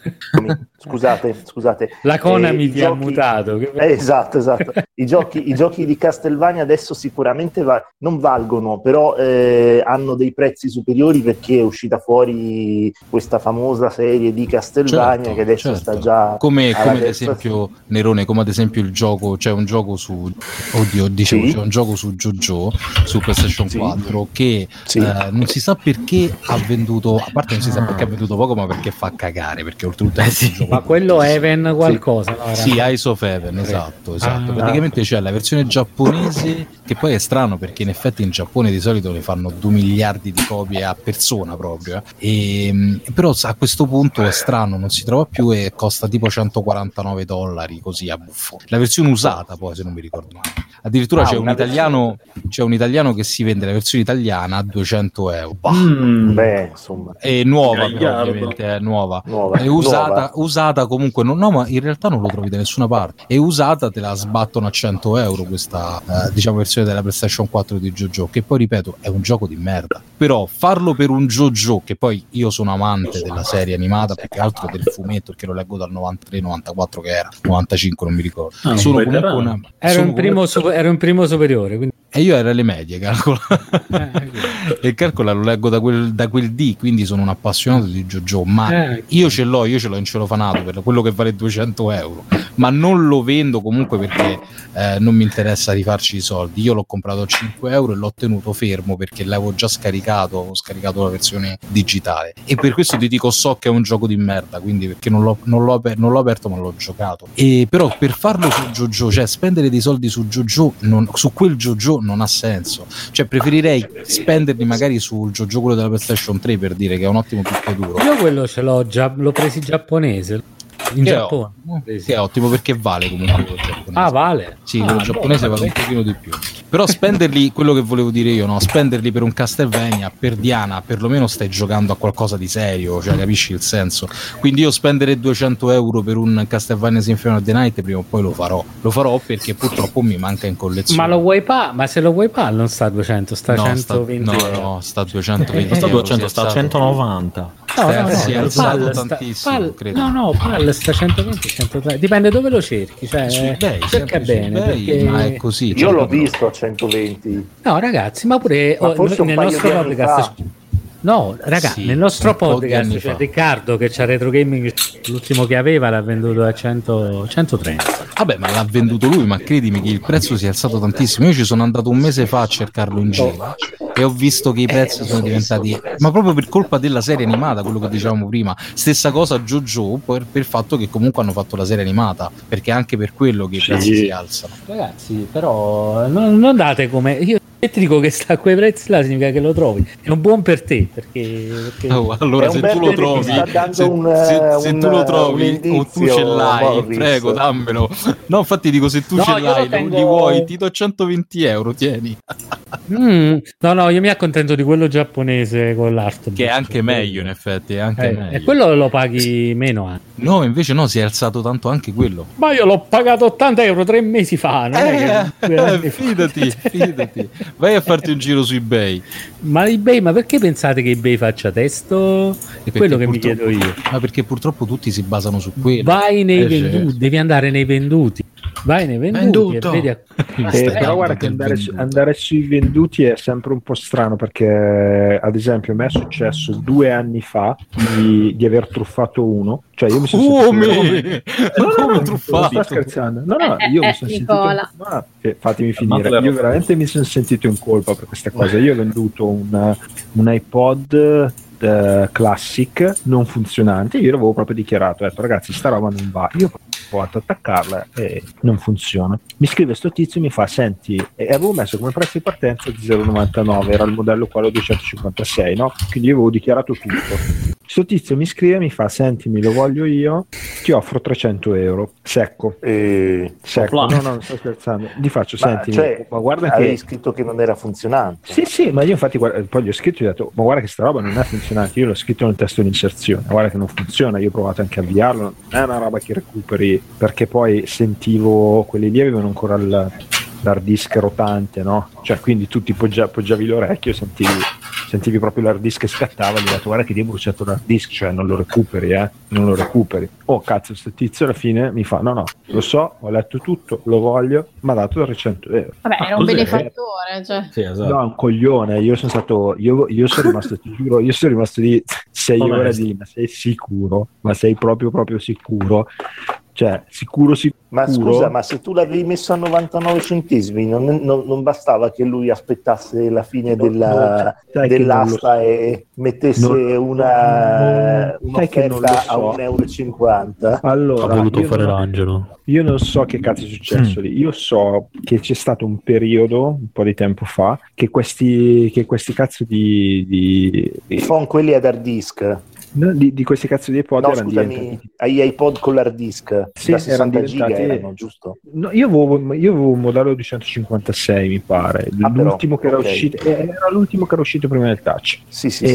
Scusate, scusate. La Konami eh, ti giochi... ha mutato. Eh, esatto, esatto. I giochi, i giochi di Castlevania adesso sicuramente va... non valgono, però eh, hanno dei prezzi superiori perché è uscita fuori questa famosa serie di Castlevania certo, che adesso certo. sta già come, come ad esempio Nerone, come ad esempio il gioco, c'è cioè un gioco su oddio, dicevo, sì. c'è un gioco su JoJo su PlayStation sì. quattro che sì. eh, non si sa perché ha venduto a parte non si sa perché ha venduto poco, ma perché fa cagare, perché oltretutto eh sì, ma quello Even qualcosa sì, no, sì Eyes of Even, esatto, esatto. Ah, praticamente no. c'è la versione giapponese che poi è strano perché in effetti in Giappone di solito ne fanno due miliardi di copie a persona proprio eh. e, però a questo punto è strano, non si trova più e costa tipo centoquarantanove dollari così a buffo la versione usata, poi se non mi ricordo male addirittura ah, c'è un italiano versione. c'è un italiano che si vende la versione italiana a duecento euro mm. beh insomma è nuova è però, ovviamente è nuova, nuova. è usata nuova. usata comunque non, no ma in realtà non lo trovi da nessuna parte, è usata te la sbattono a cento euro questa eh, diciamo versione della PlayStation quattro di JoJo, che poi ripeto è un gioco di merda, però farlo per un JoJo che poi io sono amante della serie animata più che altro del fumetto perché lo leggo dal novantatré novantaquattro che era novantacinque non mi ricordo ah, sono comunque era una, era sono un primo come... su, era un primo superiore quindi... e io ero alle medie calcola e calcola lo leggo da quel, da quel D, quindi sono un appassionato di JoJo, ma io ce l'ho io ce l'ho in celofanato per quello che vale duecento euro, ma non lo vendo comunque perché eh, non mi interessa rifarci i soldi, io l'ho comprato a cinque euro e l'ho tenuto fermo perché l'avevo già scaricato, avevo scaricato la versione digitale e per questo ti dico so che è un gioco di merda, quindi perché non l'ho, non l'ho, aper- non l'ho aperto ma l'ho giocato e però per farlo su JoJo, cioè spendere dei soldi su JoJo, non, su quel JoJo non ha senso, cioè preferirei spenderli magari sul JoJo quello della PlayStation tre per dire che è un ottimo picchiaduro. Io quello ce l'ho già, l'ho preso in giapponese. In che Giappone è, che è ottimo perché vale comunque quello giapponese. Ah, vale? Sì, ah, quello giapponese vale un pochino di più. Però spenderli, quello che volevo dire io, no? Spenderli per un Castlevania, per Diana, perlomeno stai giocando a qualcosa di serio, cioè capisci il senso. Quindi io spendere duecento euro per un Castlevania Symphony of the Night prima o poi lo farò. Lo farò perché purtroppo mi manca in collezione. Ma lo vuoi pa? Ma se lo vuoi pa non sta a duecento, sta a no, centoventi. Sta, no, no, sta a duecentoventi. Non sta a duecento, sta a centonovanta. No, no, no, si è alzato tantissimo, pal, credo. No, no, pal sta a centoventi centotrenta, dipende dove lo cerchi, cioè eBay, cerca bene eBay, perché... ma è così. Io l'ho visto a centoventi. No, ragazzi, ma pure ma oh, nel nostro podcast No, raga, sì, nel nostro podcast c'è cioè Riccardo che c'ha Retro Gaming, l'ultimo che aveva l'ha venduto a cento, centotrenta. Vabbè, ma l'ha venduto lui, ma credimi che il prezzo si è alzato tantissimo. Io ci sono andato un mese fa a cercarlo in giro e ho visto che i prezzi eh, sono diventati, ma proprio per colpa della serie animata, quello che dicevamo prima. Stessa cosa JoJo per, per il fatto che comunque hanno fatto la serie animata, perché anche per quello che i prezzi sì. si alzano. Ragazzi, però non, non date come... Io E ti dico che sta a quei prezzi là significa che lo trovi. È un buon per te, perché, perché oh, allora se tu lo trovi, se, un, se, un, se tu lo trovi o tu ce l'hai, prego dammelo. No, infatti dico, se tu no, ce l'hai, tengo... li vuoi, ti do centoventi euro, tieni. Mm, no, no, io mi accontento di quello giapponese con l'art, che è anche meglio in effetti, è anche eh, meglio. E quello lo paghi meno anche. No, invece no, si è alzato tanto anche quello. Ma io l'ho pagato ottanta euro tre mesi fa, non eh, è che... eh, fidati, fidati. Vai a farti un giro su eBay. Ma eBay, ma perché pensate che eBay faccia testo? È quello che mi chiedo io. Ma perché purtroppo tutti si basano su quello. Vai nei eh, venduti, certo. Devi andare nei venduti. Vai nei venduti. E vedi a... eh, però guarda che andare, andare sui venduti è sempre un po' strano, perché ad esempio a me è successo due anni fa di, di aver truffato uno. Cioè io mi sono oh, sentito no, no, come no, truffato? Sto scherzando. No, no, io eh, mi sono eh, sentito ma, eh, fatemi finire. Io veramente mi sono sentito in colpa per questa cosa. Io ho venduto un, un iPod eh, classic non funzionante. Io l'avevo proprio dichiarato, ho detto ragazzi sta roba non va, io provato ad attaccarla e non funziona. Mi scrive sto tizio e mi fa senti, e avevo messo come prezzo di partenza zero virgola novantanove, era il modello quello duecentocinquantasei, no? Quindi io avevo dichiarato tutto. Sto tizio mi scrive e mi fa sentimi, lo voglio io, ti offro trecento euro secco, e... secco. No no, non sto scherzando, gli faccio ma sentimi, cioè, ma guarda che avevi scritto che non era funzionante. Sì sì, ma io infatti guarda, poi gli ho scritto e gli ho detto ma guarda che sta roba non è funzionante, io l'ho scritto nel testo di inserzione, guarda che non funziona, io ho provato anche a avviarlo, non è una roba che recuperi, perché poi sentivo quelli lì avevano ancora il, l'hard disk rotante, no? Cioè quindi tu ti poggia, poggiavi l'orecchio e sentivi sentivi proprio l'hard disk che scattava, gli ho detto guarda che ti è bruciato l'hard disk, cioè non lo recuperi eh non lo recuperi. Oh cazzo, sto tizio alla fine mi fa no no lo so, ho letto tutto, lo voglio, mi ha dato trecento euro. Vabbè, ah, era un benefattore, cioè. Sì, esatto. No, un coglione. Io sono stato io, io sono rimasto ti giuro io sono rimasto lì sei oh, ore di ma sei sicuro, ma sei proprio proprio sicuro, cioè sicuro sicuro. Ma scusa, ma se tu l'avevi messo a novantanove centesimi non, non, non bastava che lui aspettasse la fine no, della, no, dell'asta so. E mettesse non, una no, un'offerta so. A un euro e cinquanta? Allora, ha voluto fare non, l'angelo. Io non so che cazzo è successo mm. lì. Io so che c'è stato un periodo un po' di tempo fa che questi che questi cazzo di, di, di... Sono quelli ad hard disk. No, di, di questi cazzo di iPod no, erano scusami, diventati... agli iPod con l'hard disk sì, da sessanta giga erano, giusto? No, io, avevo, io avevo un modello duecentocinquantasei mi pare, ah, l'ultimo però, che era okay. uscito era l'ultimo che era uscito prima del touch sì sì, e...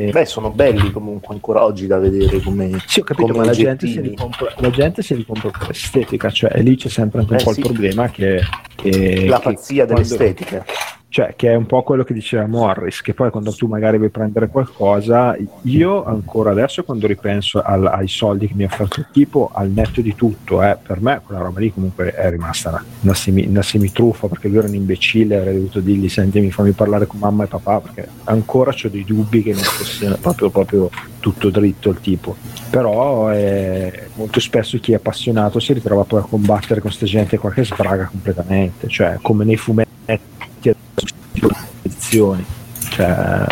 sì, sì. Beh, sono belli comunque ancora oggi da vedere come sì, ho capito, ma la gente, se li compra, la gente se li compra per estetica, cioè e lì c'è sempre anche un eh, po' sì. il problema che, che la pazzia che dell'estetica quando... Cioè, che è un po' quello che diceva Morris, che poi quando tu magari vuoi prendere qualcosa, io ancora adesso quando ripenso al, ai soldi che mi ha offerto il tipo, al netto di tutto, eh, per me quella roba lì comunque è rimasta una, una, semi, una semitruffa, perché lui era un imbecille, avrei dovuto dirgli sentimi, fammi parlare con mamma e papà, perché ancora ho dei dubbi che non fosse proprio, proprio tutto dritto il tipo. Però eh, molto spesso chi è appassionato si ritrova poi a combattere con questa gente qua che sbraga completamente, cioè come nei fumetti. Edizioni, cioè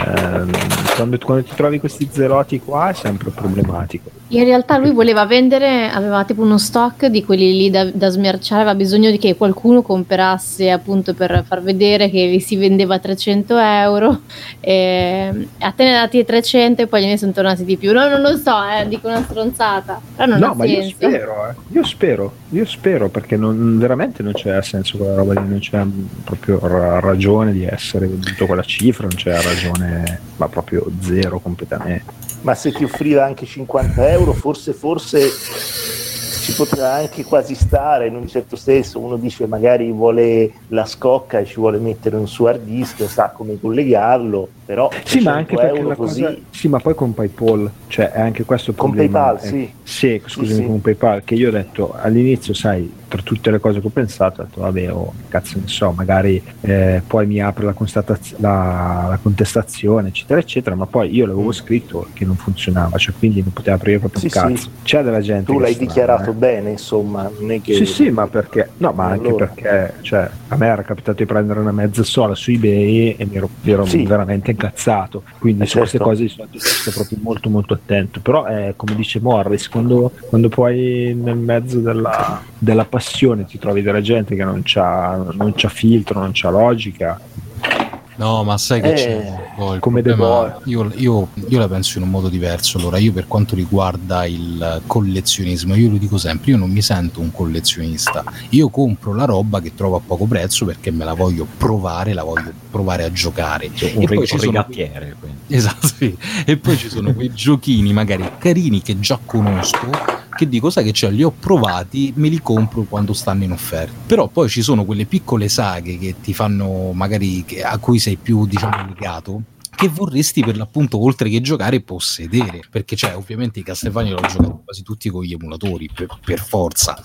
quando, quando ti trovi questi zeroti qua è sempre problematico. In realtà lui voleva vendere, aveva tipo uno stock di quelli lì da, da smerciare, aveva bisogno di che qualcuno comperasse, appunto per far vedere che si vendeva a trecento euro e a te ne dati trecento e poi gliene sono tornati di più. No, non lo so, eh, dico una stronzata, però non no, ha ma senso. Io spero, eh. io spero io spero perché non, veramente non c'è senso quella roba lì, non c'è proprio ragione di essere venduto quella cifra, non c'è ragione, ma proprio zero completamente. Ma se ti offriva anche cinquanta euro forse forse ci poteva anche quasi stare, in un certo senso. Uno dice magari vuole la scocca e ci vuole mettere un suo hard disk, sa come collegarlo, però sì, ma anche perché la così... cosa sì, ma poi con PayPal, cioè è anche questo il problema. Con PayPal, eh, sì. Sì, scusami, sì, sì. Con PayPal, che io ho detto all'inizio, sai, tra tutte le cose che ho pensato, ho detto vabbè, oh, cazzo ne so, magari eh, poi mi apre la, constataz- la, la contestazione, eccetera, eccetera, ma poi io l'avevo mm. scritto che non funzionava, cioè quindi non poteva aprire proprio sì, un cazzo. Sì. C'è della gente. Tu l'hai strana, dichiarato eh. bene, insomma, non è che... Sì, sì, ma perché... No, ma allora, anche perché, cioè, a me era capitato di prendere una mezza sola su eBay e mi ero, mi ero sì. veramente incazzato, quindi eh su certo. queste cose sono stato proprio molto molto attento, però è come dice Morris, quando, quando poi nel mezzo della... della passione, ti trovi della gente che non c'ha, non c'ha filtro, non c'ha logica. No, ma sai che eh, c'è oh, come devo io, io, io la penso in un modo diverso. Allora, io per quanto riguarda il collezionismo, io lo dico sempre, io non mi sento un collezionista. Io compro la roba che trovo a poco prezzo perché me la voglio provare, la voglio provare a giocare. Cioè, un e poi ci sono quei... Esatto, sì. E poi ci sono quei giochini magari carini che già conosco, che dico, sai che c'è, li ho provati, me li compro quando stanno in offerta. Però poi ci sono quelle piccole saghe che ti fanno, magari che, a cui sei più, diciamo, legato, che vorresti per l'appunto, oltre che giocare, possedere. Perché cioè, ovviamente i Castlevania l'ho giocato quasi tutti con gli emulatori, per, per forza.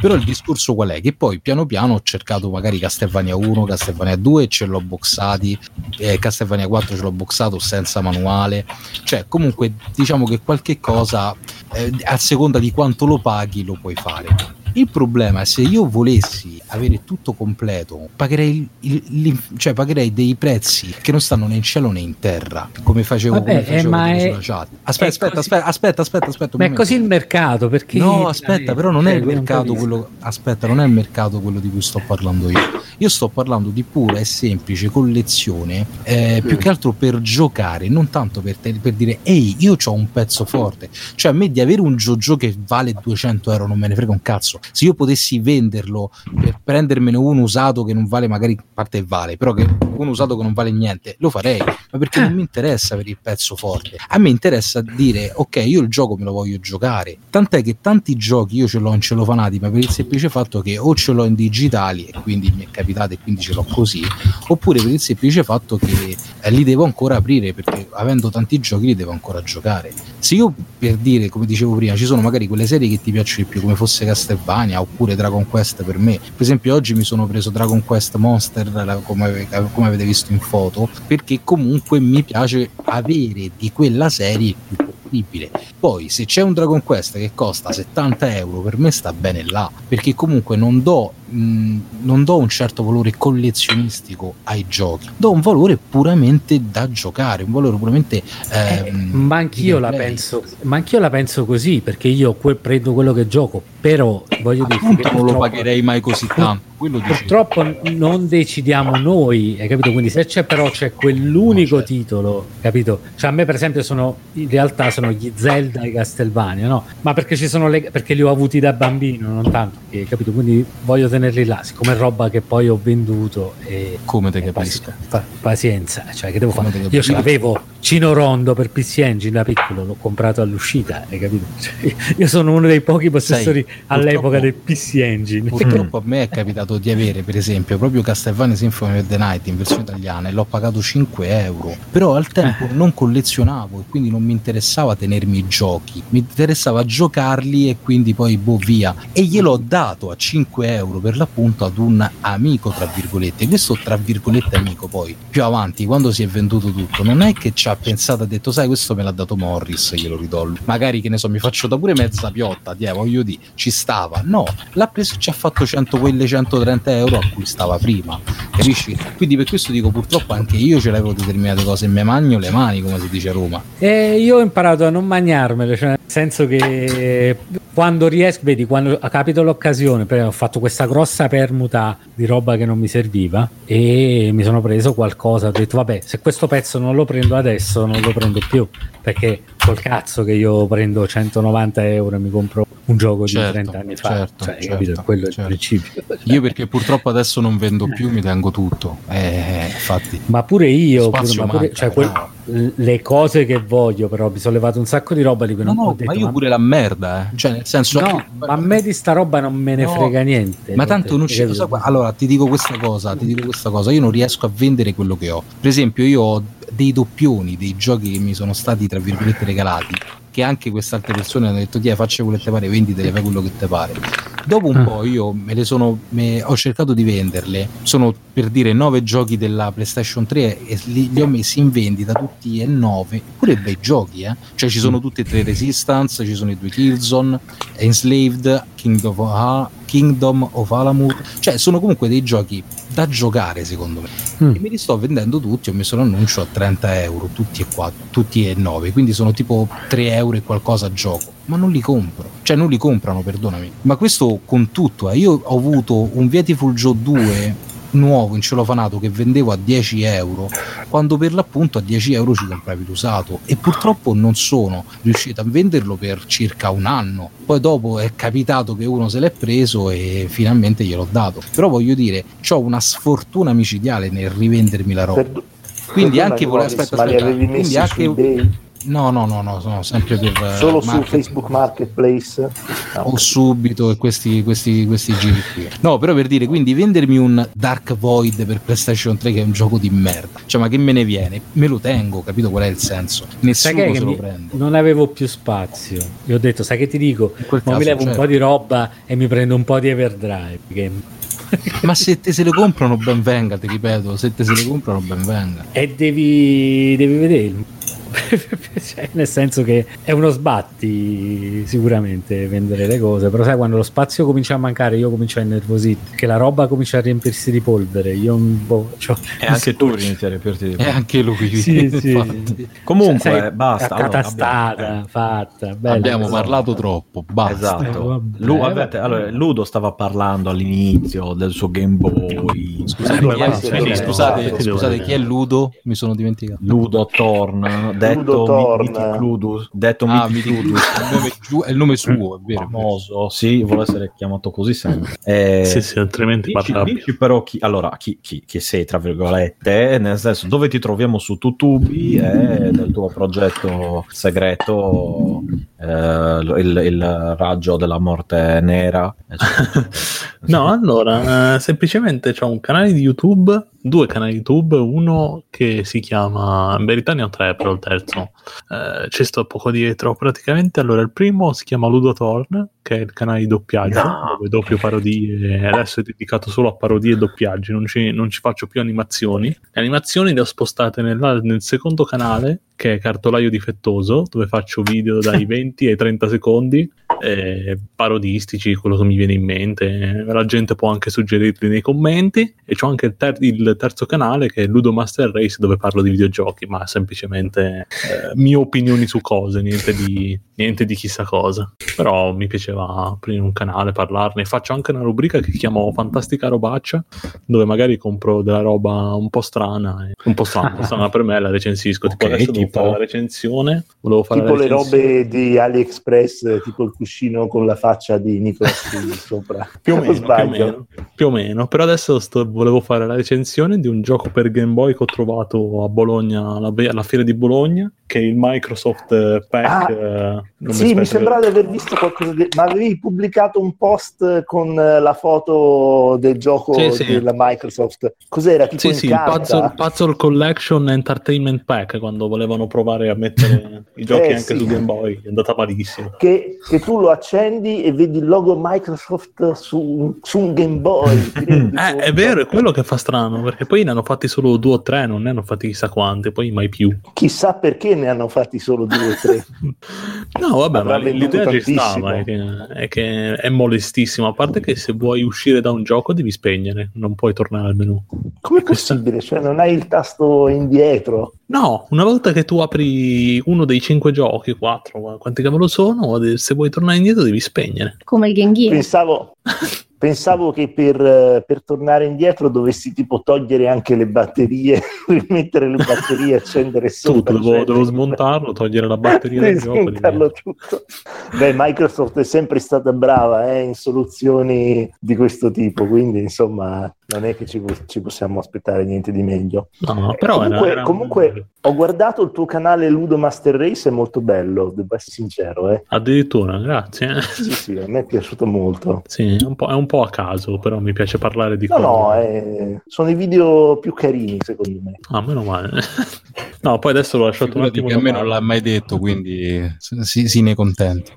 Però il discorso qual è? Che poi piano piano ho cercato magari Castlevania uno, Castlevania due, ce l'ho boxati, eh, Castlevania quattro ce l'ho boxato senza manuale. Cioè comunque diciamo che qualche cosa, eh, a seconda di quanto lo paghi, lo puoi fare. Il problema è, se io volessi avere tutto completo, pagherei, il, il, cioè pagherei dei prezzi che non stanno né in cielo né in terra, come facevo, Vabbè, come facevo ma è... sulla chat. Aspetta, aspetta, aspetta, aspetta, aspetta, aspetta. Ma è così il mercato, perché... No, aspetta, però non è il mercato quello... Aspetta, non è il mercato quello di cui sto parlando io. Io sto parlando di pura e semplice collezione, eh, più che altro per giocare, non tanto per, te, per dire ehi, io c'ho un pezzo forte. Cioè a me di avere un JoJo che vale duecento euro non me ne frega un cazzo. Se io potessi venderlo per prendermene uno usato che non vale, magari in parte vale, però che uno usato che non vale niente, lo farei, ma perché non mi interessa per il pezzo forte. A me interessa dire ok, io il gioco me lo voglio giocare, tant'è che tanti giochi io ce l'ho in celofanati, ma per il semplice fatto che o ce l'ho in digitali e quindi mi è capitato e quindi ce l'ho così, oppure per il semplice fatto che eh, li devo ancora aprire, perché avendo tanti giochi li devo ancora giocare. Se io, per dire, come dicevo prima, ci sono magari quelle serie che ti piacciono di più, come fosse Castlevania oppure Dragon Quest. Per me, per esempio, oggi mi sono preso Dragon Quest Monster, la, come, come avete visto in foto, perché comunque mi piace avere di quella serie più possibile. Poi se c'è un Dragon Quest che costa settanta euro, per me sta bene là, perché comunque non do mh, non do un certo valore collezionistico ai giochi, do un valore puramente da giocare, un valore puramente eh, eh, ma anch'io la penso ma anch'io la penso così, perché io quel, prendo quello che gioco, però voglio dire, non lo pagherei mai così tanto. Quello purtroppo dicevo. Non decidiamo noi, hai capito? Quindi se c'è, però c'è quell'unico no, certo. titolo, capito? Cioè a me per esempio sono, in realtà sono gli Zelda e Castlevania, no? Ma perché ci sono le, perché li ho avuti da bambino, non tanto, perché, capito? Quindi voglio tenerli là, siccome è roba che poi ho venduto e, come te capisco? Pazienza, cioè che devo come fare? Io ce l'avevo Cino Rondo per P C Engine da piccolo, l'ho comprato all'uscita, hai capito? Cioè, io sono uno dei pochi possessori Sei, all'epoca del P C Engine. Purtroppo a me è capitato di avere per esempio proprio Castlevania Symphony of the Night in versione italiana e l'ho pagato cinque euro, però al tempo non collezionavo e quindi non mi interessava tenermi i giochi, mi interessava giocarli e quindi poi boh via, e gliel'ho dato a cinque euro per l'appunto ad un amico tra virgolette. Questo tra virgolette amico poi più avanti, quando si è venduto tutto, non è che ci ha pensato, ha detto sai questo me l'ha dato Morris, glielo ridò, magari che ne so mi faccio da pure mezza piotta, eh, voglio dire ci stava, no, l'ha preso e ci ha fatto cento quelle cento trenta euro a cui stava prima, capisci? Quindi per questo dico, purtroppo anche io ce l'avevo determinate cose e me magno le mani, come si dice a Roma. E io ho imparato a non magnarmele, cioè nel senso che quando riesco, vedi, quando capito l'occasione, ho fatto questa grossa permuta di roba che non mi serviva e mi sono preso qualcosa, ho detto vabbè, se questo pezzo non lo prendo adesso non lo prendo più, perché col cazzo che io prendo centonovanta euro e mi compro un gioco certo, di trenta anni fa, certo, cioè, certo, capito? Quello certo. È il principio. Io perché purtroppo adesso non vendo più, mi tengo tutto, eh, infatti. Ma pure io, pure, ma pure, manca, cioè, quel, no. le cose che voglio, però mi sono levato un sacco di roba di cui non no, ho detto. Ma io ma pure la merda, eh. Cioè nel senso. No, ma a me di sta roba non me ne no, frega niente. Ma tanto non c'è. Allora ti dico questa cosa, ti dico questa cosa, io non riesco a vendere quello che ho. Per esempio, io ho dei doppioni, dei giochi che mi sono stati tra virgolette regalati, che anche queste altre persone hanno detto ti faccio quello che te pare, venditele, fai quello che te pare. Dopo un ah. po' io me le sono me, ho cercato di venderle, sono per dire nove giochi della PlayStation tre e li, li ho messi in vendita tutti e nove, pure bei giochi, eh? Cioè ci sono tutti e tre Resistance, ci sono i due Killzone, Enslaved, Kingdom of, Al- Kingdom of Alamur, cioè sono comunque dei giochi da giocare, secondo me, mm. e me li sto vendendo tutti. Ho messo l'annuncio a trenta euro tutti e quattro, tutti e nove, quindi sono tipo tre euro e qualcosa a gioco, ma non li compro, cioè non li comprano, perdonami. Ma questo con tutto, eh. Io ho avuto un Beautiful Joe due nuovo in celofanato che vendevo a dieci euro, quando per l'appunto a dieci euro ci compravi l'usato, e purtroppo non sono riuscito a venderlo per circa un anno. Poi dopo è capitato che uno se l'è preso e finalmente gliel'ho dato, però voglio dire, c'ho una sfortuna micidiale nel rivendermi la roba, per, quindi anche volevo aspetta, aspetta quindi anche No, no, no, no, no, sempre per solo market. Su Facebook Marketplace no. o subito questi, questi, questi giri qui. No, però per dire, quindi vendermi un Dark Void per PlayStation tre che è un gioco di merda, cioè ma che me ne viene? Me lo tengo, capito qual è il senso? Nessuno sai che se lo mi... prende. Non avevo più spazio, gli ho detto, sai che ti dico? Ma caso, mi levo certo. un po' di roba e mi prendo un po' di Everdrive che... ma se te se le comprano ben venga, ti ripeto, se te se le comprano ben venga. E devi, devi vederlo. Cioè, nel senso che è uno sbatti sicuramente vendere le cose, però sai, quando lo spazio comincia a mancare io comincio a innervosire, che la roba comincia a riempirsi di polvere, io boh, cioè, e anche scuccio. Tu inizi a riempirti di polvere, e anche lui sì, sì. Comunque cioè, sai, basta, catastata allora, abbiamo, fatta bella, abbiamo esatto. parlato troppo, basta esatto. eh, Lu, avete, allora, Ludo stava parlando all'inizio del suo Game Boy. Scusate, eh, scusate, eh, scusate, eh, scusate eh, chi è Ludo? Mi sono dimenticato. Ludo Thorn, detto Cludus, detto ah, Cludus. È il nome suo, è vero, famoso, sì, vuole essere chiamato così sempre. Eh, sì, sì, altrimenti dici, dici però chi, allora chi, chi, chi sei tra virgolette, nel senso, dove ti troviamo su Tutubi e eh, del tuo progetto segreto eh, il, il raggio della morte nera. No, allora, eh, semplicemente c'ho un canale di YouTube, due canali YouTube, uno che si chiama, in verità ne ho tre, però il terzo eh, ci sto poco dietro praticamente. Allora il primo si chiama Ludo Thorn, che è il canale di doppiaggio, no. dove doppio parodie, adesso è dedicato solo a parodie e doppiaggi, non ci, non ci faccio più animazioni. Le animazioni le ho spostate nel, nel secondo canale, che è Cartolaio Difettoso, dove faccio video dai venti ai trenta secondi eh, parodistici, quello che mi viene in mente, la gente può anche suggerirli nei commenti. E c'ho anche il, ter- il terzo canale che è Ludo Master Race, dove parlo di videogiochi, ma semplicemente eh, mie opinioni su cose, niente di, niente di chissà cosa, però mi piaceva aprire un canale, parlarne. Faccio anche una rubrica che chiamo Fantastica Robaccia, dove magari compro della roba un po' strana, un po' strana, strana per me, la recensisco, tipo okay, adesso tipo... devo fare la recensione, volevo fare tipo la recensione. Le robe di AliExpress, tipo il cuscino con la faccia di Nicolas Cage sopra. Più o meno, sbaglio. Più o meno, più o meno. Però adesso sto, volevo fare la recensione di un gioco per Game Boy che ho trovato a Bologna, alla, alla fiera di Bologna, che è il Microsoft Pack. Ah, non sì, mi, mi sembrava di aver visto qualcosa di... ma avevi pubblicato un post con la foto del gioco sì, della sì. Microsoft. Cos'era? Tipo sì, sì, il puzzle, puzzle Collection Entertainment Pack, quando volevano provare a mettere i giochi eh, anche sì. su Game Boy, è andata malissimo. Che, che tu lo accendi e vedi il logo Microsoft su, su un Game Boy. eh, è vero, è quello che fa strano, perché poi ne hanno fatti solo due o tre, non ne hanno fatti chissà quanti, poi mai più. Chissà perché ne hanno fatti solo due o tre. No, vabbè, ma l'idea ci stava, è che, è che è molestissimo, a parte che se vuoi uscire da un gioco devi spegnere, non puoi tornare al menu. Come è possibile? Cioè non hai il tasto indietro? No, una volta che tu apri uno dei cinque giochi, quattro, quanti cavolo sono, se vuoi tornare indietro devi spegnere. Come il Game Gear. Pensavo... Pensavo che per, per tornare indietro dovessi tipo togliere anche le batterie, rimettere le batterie, accendere sopra. Tutto, devo, devo smontarlo, togliere la batteria del gioco. Smontarlo tutto. Beh, Microsoft è sempre stata brava eh, in soluzioni di questo tipo, quindi insomma non è che ci, ci possiamo aspettare niente di meglio. No, no, però comunque, era... comunque ho guardato il tuo canale Ludo Master Race, è molto bello, devo essere sincero. Eh. Addirittura, grazie. Sì, sì, a me è piaciuto molto. Sì, è un po', è un un po' a caso, però mi piace parlare di no, quello. No, eh, sono i video più carini, secondo me. Ah, meno male. No, poi adesso l'ho lasciato un attimo. A me non l'ha mai detto, quindi si, si ne contento.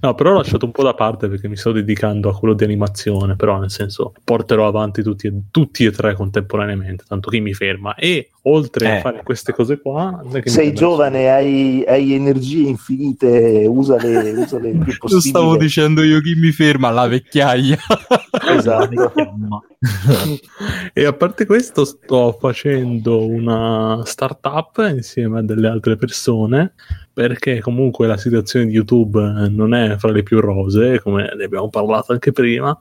No, però l'ho lasciato un po' da parte perché mi sto dedicando a quello di animazione, però nel senso porterò avanti tutti e, tutti e tre contemporaneamente, tanto chi mi ferma. E oltre eh. a fare queste cose qua, che sei giovane, hai, hai energie infinite, usale, usale il più possibile. Lo stavo dicendo io, chi mi ferma? La vecchiaia. Esatto. E a parte questo sto facendo una startup insieme a delle altre persone, perché comunque la situazione di YouTube non è fra le più rosee, come ne abbiamo parlato anche prima,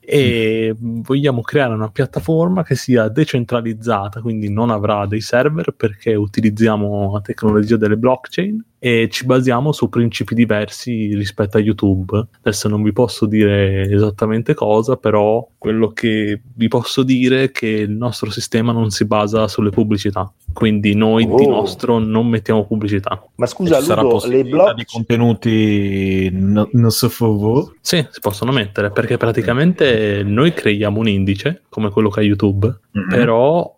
e vogliamo creare una piattaforma che sia decentralizzata, quindi non avrà dei server, perché utilizziamo la tecnologia delle blockchain e ci basiamo su principi diversi rispetto a YouTube. Adesso non vi posso dire esattamente cosa, però quello che vi posso dire è che il nostro sistema non si basa sulle pubblicità, quindi noi oh. di nostro non mettiamo pubblicità. Ma scusa, Ludo, le blog di contenuti no, non so favore? Sì, si possono mettere, perché praticamente noi creiamo un indice come quello che ha YouTube, mm-hmm. però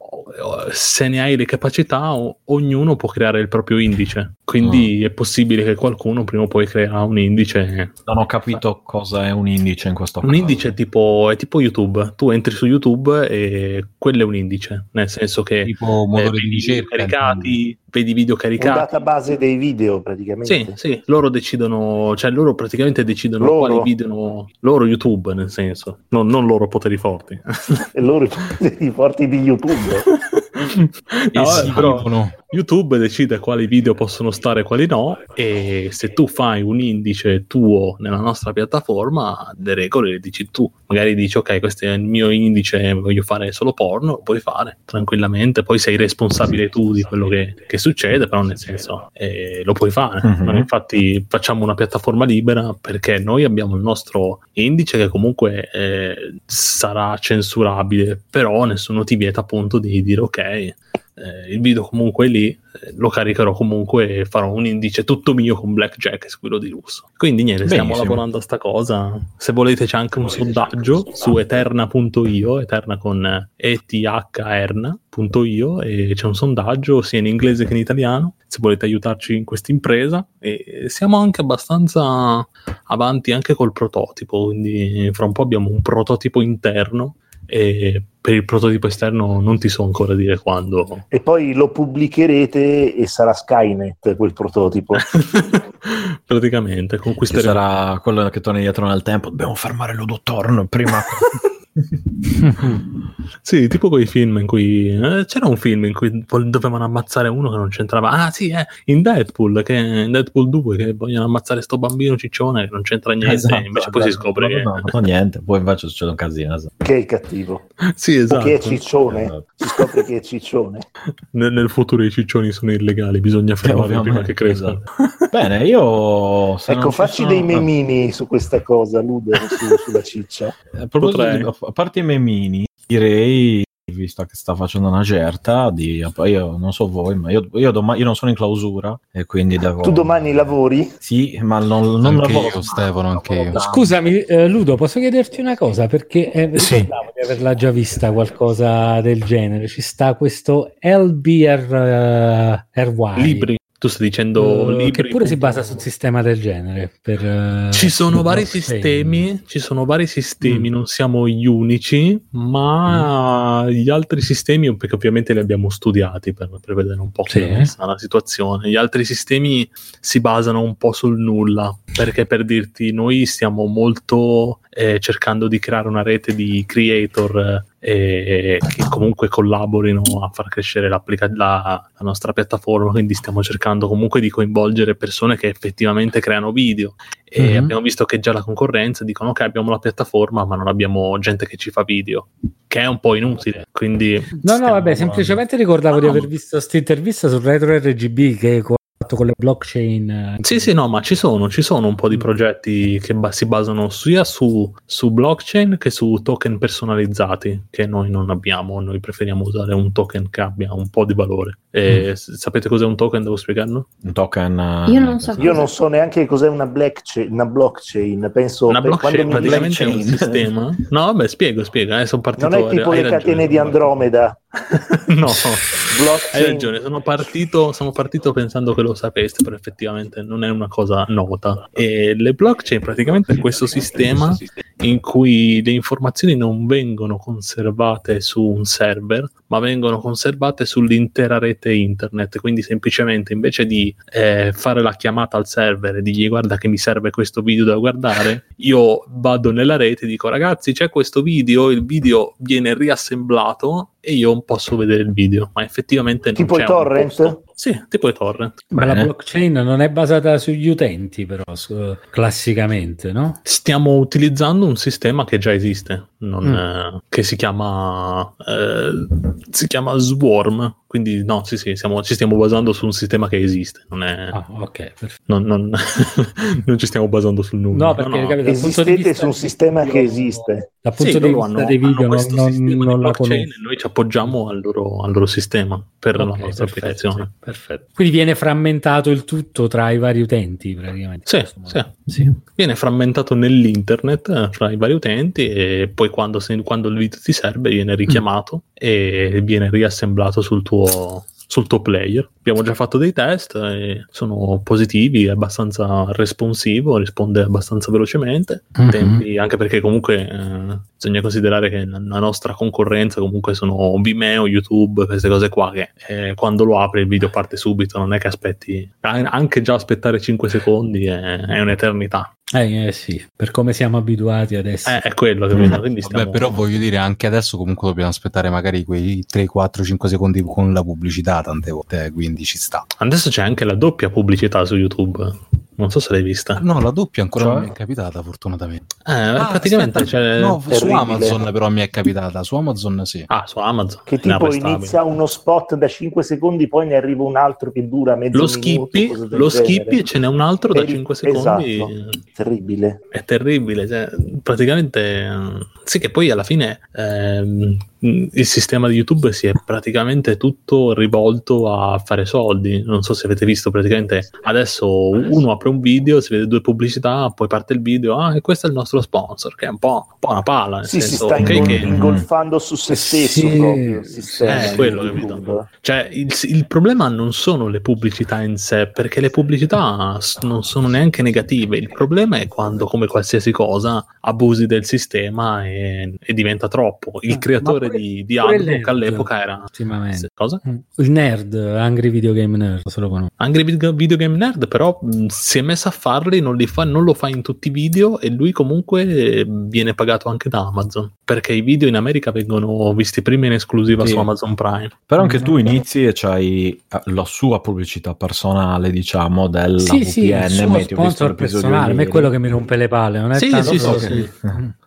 se ne hai le capacità ognuno può creare il proprio indice, quindi oh. è possibile che qualcuno prima o poi creerà un indice. Non ho capito cosa è un indice in questo caso. Un indice è tipo, è tipo YouTube, tu entri su YouTube e quello è un indice, nel senso che tipo motore di ricerca, caricati, vedi video caricati, un database dei video praticamente. Sì, sì, loro decidono, cioè loro praticamente decidono loro. quali video, loro YouTube nel senso, no, non loro poteri forti. E loro i poteri forti di YouTube. No, sì, però YouTube decide quali video possono stare e quali no, e se tu fai un indice tuo nella nostra piattaforma le regole le dici tu, magari dici ok, questo è il mio indice, voglio fare solo porno, lo puoi fare tranquillamente, poi sei responsabile tu di quello che, che succede, però nel senso eh, lo puoi fare. Mm-hmm. Infatti facciamo una piattaforma libera, perché noi abbiamo il nostro indice che comunque eh, sarà censurabile, però nessuno ti vieta appunto di dire ok, eh, il video comunque è lì, eh, lo caricherò comunque e farò un indice tutto mio con blackjack e squillo di lusso. Quindi niente, benissimo, stiamo lavorando a sta cosa. Se volete c'è anche un sondaggio su eterna punto io, eterna con e t h erna punto io, e c'è un sondaggio sia in inglese che in italiano, se volete aiutarci in questa impresa. E siamo anche abbastanza avanti anche col prototipo, quindi fra un po' abbiamo un prototipo interno, e per il prototipo esterno non ti so ancora dire quando. E poi lo pubblicherete e sarà Skynet quel prototipo. Praticamente conquisteremo. Ci sarà quello che torna indietro nel tempo, dobbiamo fermare Ludo Thorn prima. Sì, tipo quei film in cui eh, c'era un film in cui dovevano ammazzare uno che non c'entrava. Ah sì, eh, in Deadpool, che in Deadpool due, che vogliono ammazzare sto bambino ciccione che non c'entra niente, esatto, invece poi si scopre che no, non so niente, poi invece succede un casino, esatto. Che è cattivo. Sì, esatto. O che è ciccione, esatto. Si scopre che è ciccione. Nel, nel futuro i ciccioni sono illegali, bisogna fermarli eh, prima che crescano. Esatto. Bene, io ecco, facci sono... dei memini su questa cosa, Ludo, su, sulla ciccia. Eh, Potrei di... A parte i memini, direi, visto che sta facendo una certa di, io non so voi, ma io, io, doma- io non sono in clausura e quindi devo... Tu domani lavori? Sì, ma non, non anche lavoro io, Stefano, anche io. Scusami eh, Ludo, posso chiederti una cosa? Perché eh, sì. ricordavo di averla già vista qualcosa del genere. Ci sta questo L B R Y Libri. Tu stai dicendo uh, libri, che pure si basa sul sistema del genere. Per, uh, ci sono vari sistemi, ci sono vari sistemi, mm. non siamo gli unici, ma mm. gli altri sistemi, perché ovviamente li abbiamo studiati per, per vedere un po' sì. come sarà la situazione. Gli altri sistemi si basano un po' sul nulla, perché per dirti, noi stiamo molto eh, cercando di creare una rete di creator e che comunque collaborino a far crescere la, la nostra piattaforma, quindi stiamo cercando comunque di coinvolgere persone che effettivamente creano video e mm-hmm. abbiamo visto che già la concorrenza dicono che abbiamo la piattaforma ma non abbiamo gente che ci fa video, che è un po' inutile, quindi no no vabbè, semplicemente ricordavo ah, di aver visto questa intervista sul Retro R G B che con le blockchain. Sì sì, no, ma ci sono ci sono un po' di progetti che ba- si basano sia su, su blockchain che su token personalizzati, che noi non abbiamo, noi preferiamo usare un token che abbia un po' di valore. E, mm. sapete cos'è un token? Devo spiegarlo? Un token io non so, io non so neanche cos'è una blockchain, una blockchain penso una blockchain praticamente blockchain. È un sistema. No vabbè, spiego spiego eh, sono partito, non è tipo le ragione, catene di Andromeda. No, blockchain. Hai ragione, sono partito, sono partito pensando che lo sapeste, però effettivamente non è una cosa nota. E le blockchain praticamente è questo sistema in cui le informazioni non vengono conservate su un server, ma vengono conservate sull'intera rete internet, quindi semplicemente invece di eh, fare la chiamata al server e dirgli guarda che mi serve questo video da guardare, io vado nella rete e dico ragazzi c'è questo video, il video viene riassemblato e io non posso vedere il video, ma effettivamente tipo non c'è il torrent? Posto. Sì, tipo i torrent. Ma beh, la blockchain non è basata sugli utenti però su, classicamente, no? Stiamo utilizzando un sistema che già esiste, non, mm. eh, che si chiama eh, si chiama Swarm, quindi no, sì sì, siamo, ci stiamo basando su un sistema che esiste, non è ah, okay, non, non, non ci stiamo basando sul numero. No, perché no, no. Capito, esistete vista, su un sistema che esiste. Dal punto sì, di loro vista hanno, dei video hanno non, non, non la conosco. Noi ci appoggiamo al loro, al loro sistema per okay, la nostra perfetto, applicazione. Sì, perfetto. Quindi viene frammentato il tutto tra i vari utenti praticamente. Sì, sì, sì. Viene frammentato nell'internet fra i vari utenti e poi quando, se, quando il video ti serve viene richiamato mm. e viene riassemblato sul tuo... sul tuo player. Abbiamo già fatto dei test e sono positivi, è abbastanza responsivo, risponde abbastanza velocemente, mm-hmm. tempi, anche perché comunque eh, bisogna considerare che la nostra concorrenza comunque sono Vimeo, YouTube, queste cose qua che eh, quando lo apri il video parte subito, non è che aspetti, anche già aspettare cinque secondi è, è un'eternità. Eh, eh sì, per come siamo abituati adesso eh, è quello che mm. quindi stiamo... Vabbè, però voglio dire anche adesso comunque dobbiamo aspettare magari quei tre, quattro, cinque secondi con la pubblicità tante volte, eh, quindi ci sta. Adesso c'è anche la doppia pubblicità su YouTube, non so se l'hai vista. No, la doppia ancora cioè... non mi è capitata fortunatamente. Eh, ah, praticamente aspetta, c'è... No, terribile. Su Amazon però mi è capitata, su Amazon sì. Ah, su Amazon. Che tipo inizia uno spot da cinque secondi, poi ne arriva un altro che dura mezzo lo skippi, minuto. Lo skippi e ce n'è un altro Terri... da cinque secondi. Esatto. Terribile. È terribile, cioè, praticamente... Sì che poi alla fine... Ehm... il sistema di YouTube si è praticamente tutto rivolto a fare soldi, non so se avete visto, praticamente adesso uno apre un video, si vede due pubblicità, poi parte il video, ah e questo è il nostro sponsor, che è un po', un po' una palla, nel sì, senso, si sta okay, ingol- che... ingolfando su se stesso sì, proprio sì, è quello, capito? Cioè il, il problema non sono le pubblicità in sé, perché le pubblicità non sono neanche negative, il problema è quando, come qualsiasi cosa, abusi del sistema e, e diventa troppo. Il creatore di, di Outlook all'epoca era cosa? Il nerd, Angry Video Game Nerd, se lo conosco. Angry Video Game Nerd però mh, si è messo a farli, non, li fa, non lo fa in tutti i video e lui comunque viene pagato anche da Amazon, perché i video in America vengono visti prima in esclusiva sì. su Amazon Prime. Però anche tu inizi e c'hai la sua pubblicità personale, diciamo, della sì, V P N, sì, metti sponsor personale, ma è quello che mi rompe le palle, non è sì, tanto sì, sì, sì.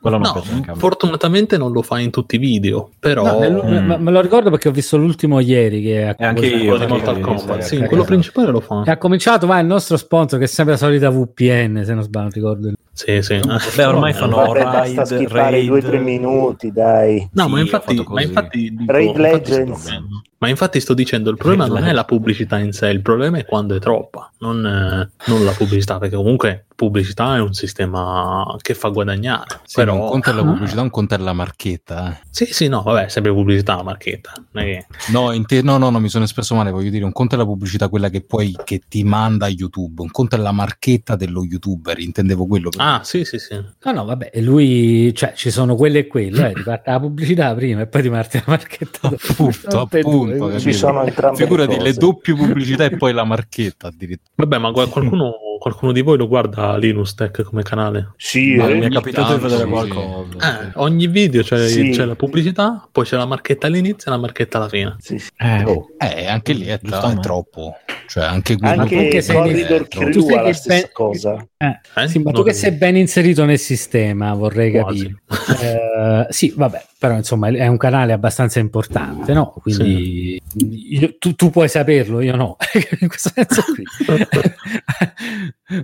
Quello non no, piace, fortunatamente non lo fa in tutti i video. Però no, nel, mm. ma, me lo ricordo perché ho visto l'ultimo ieri che è anche io, di Mortal Kombat, sì, quello principale lo fa. E ha cominciato va il nostro sponsor che è sempre la solita V P N, se non sbaglio, non ricordo. Sì, sì. No, beh, ormai fanno vabbè, Raid, basta skippare due o tre minuti, dai. No, sì, ma infatti, ma infatti dico, Raid Legends. Infatti ma infatti sto dicendo, il problema Raid non Legends. È la pubblicità in sé, il problema è quando è troppa, non, non la pubblicità, perché comunque pubblicità è un sistema che fa guadagnare. Sì, però un conto è la pubblicità, un conto è la marchetta. Sì, sì, no, vabbè, sempre pubblicità, marchetta. Eh. No, te- no, no, no, mi sono espresso male, voglio dire, un conto è la pubblicità quella che poi che ti manda YouTube, un conto è la marchetta dello YouTuber, intendevo quello. Che... Ah, sì, sì, sì. No, no, vabbè, lui, cioè, ci sono quelle e quelle, eh, ti parte la pubblicità prima e poi ti parte la marchetta. Appunto, appunto. Ci sono entrambe le cose. Figurati, le doppie pubblicità e poi la marchetta addirittura. Vabbè, ma qualcuno... Qualcuno di voi lo guarda Linus Tech come canale? Sì, eh, mi è capitato di vedere sì, qualcosa. Eh, ogni video c'è, sì. c'è la pubblicità, poi c'è la marchetta all'inizio e la marchetta alla fine. Sì, sì. Eh, oh. eh, anche lì è, è troppo. Cioè, anche Google anche anche se Corridor Crew ha la stessa ben... cosa. Eh, eh? Sì, ma tu che sei ben inserito nel sistema, vorrei Quasi. capire. eh, sì, vabbè, però insomma è un canale abbastanza importante, no? Quindi sì. io, tu, tu puoi saperlo, io no. In questo senso qui.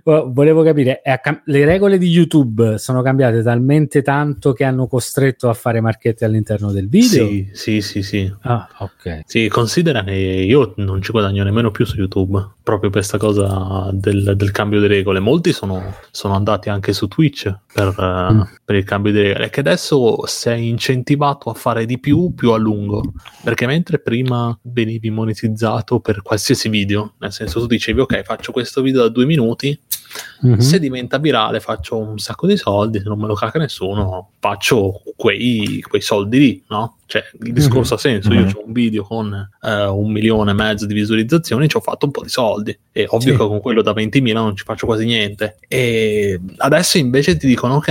Volevo capire, le regole di YouTube sono cambiate talmente tanto che hanno costretto a fare marchette all'interno del video? Sì, sì, sì, sì. Ah, ok. Sì, considera che io non ci guadagno nemmeno più su YouTube, proprio per questa cosa del, del cambio di regole. Molti sono, sono andati anche su Twitch per, mm. per il cambio di regole, che adesso sei incentivato a fare di più, più a lungo, perché mentre prima venivi monetizzato per qualsiasi video, nel senso tu dicevi ok, faccio questo video da due minuti, mm-hmm. Se diventa virale faccio un sacco di soldi, se non me lo caca nessuno faccio quei, quei soldi lì, no? Cioè il discorso mm-hmm. ha senso, io mm-hmm. c'ho un video con eh, un milione e mezzo di visualizzazioni, ci ho fatto un po' di soldi, è ovvio sì. che con quello da ventimila non ci faccio quasi niente. E adesso invece ti dicono ok,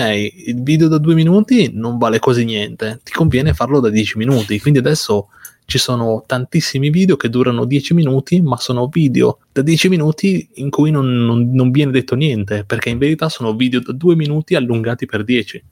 il video da due minuti non vale quasi niente, ti conviene farlo da dieci minuti, quindi adesso ci sono tantissimi video che durano dieci minuti, ma sono video da dieci minuti in cui non, non, non viene detto niente, perché in verità sono video da due minuti allungati per dieci.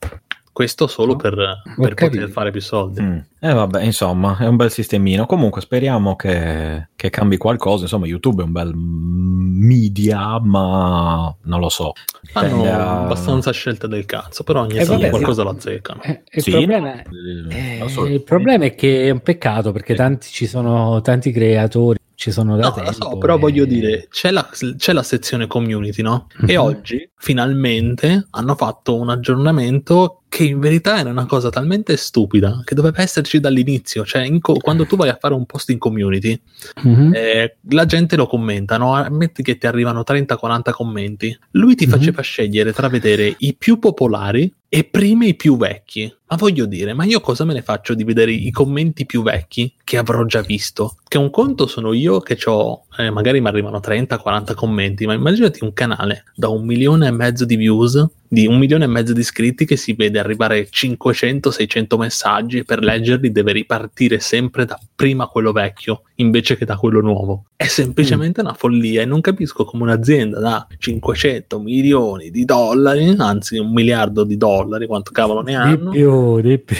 Questo solo per, per okay. poter fare più soldi. Mm. Eh vabbè, insomma, è un bel sistemino. Comunque speriamo che, che cambi qualcosa. Insomma, YouTube è un bel media, ma non lo so. Hanno Beh, abbastanza scelte del cazzo, però ogni eh, tanto vabbè, qualcosa sì. la azzeccano. Eh, il, sì, problema, no? eh, il problema è che è un peccato, perché tanti ci sono tanti creatori. Ci sono da no, tempo, lo so, però e... voglio dire c'è la, c'è la sezione community, no? E oggi finalmente hanno fatto un aggiornamento che in verità era una cosa talmente stupida che doveva esserci dall'inizio, cioè in co- quando tu vai a fare un post in community mm-hmm. eh, la gente lo commenta, no? Metti che ti arrivano trenta quaranta commenti, lui ti mm-hmm. faceva scegliere tra vedere i più popolari e prima i più vecchi. Ma voglio dire, ma io cosa me ne faccio di vedere i commenti più vecchi che avrò già visto? Che un conto sono io che c'ho, eh, magari mi arrivano trenta quaranta commenti, ma immaginati un canale da un milione e mezzo di views, di un milione e mezzo di iscritti, che si vede arrivare cinquecento seicento messaggi e per leggerli deve ripartire sempre da prima quello vecchio invece che da quello nuovo. È semplicemente mm. una follia, e non capisco come un'azienda da cinquecento milioni di dollari, anzi un miliardo di dollari, quanto cavolo ne hanno? Di più, di più.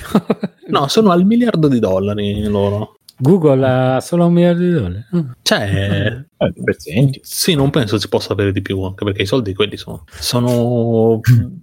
No, sono al miliardo di dollari loro. Google ha solo un miliardo di dollari. Cioè, eh, sì, non penso si possa avere di più, anche perché i soldi quelli sono. sono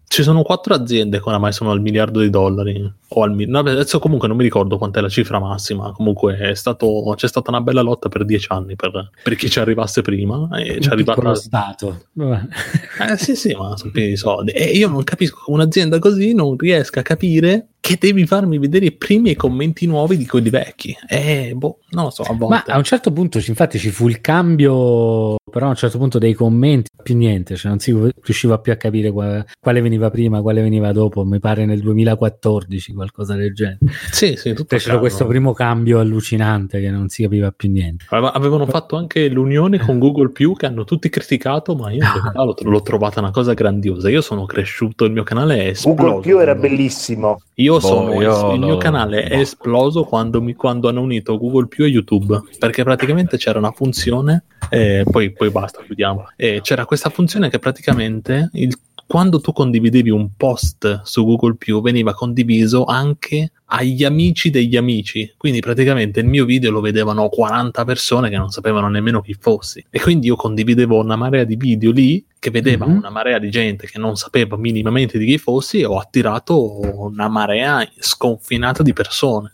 ci sono quattro aziende che oramai sono al miliardo di dollari. O al, no, adesso comunque non mi ricordo quant'è la cifra massima. Comunque è stato, c'è stata una bella lotta per dieci anni per, per chi ci arrivasse prima. E ci è arrivato lo Stato. Eh, sì, sì, ma sono pieni di soldi. E io non capisco come un'azienda così non riesca a capire che devi farmi vedere prima i commenti nuovi di quelli vecchi. Eh, boh, non lo so, a volte. Ma a un certo punto, infatti, ci fu il cambio, però a un certo punto dei commenti più niente, cioè non si riusciva più a capire quale, quale veniva prima, quale veniva dopo, mi pare nel duemilaquattordici, qualcosa del genere. Sì, sì, tutto c'era questo primo cambio allucinante che non si capiva più niente. Avevano fatto anche l'unione con Google Plus, che hanno tutti criticato, ma io ah. l'ho, l'ho trovata una cosa grandiosa. Io sono cresciuto, il mio canale è esploso. Google Plus era bellissimo. Io Io sono, boh, io il mio lo... canale è esploso quando, mi, quando hanno unito Google Plus e YouTube, perché praticamente c'era una funzione, eh, poi, poi basta, chiudiamo, eh, c'era questa funzione che praticamente il, quando tu condividevi un post su Google Plus veniva condiviso anche agli amici degli amici, quindi praticamente il mio video lo vedevano quaranta persone che non sapevano nemmeno chi fossi, e quindi io condividevo una marea di video lì che vedeva mm-hmm. una marea di gente che non sapeva minimamente di chi fossi, e ho attirato una marea sconfinata di persone.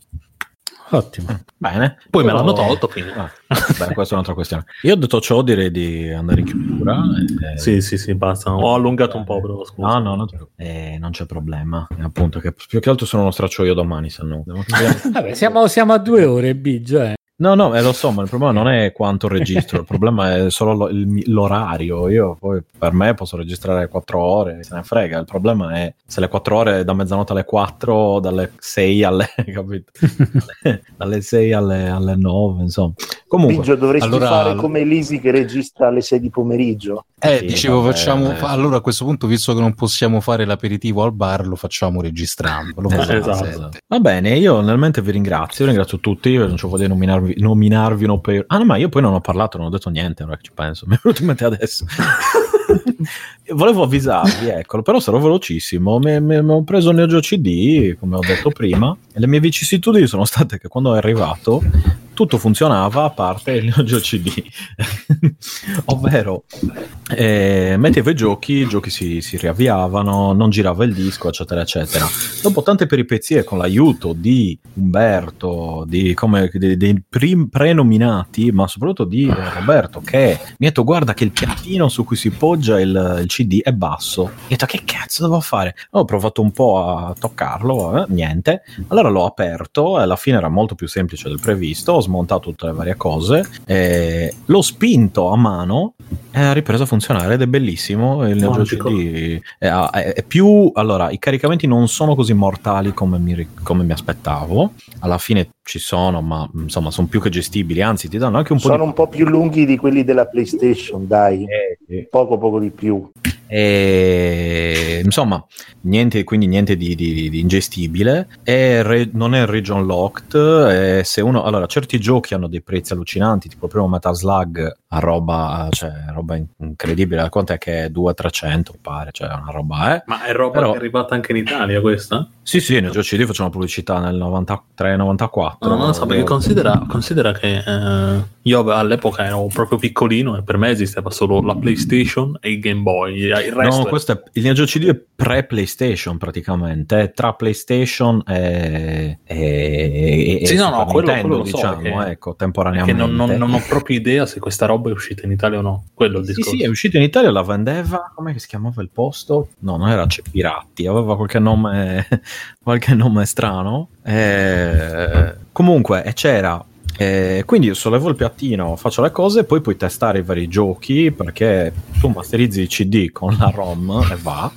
Ottimo, bene. Poi però... me l'hanno tolto, quindi ah, beh, questa è un'altra questione. Io ho detto ciò, direi di andare in chiusura. E... Sì, sì, sì, basta. Ho allungato un po', però scusa. No, no, no. Eh, non c'è problema. E appunto, che più che altro sono uno stracciolio domani, se no. Vabbè, siamo, siamo a due ore, Biggio, eh. No, no, eh, lo so, ma il problema non è quanto registro, il problema è solo lo, il, l'orario. Io poi per me posso registrare quattro ore, se ne frega. Il problema è se le quattro ore da mezzanotte alle quattro, dalle sei alle, capito? Dalle sei alle, alle nove, insomma. Comunque, Biggio, dovresti allora... fare come Lisi che registra alle sei di pomeriggio. Eh, sì, dicevo, vabbè, facciamo vabbè. Allora a questo punto, visto che non possiamo fare l'aperitivo al bar, lo facciamo registrando. Lo facciamo eh, esatto. Esatto. Va bene, io nel mente vi ringrazio, ringrazio tutti, io non ci voglio nominarvi nominarvi uno per... Ah no, ma io poi non ho parlato, non ho detto niente, ora che ci penso mi è venuto in mente adesso. Volevo avvisarvi, eccolo, però sarò velocissimo. Mi, mi, mi ho preso il Neo Geo C D, come ho detto prima, e le mie vicissitudini sono state che quando è arrivato tutto funzionava a parte il Neo Geo C D. Ovvero eh, mettevo i giochi, i giochi si, si riavviavano, non girava il disco, eccetera eccetera. Dopo tante peripezie, con l'aiuto di Umberto, di, come, dei, dei prim, prenominati, ma soprattutto di Roberto, che mi ha detto guarda che il piattino su cui si poggia il, il C D è basso. Ho detto che cazzo devo fare? Ho provato un po' a toccarlo, eh? Niente. Allora l'ho aperto e alla fine era molto più semplice del previsto. smontato tutte le varie cose, eh, l'ho spinto a mano e ha ripreso a funzionare ed è bellissimo. Il Neo Geo C D è, è, è più, allora i caricamenti non sono così mortali come mi, come mi aspettavo, alla fine ci sono, ma insomma sono più che gestibili, anzi ti danno anche un po' sono di... un po' più lunghi di quelli della PlayStation, dai, eh, sì. poco poco di più. E, insomma niente, quindi niente di, di, di ingestibile, è re, non è region locked, è se uno, allora certi giochi hanno dei prezzi allucinanti, tipo primo Metal Slug a roba, cioè roba incredibile, quant'è che è due a trecento pare, cioè una roba eh. ma è roba però, che è arrivata anche in Italia questa? Sì sì, Neo Geo C D facevano pubblicità nel novantatré novantaquattro. No, non lo so, perché considera, considera che eh, io all'epoca ero proprio piccolino e per me esisteva solo la PlayStation e il Game Boy. Il resto no, è... questo è, il Neo Geo C D è pre-PlayStation praticamente, è tra PlayStation e, e, sì, e no, no, quello, Nintendo, quello lo diciamo, so, perché, ecco, temporaneamente. Non, non, non ho proprio idea se questa roba è uscita in Italia o no, quello il discorso. Sì, sì, è uscita in Italia, la vendeva, come si chiamava il posto? No, non era Cepirati, aveva qualche nome, qualche nome strano. E, comunque, e c'era... Eh, quindi io sollevo il piattino, faccio le cose, poi puoi testare i vari giochi perché tu masterizzi i C D con la ROM e va,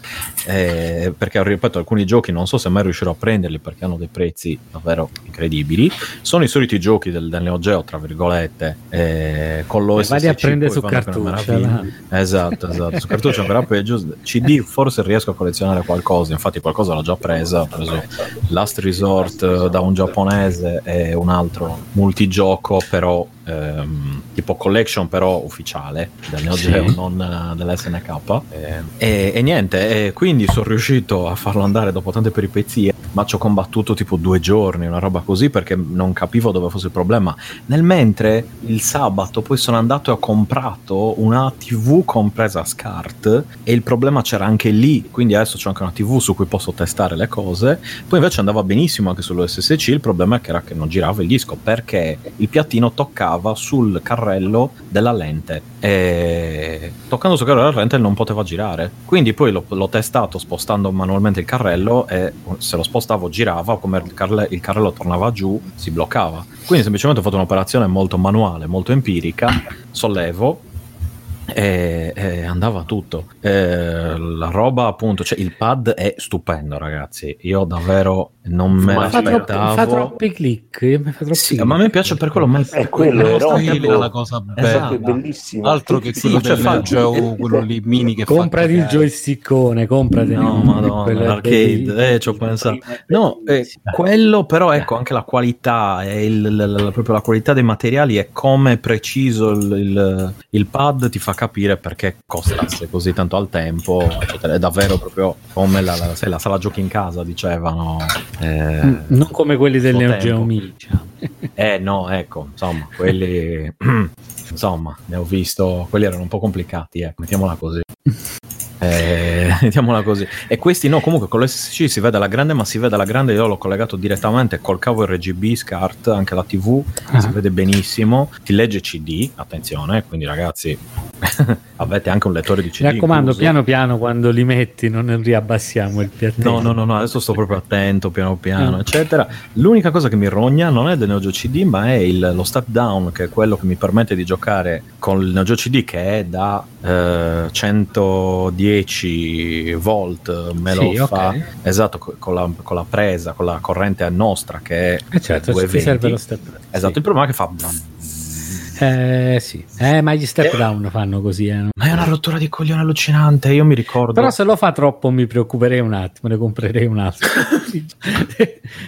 eh, perché ripeto alcuni giochi non so se mai riuscirò a prenderli perché hanno dei prezzi davvero incredibili, sono i soliti giochi del, del Neo Geo tra virgolette, eh, con lo S S C vai a prendere su cartuccia, no? esatto esatto su cartuccia però peggio. C D forse riesco a collezionare qualcosa, infatti qualcosa l'ho già presa, ho preso Last Resort da un giapponese e un altro multi gioco però ehm, tipo collection però ufficiale del Neo Geo, sì. non uh, dell'S N K eh. e, e niente e quindi sono riuscito a farlo andare dopo tante peripezie, ma ci ho combattuto tipo due giorni una roba così perché non capivo dove fosse il problema, nel mentre il sabato poi sono andato e ho comprato una tivù compresa SCART e il problema c'era anche lì, quindi adesso c'ho anche una tivù su cui posso testare le cose. Poi invece andava benissimo anche sull'O S S C, il problema è che era che non girava il disco perché il piattino toccava sul carrello della lente e toccando sul carrello della lente non poteva girare, quindi poi l'ho, l'ho testato spostando manualmente il carrello e se lo spostavo girava, come il, carle- il carrello tornava giù si bloccava, quindi semplicemente ho fatto un'operazione molto manuale, molto empirica, sollevo E, e andava tutto. E la roba appunto, cioè il pad è stupendo ragazzi, io davvero non me ma l'aspettavo, fa, fa troppi click, fa troppi sì, click. Ma a me piace per quello, ma è quello è la cosa bella, esatto, altro che quello sì, del cioè, fa... gioco, quello lì mini che comprati fa il joystickone, comprati no madonna l'arcade, eh, ci ho pensato no eh, quello però ecco anche la qualità è il, la, la, proprio la qualità dei materiali e come preciso il, il, il pad ti fa capire perché costasse così tanto al tempo, eccetera. È davvero proprio come la, la, la sala giochi in casa dicevano, eh, non come quelli del Neo Geo Mini, eh no ecco insomma quelli insomma ne ho visto, quelli erano un po' complicati, eh, mettiamola così. Eh, mettiamola così. E questi no, comunque con l'O S S C si vede alla grande, ma si vede alla grande, io l'ho collegato direttamente col cavo R G B SCART anche la tivù, ah. si vede benissimo, ti legge C D, attenzione, quindi ragazzi avete anche un lettore di C D, mi raccomando incluso. Piano piano quando li metti non riabbassiamo il piattino, no no no, no adesso sto proprio attento piano piano mm. eccetera. L'unica cosa che mi rogna non è del Neo Geo C D ma è il, lo step down, che è quello che mi permette di giocare con il Neo Geo C D che è da eh, centodieci volt me lo sì, fa okay. esatto con la, con la presa, con la corrente nostra che è eh certo, duecentoventi serve lo step down. Esatto sì. Il problema è che fa Eh sì, eh, ma gli step down fanno così, eh, no? Ma è una rottura di coglione allucinante, io mi ricordo. Però se lo fa troppo mi preoccuperei un attimo, ne comprerei un altro.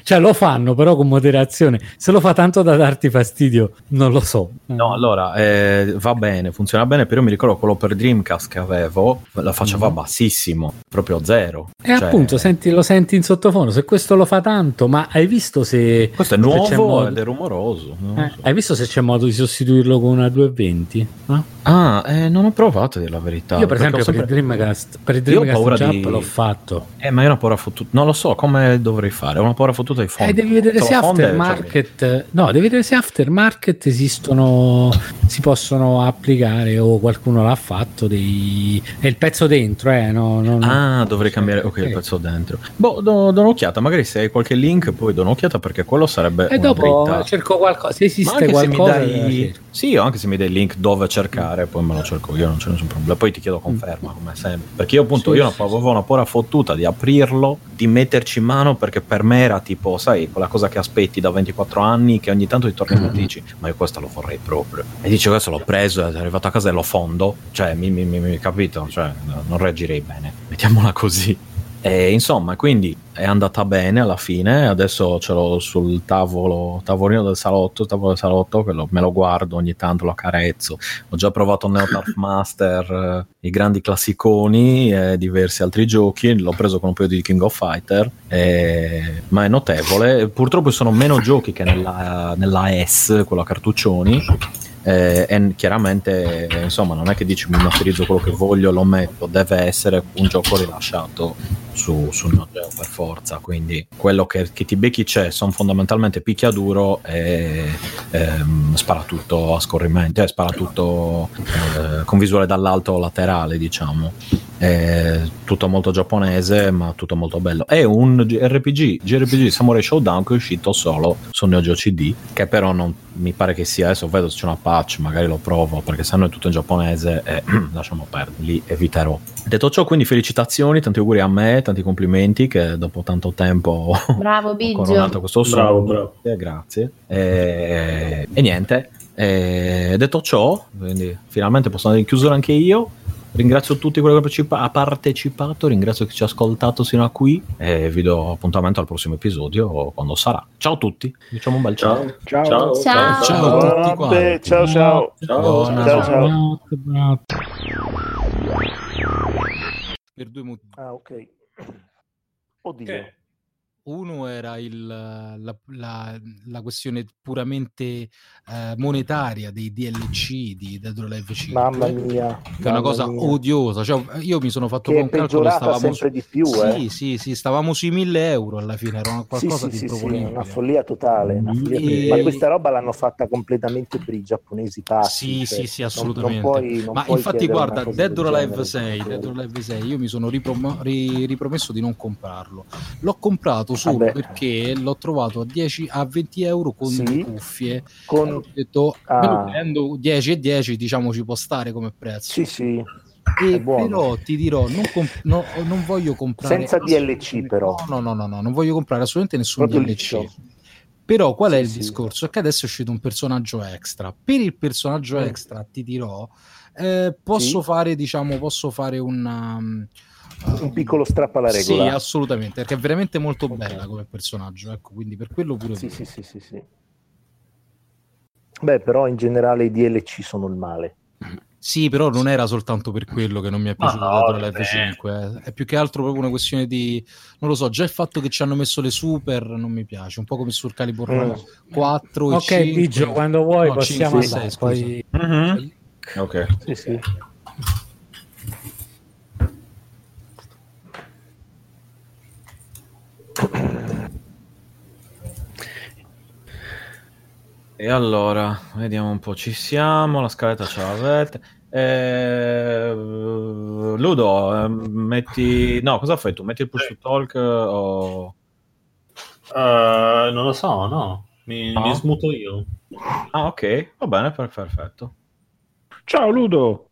Cioè lo fanno però con moderazione, se lo fa tanto da darti fastidio non lo so. No allora, eh, va bene, funziona bene, però mi ricordo quello per Dreamcast che avevo, la faceva mm-hmm. bassissimo, proprio zero. E cioè... appunto senti, lo senti in sottofondo, se questo lo fa tanto, ma hai visto se... Questo è nuovo modo... ed è rumoroso. Non eh, so. Hai visto se c'è modo di sostituire con una duecentoventi? Eh? Ah, eh, non ho provato dire la verità. Io per esempio per sempre... il Dreamcast, per il Dreamcast di... l'ho fatto. Eh, ma io ho una paura fottuta, non lo so come dovrei fare, ho una paura fottuta di font. Eh, devi vedere se aftermarket, cioè... no, devi vedere se aftermarket esistono, si possono applicare o qualcuno l'ha fatto dei... è il pezzo dentro, eh, no, no, no. Ah, dovrei cambiare, ok, eh. il pezzo dentro. Boh, do, do un'occhiata, magari se hai qualche link poi do un'occhiata perché quello sarebbe e una dopo dritta. Cerco qualcosa, se esiste qualcosa. Se mi dai... Sì, anche se mi dai il link dove cercare, poi me lo cerco io, non c'è nessun problema. Poi ti chiedo conferma, come sempre, perché io appunto sì, io sì, avevo una paura fottuta di aprirlo, di metterci in mano, perché per me era tipo, sai, quella cosa che aspetti da ventiquattro anni che ogni tanto ti torna mm-hmm. e dici, ma io questa lo vorrei proprio. E dici, questo l'ho preso, è arrivato a casa e lo fondo, cioè, mi, mi, mi, mi capito, cioè, non reagirei bene. Mettiamola così. E insomma, quindi è andata bene alla fine, adesso ce l'ho sul tavolo, tavolino del salotto, tavolo del salotto, che lo, me lo guardo ogni tanto, lo accarezzo. Ho già provato Neo Tarf Master, eh, i grandi classiconi e diversi altri giochi, l'ho preso con un paio di King of Fighters, eh, ma è notevole. Purtroppo sono meno giochi che nella, nella S, quella cartuccioni. Eh, e chiaramente insomma non è che dici mi masterizzo quello che voglio, lo metto, deve essere un gioco rilasciato su, su Neo Geo per forza, quindi quello che, che ti becchi c'è, sono fondamentalmente picchiaduro e ehm, sparatutto a scorrimento, cioè sparatutto eh, con visuale dall'alto laterale, diciamo. È tutto molto giapponese, ma tutto molto bello. È un R P G, J R P G Samurai Showdown, che è uscito solo su Neo Geo C D, che però non mi pare che sia, adesso vedo se c'è una patch, magari lo provo, perché se no è tutto in giapponese e lasciamo perdere, li eviterò. Detto ciò, quindi felicitazioni, tanti auguri a me, tanti complimenti che dopo tanto tempo bravo Biggio, ho coronato questo bravo, bravo. Eh, grazie e, e niente e, detto ciò, quindi finalmente posso andare in chiusura anche io. Ringrazio tutti quelli che ha partecipato, ringrazio chi ci ha ascoltato sino a qui e vi do appuntamento al prossimo episodio quando sarà. Ciao a tutti, diciamo un bel ciao. Ciao ciao ciao, ciao. ciao a tutti quanti. Ciao ciao. Ciao ciao. ciao. Per due motivi. Ah, ok. Oddio. Okay. Uno era il, la, la, la questione puramente eh, monetaria dei D L C di Dead or Alive cinque, mamma mia, che mamma è una cosa mia. odiosa, cioè, io mi sono fatto un calcolo, stavamo sempre su, di più, sì, eh. sì, sì, stavamo sui mille euro alla fine, era qualcosa sì, di sì, improponibile, sì, una follia totale, una follia e... ma questa roba l'hanno fatta completamente per i giapponesi pazzi, sì, cioè, sì, sì, assolutamente, non, non puoi, non ma infatti guarda, Dead or Alive sei, Dead or Alive sei, io mi sono riprom- ri- ripromesso di non comprarlo, l'ho comprato solo ah perché l'ho trovato a dieci a venti euro con sì, le cuffie, con... ho detto ah. me lo prendo dieci e dieci, diciamo ci può stare come prezzo, sì sì, e però ti dirò non, comp- no, non voglio comprare senza D L C, però no no no no non voglio comprare assolutamente nessun proprio D L C liccio. Però qual sì, è il sì. discorso? È che adesso è uscito un personaggio extra, per il personaggio mm. extra ti dirò eh, posso sì. fare diciamo posso fare un un piccolo strappo alla regola. Sì, assolutamente, perché è veramente molto okay. bella come personaggio, ecco, quindi per quello pure sì, sì, sì, sì, sì. Beh, però in generale i D L C sono il male. Sì, però non era soltanto per quello che non mi è piaciuto no, la F cinque, eh. È più che altro proprio una questione di non lo so, già il fatto che ci hanno messo le super non mi piace, un po' come sul Calibur mm. quattro ok, e cinque, Biggio, quando vuoi no, possiamo cinque, andare sei, poi... mm-hmm. ok, sì, sì. E allora vediamo un po', ci siamo, la scaletta ce l'avete. Eh, Ludo, metti no, cosa fai tu? Metti il push to talk o uh, non lo so, no. Mi, no. mi smuto io. Ah, ok, va bene, perfetto. Ciao Ludo.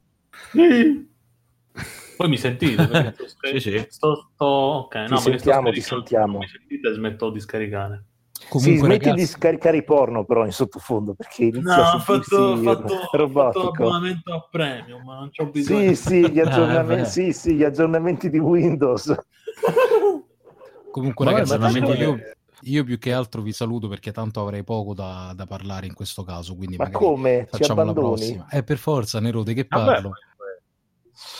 Poi mi sentite? sì, sì. Sto, sto... Okay, ti no, sentiamo, ti sentiamo. Mi sentite, smetto di scaricare. Comunque, sì, smetti ragazzi... di scaricare i porno però in sottofondo perché inizia no, a sentirsi ho fatto, fatto l'abbonamento a premium, ma non c'ho bisogno. Sì, sì, gli aggiornamenti, ah, sì, sì, gli aggiornamenti di Windows. Comunque ma ragazzi, aggiornamenti io, io più che altro vi saluto perché tanto avrei poco da, da parlare in questo caso, quindi ma come? Facciamo la prossima. Eh, per forza, Nero, di che parlo? Vabbè.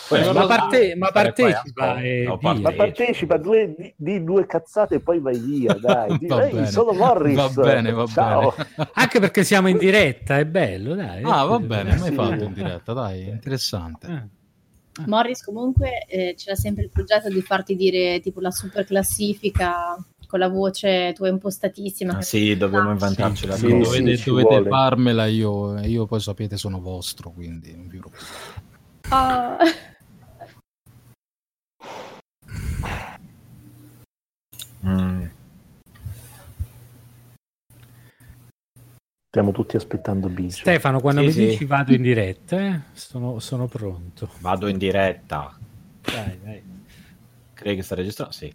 Poi, ma, parte, ma partecipa, eh, no, partecipa, ma partecipa due, di, di due cazzate e poi vai via. Dai, di, va ehi, sono Morris. Va bene, va Ciao. bene. Anche perché siamo in diretta, è bello. Dai, ah, va bene. Mai sì. fatto in diretta, dai, interessante. Eh. Morris comunque eh, c'era sempre il progetto di farti dire tipo la super classifica con la voce tua impostatissima. Ah, sì, dobbiamo inventarcela. Sì, sì, dovete, sì, dovete farmela io, io poi sapete sono vostro, quindi non vi preoccupate. Oh. Mm. Stiamo tutti aspettando Bici. Stefano, quando sì, mi sì. dici vado in diretta, eh? sono, sono pronto. Vado in diretta. Dai, dai. Credi che sta registrando? Sì.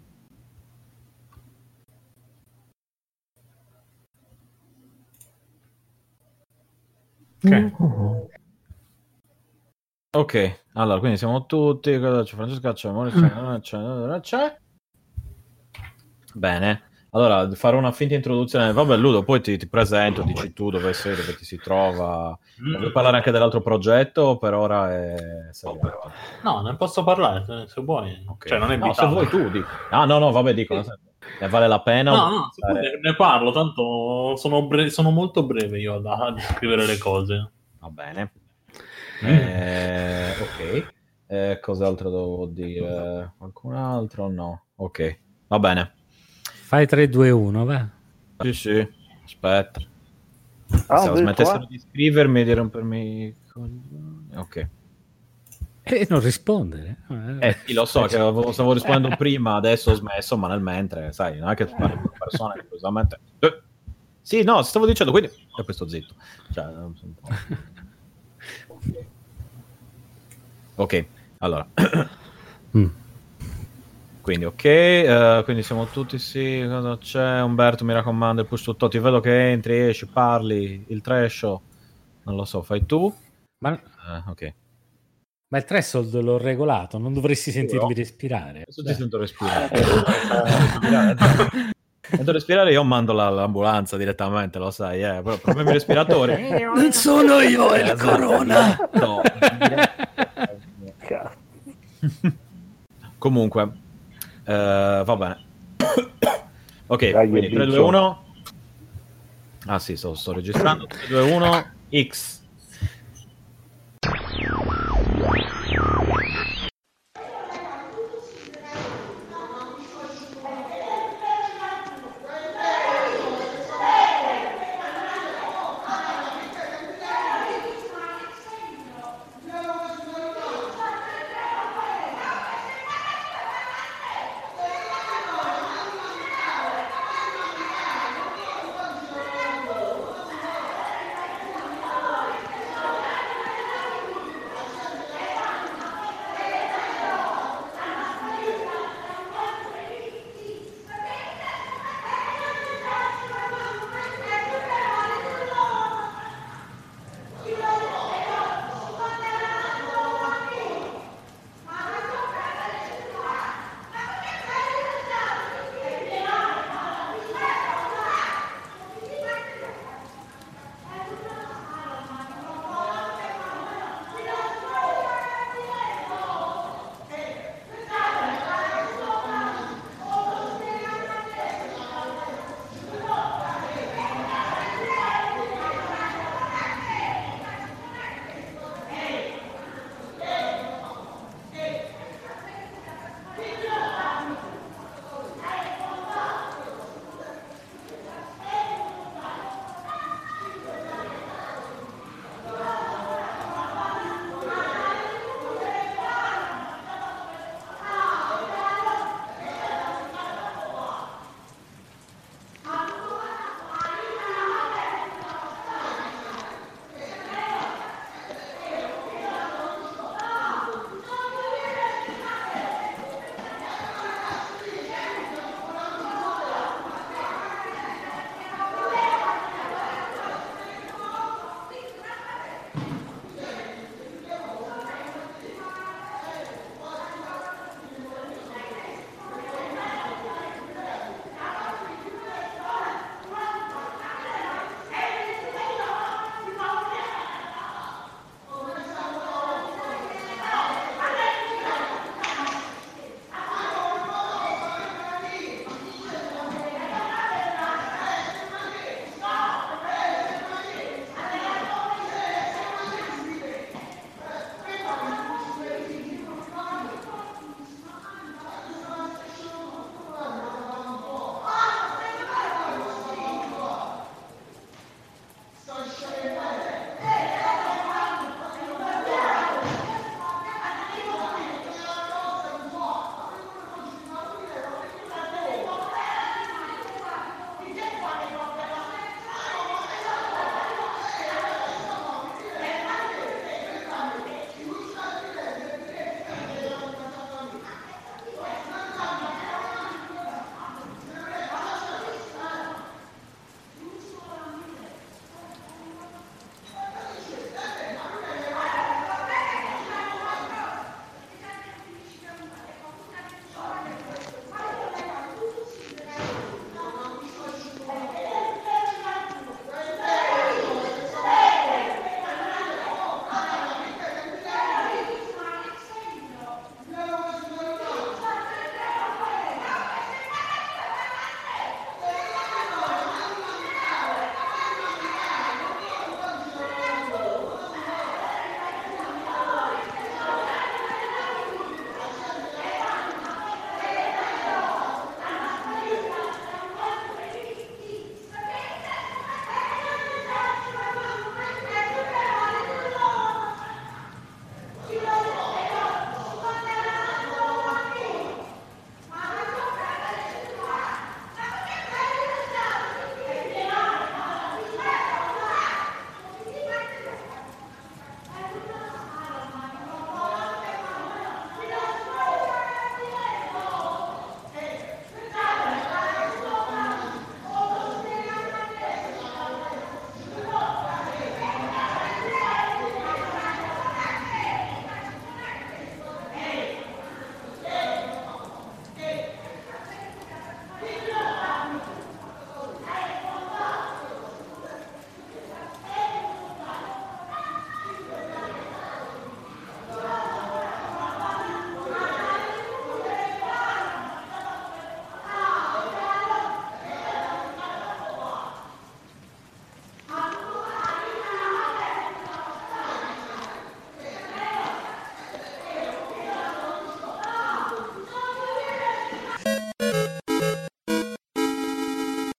Ok. Uh-huh. Ok, allora, quindi siamo tutti. C'è Francesca, c'è Monica, c'è, c'è, c'è. Bene. Allora, farò una finta introduzione. Vabbè, Ludo, poi ti, ti presento, dici tu dove sei, dove ti si trova. Vuoi parlare anche dell'altro progetto? Per ora è... No, non posso parlare, se vuoi. Okay. Cioè, non è no, se vuoi tu, dico. Ah, no, no, vabbè, dico. Sì. Ne vale la pena? No, no, fare... ne parlo, tanto sono, bre- sono molto breve io a descrivere le cose. Va bene. Mm. Eh, ok. Eh, cos'altro devo dire? Qualcun altro? No. Ok, va bene. Fai tre due uno, va? Sì, sì, aspetta. Ah, se smettessero di scrivermi e di rompermi... Ok. E non rispondere. Eh, sì, lo so, che avevo, stavo rispondendo prima, adesso ho smesso, ma nel mentre, sai, non è che parli con persone che curiosamente... Eh, sì, no, stavo dicendo, quindi... E poi sto zitto. Cioè, un po'... Ok, allora... mm. Quindi ok, uh, quindi siamo tutti sì, cosa c'è? Umberto mi raccomando il push to talk, ti vedo che entri, esci, parli, il trescio, non lo so, fai tu. Ma, uh, okay. Ma il threshold l'ho regolato, non dovresti sentirmi io? Respirare. Adesso ti sento respirare. Sento respirare, io mando la, l'ambulanza direttamente, lo sai, eh, però problemi respiratori. Non sono io, è la corona! No. Comunque... Uh, va bene. Ok, dai, quindi tre due uno. Ah sì, sto, sto registrando. tre due uno X.